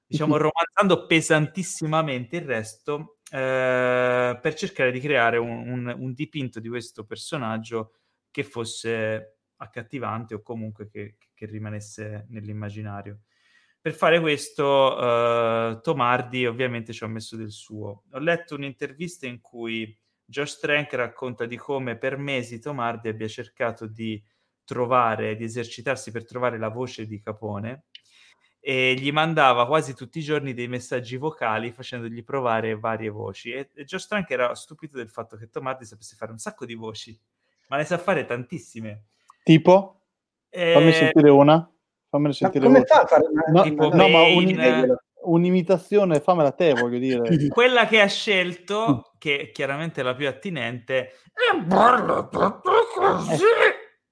diciamo romanzando pesantissimamente il resto eh, per cercare di creare un, un, un dipinto di questo personaggio che fosse accattivante o comunque che, che rimanesse nell'immaginario. Per fare questo, uh, Tom Hardy ovviamente ci ha messo del suo. Ho letto un'intervista in cui Josh Trank racconta di come per mesi Tom Hardy abbia cercato di trovare, di esercitarsi per trovare la voce di Capone, e gli mandava quasi tutti i giorni dei messaggi vocali facendogli provare varie voci. E, e Josh Trank era stupito del fatto che Tom Hardy sapesse fare un sacco di voci, ma ne sa fare tantissime. Tipo? E... Fammi sentire una. Fammela sentire. Ma come fa a fare una... no, no, ma un, un'imitazione, fammela te, voglio dire. Quella che ha scelto, che chiaramente è la più attinente, è parla tutto così.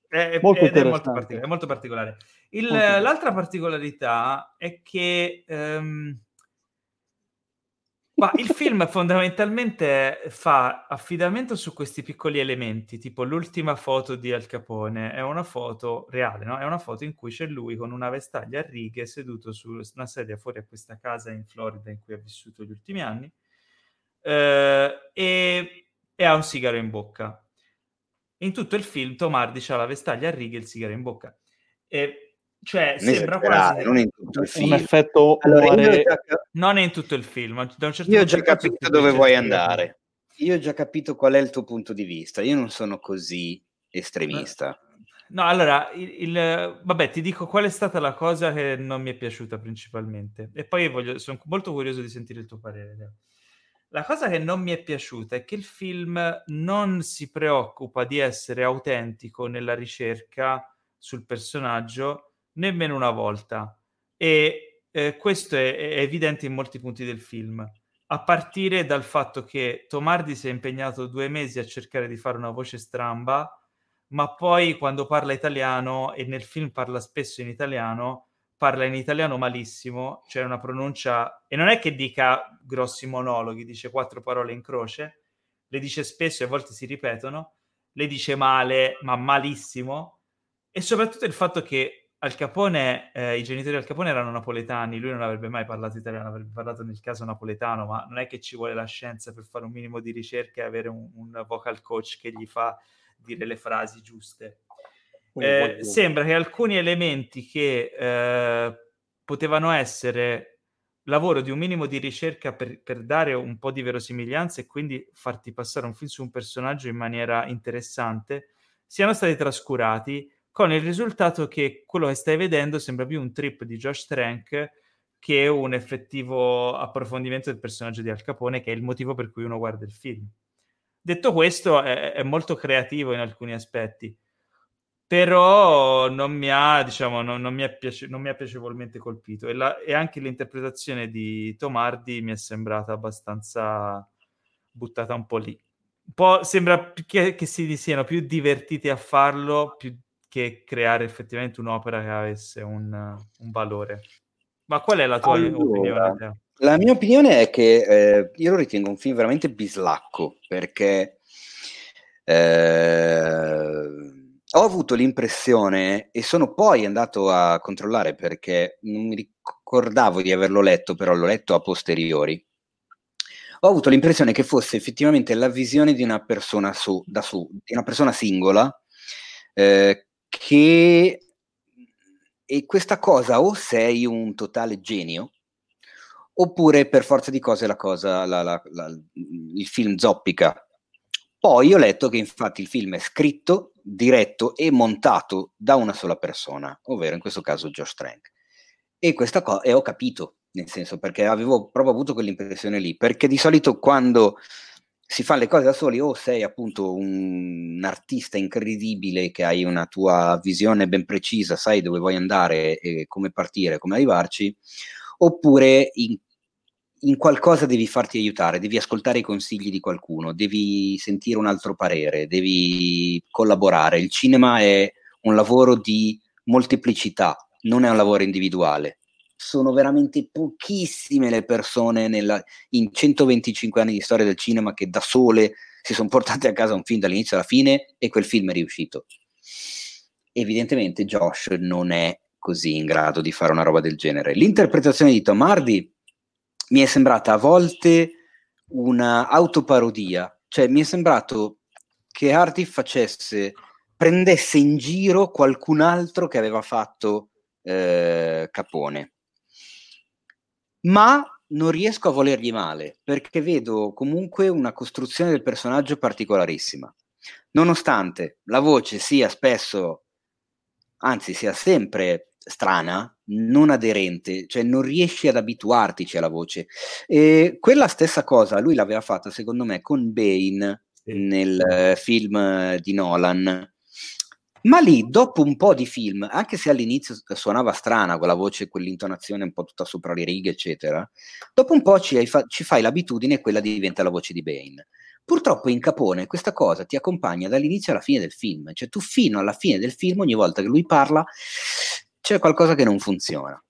È molto, ed è molto particolare. È molto particolare. Il, molto. L'altra particolarità è che um, ma il film fondamentalmente fa affidamento su questi piccoli elementi, tipo l'ultima foto di Al Capone è una foto reale, no? È una foto in cui c'è lui con una vestaglia a righe seduto su una sedia fuori a questa casa in Florida in cui ha vissuto gli ultimi anni, eh, e, e ha un sigaro in bocca. In tutto il film Tom Hardy ha la vestaglia a righe e il sigaro in bocca. E cioè, non sembra quasi non in tutto il film. Un effetto allora, io... non è in tutto il film. Da un certo io ho già capito dove vuoi andare. Io ho già capito qual è il tuo punto di vista. Io non sono così estremista. No, allora, il, il, vabbè, ti dico qual è stata la cosa che non mi è piaciuta principalmente. E poi voglio, sono molto curioso di sentire il tuo parere. La cosa che non mi è piaciuta è che il film non si preoccupa di essere autentico nella ricerca sul personaggio nemmeno una volta, e eh, questo è, è evidente in molti punti del film, a partire dal fatto che Tom Hardy si è impegnato due mesi a cercare di fare una voce stramba, ma poi quando parla italiano, e nel film parla spesso in italiano, parla in italiano malissimo, cioè una pronuncia, e non è che dica grossi monologhi, dice quattro parole in croce, le dice spesso e a volte si ripetono, le dice male, ma malissimo, e soprattutto il fatto che Al Capone, eh, i genitori Al Capone erano napoletani, lui non avrebbe mai parlato italiano, avrebbe parlato nel caso napoletano, ma non è che ci vuole la scienza per fare un minimo di ricerca e avere un, un vocal coach che gli fa dire le frasi giuste. Eh, sembra che alcuni elementi che eh, potevano essere lavoro di un minimo di ricerca per, per dare un po' di verosimiglianza e quindi farti passare un film su un personaggio in maniera interessante, siano stati trascurati, con il risultato che quello che stai vedendo sembra più un trip di Josh Trank che un effettivo approfondimento del personaggio di Al Capone, che è il motivo per cui uno guarda il film. Detto questo, è, è molto creativo in alcuni aspetti, però non mi ha, diciamo, non, non mi è piace, non mi ha piacevolmente colpito. E, la, e anche l'interpretazione di Tom Hardy mi è sembrata abbastanza buttata un po' lì. Un po' sembra che, che si siano più divertiti a farlo, più che creare effettivamente un'opera che avesse un, un valore. Ma qual è la tua allora, opinione? La mia opinione è che eh, io lo ritengo un film veramente bislacco, perché eh, ho avuto l'impressione, e sono poi andato a controllare perché non mi ricordavo di averlo letto, però l'ho letto a posteriori, ho avuto l'impressione che fosse effettivamente la visione di una persona su, da su, di una persona singola, eh, che e questa cosa o sei un totale genio oppure per forza di cose la cosa la, la, la, il film zoppica. Poi ho letto che infatti il film è scritto, diretto e montato da una sola persona, ovvero in questo caso Josh Trank, e questa cosa e ho capito, nel senso, perché avevo proprio avuto quell'impressione lì, perché di solito quando si fanno le cose da soli, o sei appunto un, un artista incredibile che hai una tua visione ben precisa, sai dove vuoi andare e come partire, come arrivarci, oppure in, in qualcosa devi farti aiutare, devi ascoltare i consigli di qualcuno, devi sentire un altro parere, devi collaborare. Il cinema è un lavoro di molteplicità, non è un lavoro individuale. Sono veramente pochissime le persone nella, in centoventicinque anni di storia del cinema che da sole si sono portate a casa un film dall'inizio alla fine, e quel film è riuscito. Evidentemente Josh non è così in grado di fare una roba del genere. L'interpretazione di Tom Hardy mi è sembrata a volte una autoparodia, cioè mi è sembrato che Hardy facesse, prendesse in giro qualcun altro che aveva fatto eh, Capone. ma non riesco a volergli male, perché vedo comunque una costruzione del personaggio particolarissima, nonostante la voce sia spesso, anzi sia sempre strana, non aderente, cioè non riesci ad abituartici alla voce. E quella stessa cosa lui l'aveva fatta secondo me con Bane nel film di Nolan, ma lì dopo un po' di film, anche se all'inizio suonava strana quella voce, quell'intonazione un po' tutta sopra le righe eccetera, dopo un po' ci, fa- ci fai l'abitudine e quella diventa la voce di Bane. Purtroppo in Capone questa cosa ti accompagna dall'inizio alla fine del film, cioè tu fino alla fine del film ogni volta che lui parla c'è qualcosa che non funziona.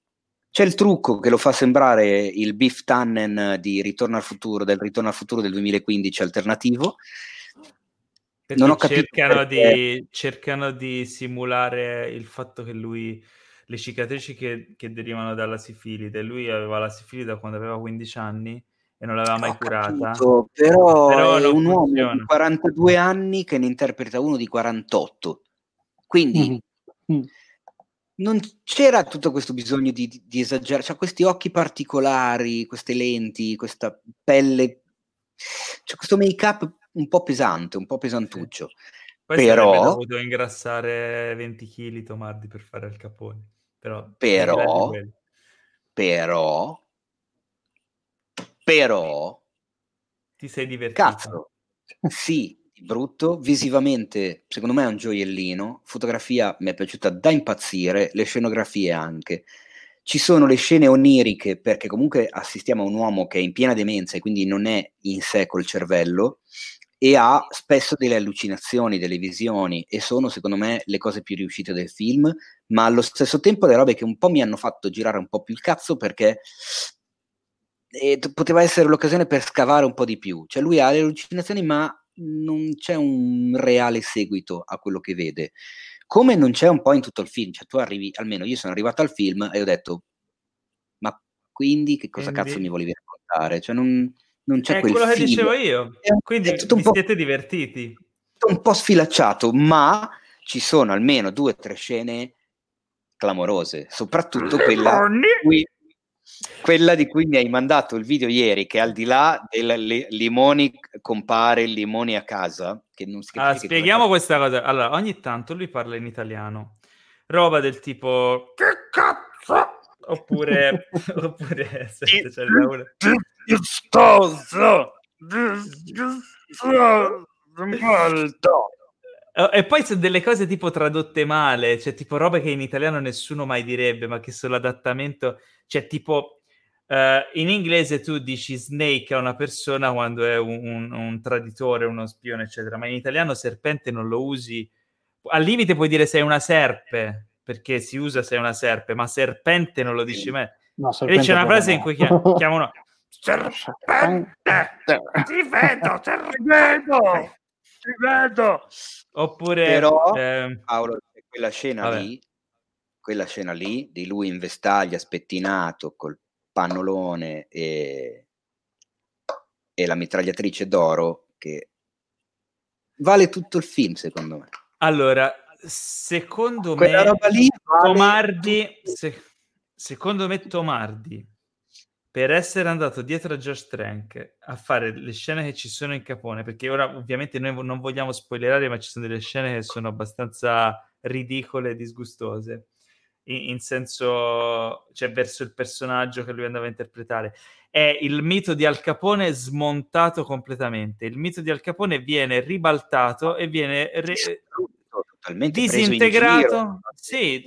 C'è il trucco che lo fa sembrare il Biff Tannen di Ritorno al futuro, del Ritorno al futuro del duemilaquindici alternativo. Non ho capito cercano, di, cercano di simulare il fatto che lui, le cicatrici che, che derivano dalla sifilide, lui aveva la sifilide quando aveva quindici anni e non l'aveva mai ho curata. Capito, però, però è un uomo di quarantadue anni che ne interpreta uno di quarantotto, quindi mm-hmm. non c'era tutto questo bisogno di, di, di esagerare, cioè questi occhi particolari, queste lenti, questa pelle, cioè questo make-up un po' pesante, un po' pesantuccio. Sì. Poi però sarebbe dovuto ingrassare venti chili Tomardi per fare il Capone. Però però però però ti sei divertito. Cazzo. Sì, brutto, visivamente secondo me è un gioiellino, fotografia mi è piaciuta da impazzire, le scenografie anche. Ci sono le scene oniriche perché comunque assistiamo a un uomo che è in piena demenza e quindi non è in sé col cervello e ha spesso delle allucinazioni, delle visioni, e sono secondo me le cose più riuscite del film, ma allo stesso tempo le robe che un po' mi hanno fatto girare un po' più il cazzo, perché eh, poteva essere l'occasione per scavare un po' di più, cioè lui ha le allucinazioni ma non c'è un reale seguito a quello che vede, come non c'è un po' in tutto il film. Cioè tu arrivi, almeno io sono arrivato al film e ho detto ma quindi che cosa quindi... cazzo mi volevi raccontare, cioè non, non c'è è quel quello filo. Che dicevo io, quindi è tutto un vi po', siete divertiti un po' sfilacciato, ma ci sono almeno due o tre scene clamorose, soprattutto quella qui, quella di cui mi hai mandato il video ieri, che al di là del limoni compare limoni a casa, che non si allora, spieghiamo che... questa cosa. Allora, ogni tanto lui parla in italiano, roba del tipo che cazzo, oppure oppure se c'è una... E poi sono delle cose tipo tradotte male, cioè tipo robe che in italiano nessuno mai direbbe, ma che sull'adattamento, cioè tipo eh, in inglese tu dici snake a una persona quando è un, un, un traditore, uno spione eccetera, ma in italiano serpente non lo usi, al limite puoi dire sei una serpe, perché si usa sei una serpe, ma serpente non lo dici mai. No, e c'è una frase in cui chiamano chiam- serpente, ti vedo, ti vedo ti vedo. Oppure però ehm... Paolo, quella scena Vabbè. lì quella scena lì di lui in vestaglia spettinato col pannolone e, e la mitragliatrice d'oro, che vale tutto il film secondo me. Allora, secondo quella me roba lì vale Tomardi se, secondo me Tomardi, per essere andato dietro a Josh Trank a fare le scene che ci sono in Capone, perché ora ovviamente noi non vogliamo spoilerare, ma ci sono delle scene che sono abbastanza ridicole e disgustose, in, in senso, cioè verso il personaggio che lui andava a interpretare. È il mito di Al Capone smontato completamente, il mito di Al Capone viene ribaltato e viene re- disintegrato, sì,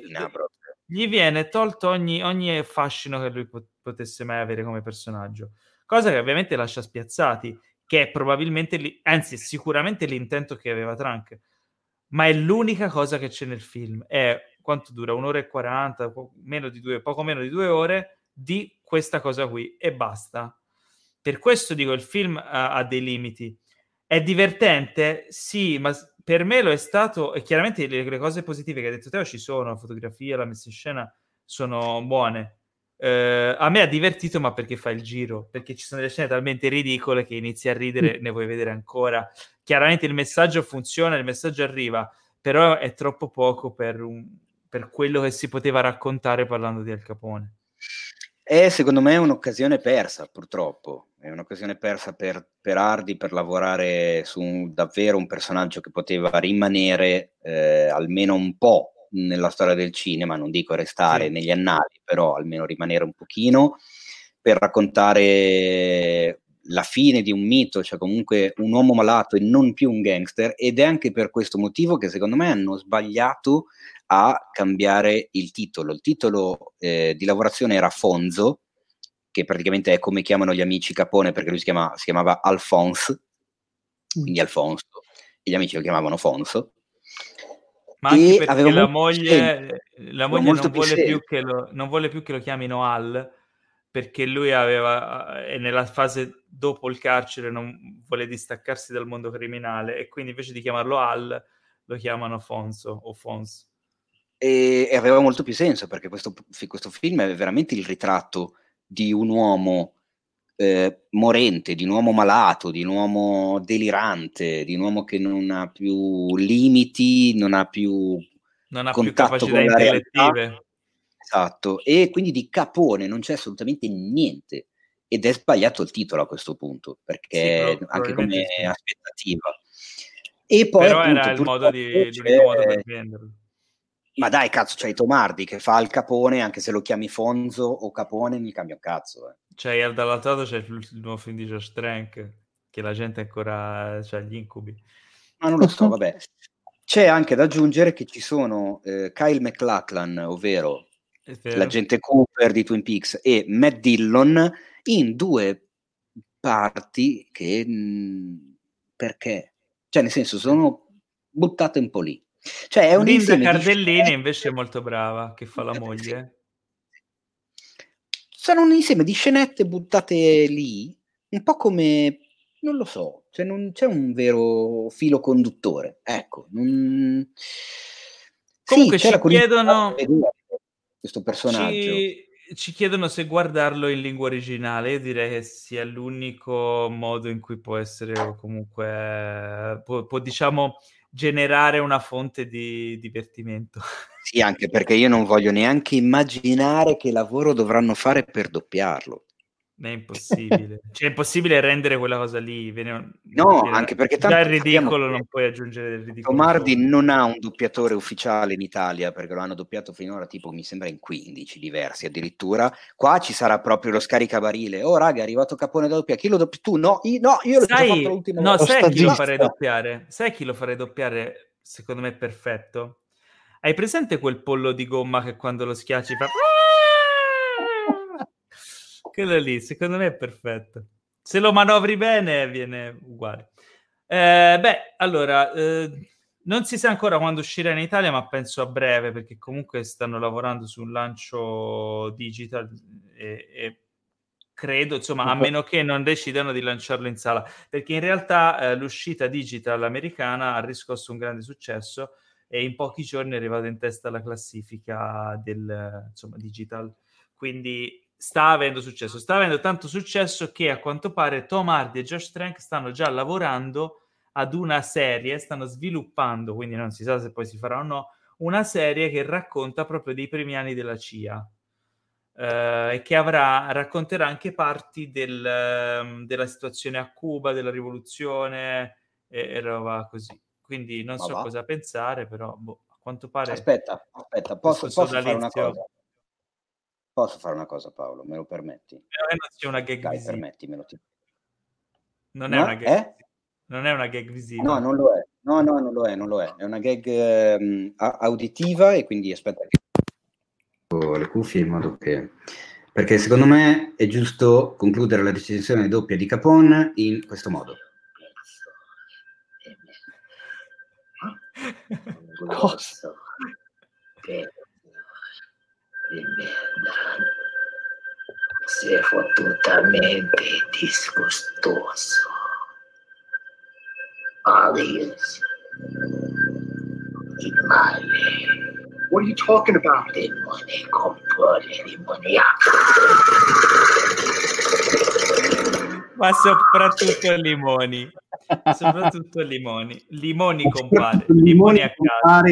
gli viene tolto ogni, ogni fascino che lui pot- potesse mai avere come personaggio, cosa che ovviamente lascia spiazzati, che è probabilmente, li- anzi sicuramente l'intento che aveva Trank, ma è l'unica cosa che c'è nel film. È quanto dura? Un'ora e quaranta, po- meno di due, poco meno di due ore di questa cosa qui e basta. Per questo dico, il film ha, ha dei limiti. È divertente? Sì, ma... per me lo è stato, e chiaramente le, le cose positive che hai detto Teo ci sono, la fotografia, la messa in scena sono buone. Eh, a me ha divertito, ma perché fa il giro, perché ci sono delle scene talmente ridicole che inizi a ridere, ne vuoi vedere ancora. Chiaramente il messaggio funziona, il messaggio arriva, però è troppo poco per, un, per quello che si poteva raccontare parlando di Al Capone. è secondo me un'occasione persa, purtroppo. È un'occasione persa per, per Hardy, per lavorare su un, davvero un personaggio che poteva rimanere eh, almeno un po' nella storia del cinema, non dico restare sì. negli annali, però almeno rimanere un pochino, per raccontare la fine di un mito, cioè comunque un uomo malato e non più un gangster, ed è anche per questo motivo che secondo me hanno sbagliato a cambiare il titolo. Il titolo eh, di lavorazione era Fonzo, che praticamente è come chiamano gli amici Capone, perché lui si, chiama, si chiamava Alphonse, quindi Alfonso, e gli amici lo chiamavano Fonzo. Ma anche perché la moglie, la moglie non, vuole più che lo, non vuole più che lo chiamino Al, perché lui aveva, e nella fase dopo il carcere non vuole distaccarsi dal mondo criminale, e quindi invece di chiamarlo Al lo chiamano Fonzo o Fons. E, e aveva molto più senso, perché questo, questo film è veramente il ritratto di un uomo eh, morente, di un uomo malato, di un uomo delirante, di un uomo che non ha più limiti, non ha più non ha contatto più capacità con la intellettive realtà. Esatto, e quindi di Capone non c'è assolutamente niente, ed è sbagliato il titolo a questo punto, perché sì, anche come sì. aspettativa. E poi, però appunto, era il modo di, di modo per venderlo. Ma dai, cazzo, c'hai Tom Hardy che fa il Capone, anche se lo chiami Fonzo o Capone, mi cambia un cazzo. Eh. Cioè, dall'altro lato c'è il nuovo film di Josh Trank, che la gente ancora c'ha gli incubi. Ma non lo so, vabbè. C'è anche da aggiungere che ci sono eh, Kyle MacLachlan, ovvero l'agente Cooper di Twin Peaks, e Matt Dillon in due parti che mh, perché? Cioè, nel senso, sono buttate un po' lì. Cioè, è un Linda Cardellini di... invece è molto brava, che fa la moglie. Sono un insieme di scenette buttate lì, un po' come, non lo so, cioè non c'è un vero filo conduttore, ecco. Non... Comunque sì, ci chiedono... questo personaggio. Ci, ci chiedono se guardarlo in lingua originale. Io direi che sia l'unico modo in cui può essere, comunque può, può diciamo generare una fonte di divertimento. Sì, anche perché io non voglio neanche immaginare che lavoro dovranno fare per doppiarlo. È impossibile. Cioè, è impossibile rendere quella cosa lì. Viene, no, viene, anche perché tanto il ridicolo non puoi aggiungere il ridicolo. Tom Hardy non ha un doppiatore ufficiale in Italia, perché lo hanno doppiato finora tipo, mi sembra, in quindici diversi addirittura. Qua ci sarà proprio lo scaricabarile. Oh raga, è arrivato Capone da doppia. Chi lo doppia? Tu? No, io, no, io sai, l'ho fatto l'ultimo. No, sai stagista. Chi lo farei doppiare? Sai chi lo farei doppiare? Secondo me è perfetto. Hai presente quel pollo di gomma che quando lo schiacci fa... quello lì, secondo me è perfetto. Se lo manovri bene, viene uguale. Eh, beh, allora, eh, non si sa ancora quando uscirà in Italia, ma penso a breve, perché comunque stanno lavorando su un lancio digital e, e credo, insomma, a meno che non decidano di lanciarlo in sala, perché in realtà eh, l'uscita digital americana ha riscosso un grande successo e in pochi giorni è arrivata in testa alla classifica del, insomma, digital. Quindi... sta avendo successo, sta avendo tanto successo che a quanto pare Tom Hardy e Josh Trank stanno già lavorando ad una serie, stanno sviluppando, quindi non si sa se poi si farà o no, una serie che racconta proprio dei primi anni della C I A eh, e che avrà, racconterà anche parti del, della situazione a Cuba, della rivoluzione e, e roba così. Quindi non so cosa pensare, però boh, a quanto pare... Aspetta, aspetta, posso, posso fare una cosa? Posso fare una cosa, Paolo? Me lo permetti? C'è una gag Dai, visiva. Permettimelo. Ti... Non, è no? una gag, eh? non è una gag visiva. No, non lo è. No, no, non lo è, non lo è. È una gag eh, auditiva, e quindi aspetta che... le cuffie in modo che... Perché secondo me è giusto concludere la recensione doppia di Capone in questo modo. Cosa? Di merda, sei fottutamente disgustoso, Alias, il male. What are you talking about? Demone compone, demoniaco. Ma soprattutto limoni, soprattutto limoni, limoni compare, limoni a casa.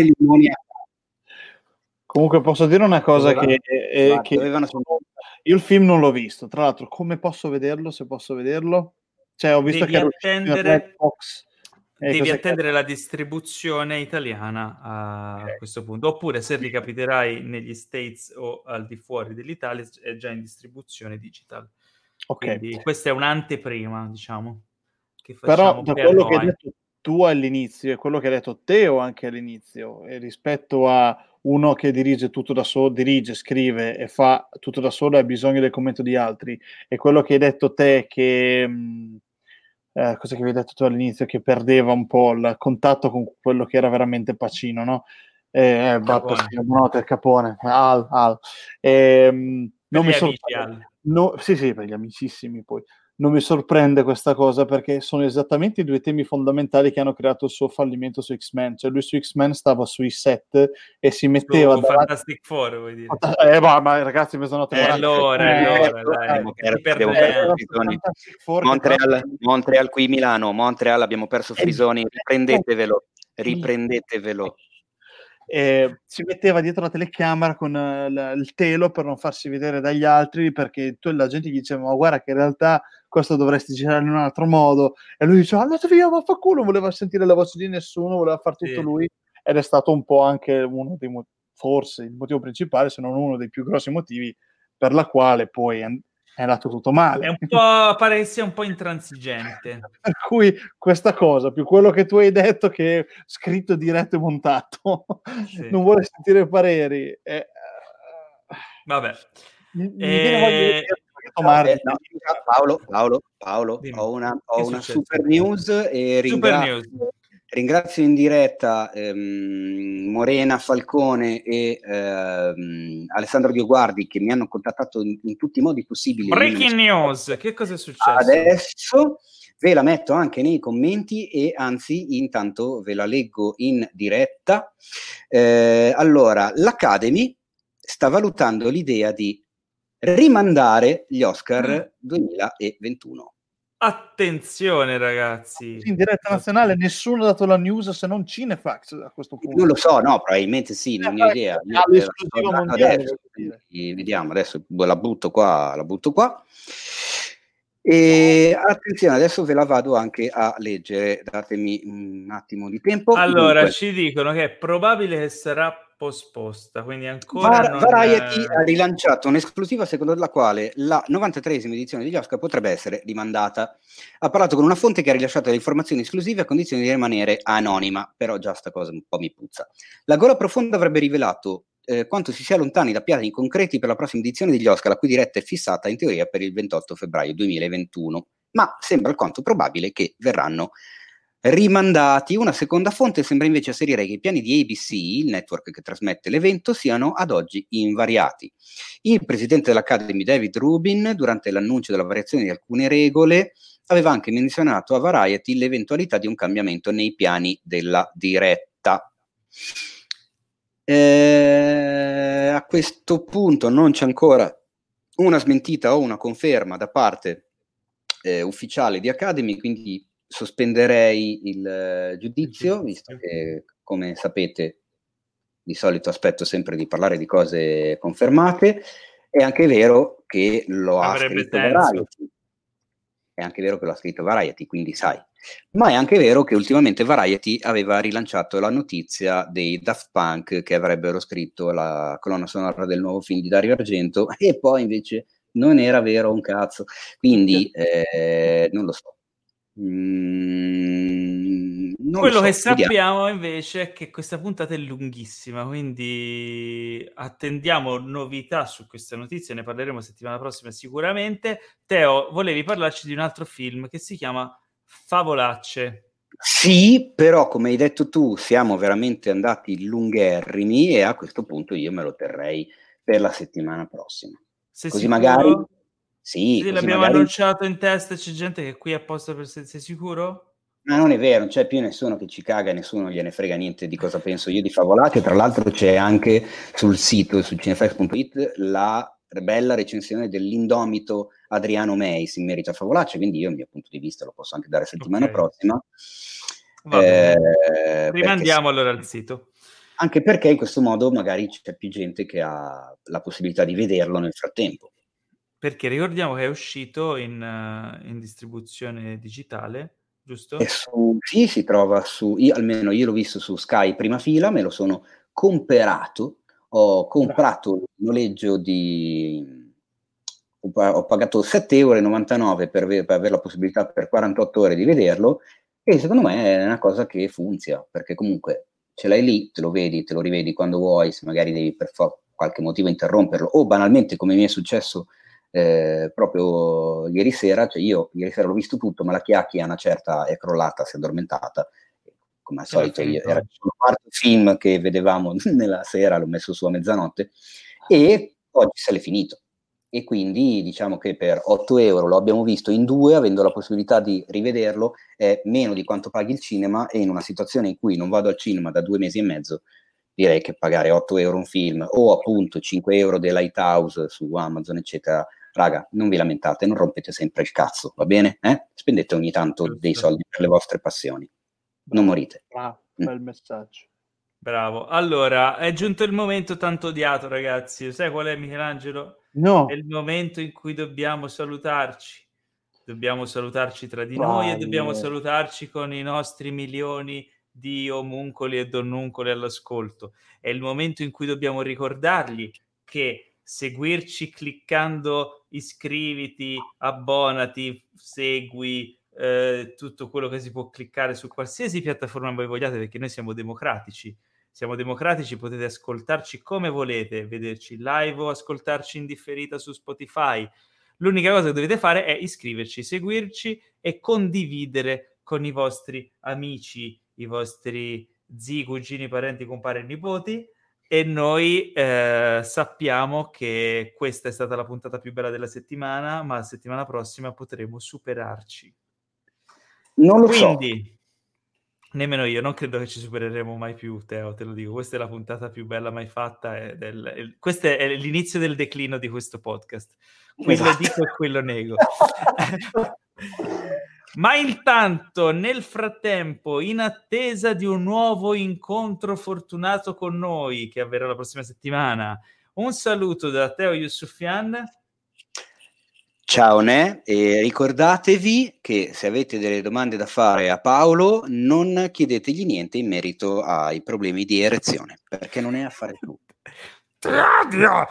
Comunque posso dire una cosa dovevano, che, eh, che io il film non l'ho visto, tra l'altro come posso vederlo, se posso vederlo? Cioè ho visto devi che attendere, Fox, eh, devi attendere che... la distribuzione italiana a okay. questo punto, oppure se ricapiterai negli States o al di fuori dell'Italia è già in distribuzione digitale. Okay. Quindi questa è un'anteprima, diciamo. Che Però da per quello noi. che hai detto tu all'inizio e quello che hai detto Teo anche all'inizio, e rispetto a uno che dirige tutto da solo, dirige, scrive e fa tutto da solo, ha bisogno del commento di altri, e quello che hai detto te che mh, eh, cosa che avevi detto tu all'inizio, che perdeva un po' il contatto con quello che era veramente Pacino, no? Eh, Capone. Capone al, al. Eh, non mi sorprende, no, sì sì, per gli amicissimi poi non mi sorprende questa cosa, perché sono esattamente i due temi fondamentali che hanno creato il suo fallimento su X-Men. Cioè lui su X-Men stava sui set e si metteva... Su Fantastic Four, vuoi dire? Eh, ma, ma ragazzi, mi sono... Eh, allora, eh, allora, dai. Eh, devo perdere Frisoni. Montreal, Montreal qui Milano, Montreal abbiamo perso Frisoni, riprendetevelo, riprendetevelo. Eh, si metteva dietro la telecamera con uh, la, il telo per non farsi vedere dagli altri, perché tu, la gente gli diceva ma guarda che in realtà questo dovresti girare in un altro modo, e lui diceva andate via vaffanculo, voleva sentire la voce di nessuno, voleva far tutto sì. lui, ed è stato un po' anche uno dei mo- forse il motivo principale, se non uno dei più grossi motivi per la quale poi è, è andato tutto male. È un po', pare che sia un po' intransigente per cui questa cosa, più quello che tu hai detto che scritto, diretto e montato, sì. non vuole sentire pareri eh, vabbè mi, mi e... Vabbè, no, Paolo, Paolo, Paolo ho una, ho una super news e ringrazio, super news. ringrazio in diretta ehm, Morena Falcone e ehm, Alessandro Dioguardi che mi hanno contattato in, in tutti i modi possibili. Breaking news, che cosa è successo? Adesso ve la metto anche nei commenti e anzi intanto ve la leggo in diretta. Eh, allora, l'Academy sta valutando l'idea di rimandare gli Oscar duemilaventuno. Attenzione ragazzi, in diretta nazionale nessuno ha dato la news se non Cinefax a questo punto. Non lo so, no, probabilmente sì, non ho idea. Adesso, vediamo, adesso la butto qua, la butto qua. E attenzione, adesso ve la vado anche a leggere, datemi un attimo di tempo. Allora, dunque, ci dicono che è probabile che sarà posposta, quindi ancora Var- non... Variety ha rilanciato un'esclusiva secondo la quale la novantatreesima edizione degli Oscar potrebbe essere rimandata. Ha parlato con una fonte che ha rilasciato le informazioni esclusive a condizione di rimanere anonima, però già sta cosa un po' mi puzza. La gola profonda avrebbe rivelato Eh, quanto si sia lontani da piani concreti per la prossima edizione degli Oscar, la cui diretta è fissata in teoria per il ventotto febbraio duemilaventuno, ma sembra alquanto probabile che verranno rimandati. Una seconda fonte sembra invece asserire che i piani di A B C, il network che trasmette l'evento, siano ad oggi invariati. Il presidente dell'Academy, David Rubin, durante l'annuncio della variazione di alcune regole, aveva anche menzionato a Variety l'eventualità di un cambiamento nei piani della diretta. Eh, a questo punto non c'è ancora una smentita o una conferma da parte eh, ufficiale di Academy, quindi sospenderei il eh, giudizio, visto che, come sapete, di solito aspetto sempre di parlare di cose confermate. È anche vero che lo ha Avrebbe scritto senso. Variety, è anche vero che lo ha scritto Variety, quindi sai. Ma è anche vero che ultimamente Variety aveva rilanciato la notizia dei Daft Punk che avrebbero scritto la colonna sonora del nuovo film di Dario Argento, e poi invece non era vero un cazzo, quindi eh, non lo so. Mm, non Quello lo so, che sappiamo vediamo. Invece è che questa puntata è lunghissima, quindi attendiamo novità su questa notizia, ne parleremo settimana prossima sicuramente. Teo, volevi parlarci di un altro film che si chiama Favolacce. Sì, però come hai detto tu siamo veramente andati lungherrimi, e a questo punto io me lo terrei per la settimana prossima. Sei così sicuro? Magari sì, sì, l'abbiamo magari... annunciato in testa, c'è gente che è qui apposta per... Sei sicuro? Ma non è vero, non c'è più nessuno che ci caga, nessuno gliene frega niente di cosa penso io di Favolacce. Tra l'altro c'è anche sul sito, su cinefax punto it, la bella recensione dell'indomito Adriano Meis in merito a Favolacce, quindi io il mio punto di vista lo posso anche dare settimana okay. prossima. Va bene. Eh, rimandiamo perché... allora al sito. Anche perché in questo modo magari c'è più gente che ha la possibilità di vederlo nel frattempo. Perché ricordiamo che è uscito in, uh, in distribuzione digitale, giusto? E su, sì, si trova su, io, almeno io l'ho visto su Sky Prima Fila, me lo sono comperato, ho comprato il noleggio di... ho pagato sette euro e novantanove per, ver- per avere la possibilità per quarantotto ore di vederlo, e secondo me è una cosa che funziona, perché comunque ce l'hai lì, te lo vedi, te lo rivedi quando vuoi, se magari devi per for- qualche motivo interromperlo, o banalmente come mi è successo Eh, proprio ieri sera, cioè io ieri sera l'ho visto tutto, ma la Chiacchi a una certa è crollata, si è addormentata come al solito. Io era il quarto film che vedevamo nella sera, l'ho messo su a mezzanotte e oggi se l'è finito, e quindi diciamo che per otto euro lo abbiamo visto in due, avendo la possibilità di rivederlo, è meno di quanto paghi il cinema, e in una situazione in cui non vado al cinema da due mesi e mezzo direi che pagare otto euro un film, o appunto cinque euro dei Lighthouse su Amazon eccetera, raga, non vi lamentate, non rompete sempre il cazzo, va bene? Eh? Spendete ogni tanto dei soldi per le vostre passioni. Non morite. Ah, bel messaggio. Bravo. Allora, è giunto il momento tanto odiato, ragazzi. Sai qual è, Michelangelo? No. È il momento in cui dobbiamo salutarci. Dobbiamo salutarci tra di Vai. noi e dobbiamo salutarci con i nostri milioni di omuncoli e donnuncoli all'ascolto. È il momento in cui dobbiamo ricordargli che seguirci cliccando iscriviti, abbonati, segui, eh, tutto quello che si può cliccare su qualsiasi piattaforma voi vogliate, perché noi siamo democratici, siamo democratici, potete ascoltarci come volete, vederci live o ascoltarci in differita su Spotify. L'unica cosa che dovete fare è iscriverci, seguirci e condividere con i vostri amici, i vostri zii, cugini, parenti, compari e nipoti. E noi eh, sappiamo che questa è stata la puntata più bella della settimana, ma la settimana prossima potremo superarci. Non lo Quindi, so. Nemmeno io, non credo che ci supereremo mai più, Teo, te lo dico. Questa è la puntata più bella mai fatta. È del, è, questo è l'inizio del declino di questo podcast. Quello esatto. Dico e quello nego. Ma intanto, nel frattempo, in attesa di un nuovo incontro fortunato con noi, che avverrà la prossima settimana, un saluto da Teo Yusufian. Ciao Ne, e ricordatevi che se avete delle domande da fare a Paolo, non chiedetegli niente in merito ai problemi di erezione, perché non è affare suo. Tradia!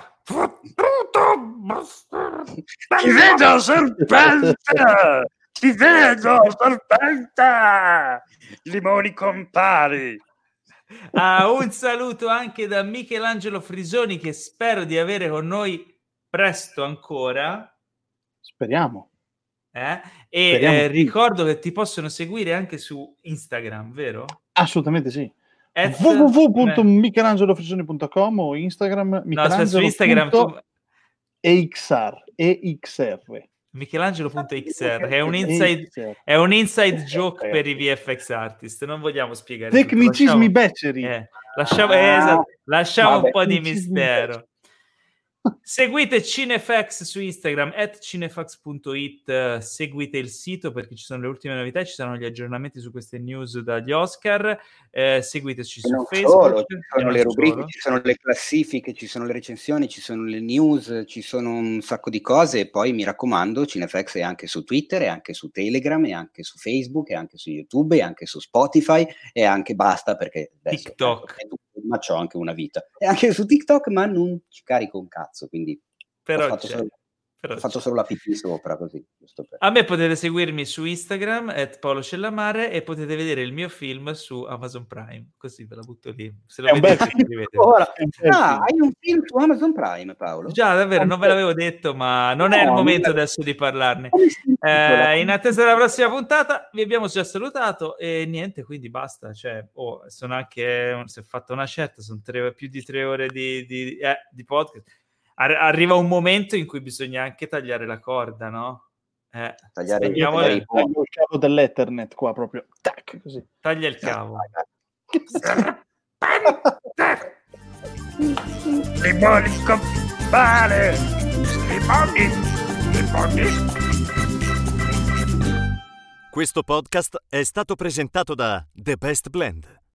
Ti vedo, serpente! Ti vedo, sorpresa! Limoni compari! Ah, un saluto anche da Michelangelo Frisoni, che spero di avere con noi presto ancora. Speriamo. Eh? E Speriamo eh, ricordo che ti possono seguire anche su Instagram, vero? Assolutamente sì. At... w w w punto michelangelo frisoni punto com o Instagram michelangelo. No, su Instagram tu... E X R, E X R. Michelangelo.xr è un inside, è un inside joke per i V F X artist, non vogliamo spiegare tecnicismi beceri, eh, lasciamo, eh, esatto, lasciamo Vabbè, un po' di mistero. Seguite Cinefax su Instagram at cinefax punto it, seguite il sito perché ci sono le ultime novità, ci saranno gli aggiornamenti su queste news dagli Oscar, eh, seguiteci su non Facebook solo, ci sono le rubriche, solo. Ci sono le classifiche, ci sono le recensioni, ci sono le news, ci sono un sacco di cose, e poi mi raccomando Cinefax è anche su Twitter, è anche su Telegram, è anche su Facebook, è anche su YouTube, è anche su Spotify, e anche basta perché adesso, TikTok penso, ma c'ho anche una vita, e anche su TikTok, ma non ci carico un cazzo, quindi però ho fatto, solo, però ho fatto solo la pipì sopra così, giusto per... A me potete seguirmi su Instagram at Paolo Cellamare, e potete vedere il mio film su Amazon Prime, così ve la butto lì, se lo vedete, ora, ah, hai un film su Amazon Prime, Paolo? Già, davvero, non ve l'avevo detto, ma non no, è il momento la... adesso di parlarne, eh, in attesa della prossima puntata vi abbiamo già salutato e niente, quindi basta, cioè, oh, sono anche, si è fatta una scelta, sono tre, più di tre ore di, di, eh, di podcast. Arriva un momento in cui bisogna anche tagliare la corda, no? Eh, tagliare il cavo dell'Ethernet qua proprio. Tac, così. Taglia il cavo. Limoni compare! Limoni! Limoni! Questo podcast è stato presentato da The Best Blend.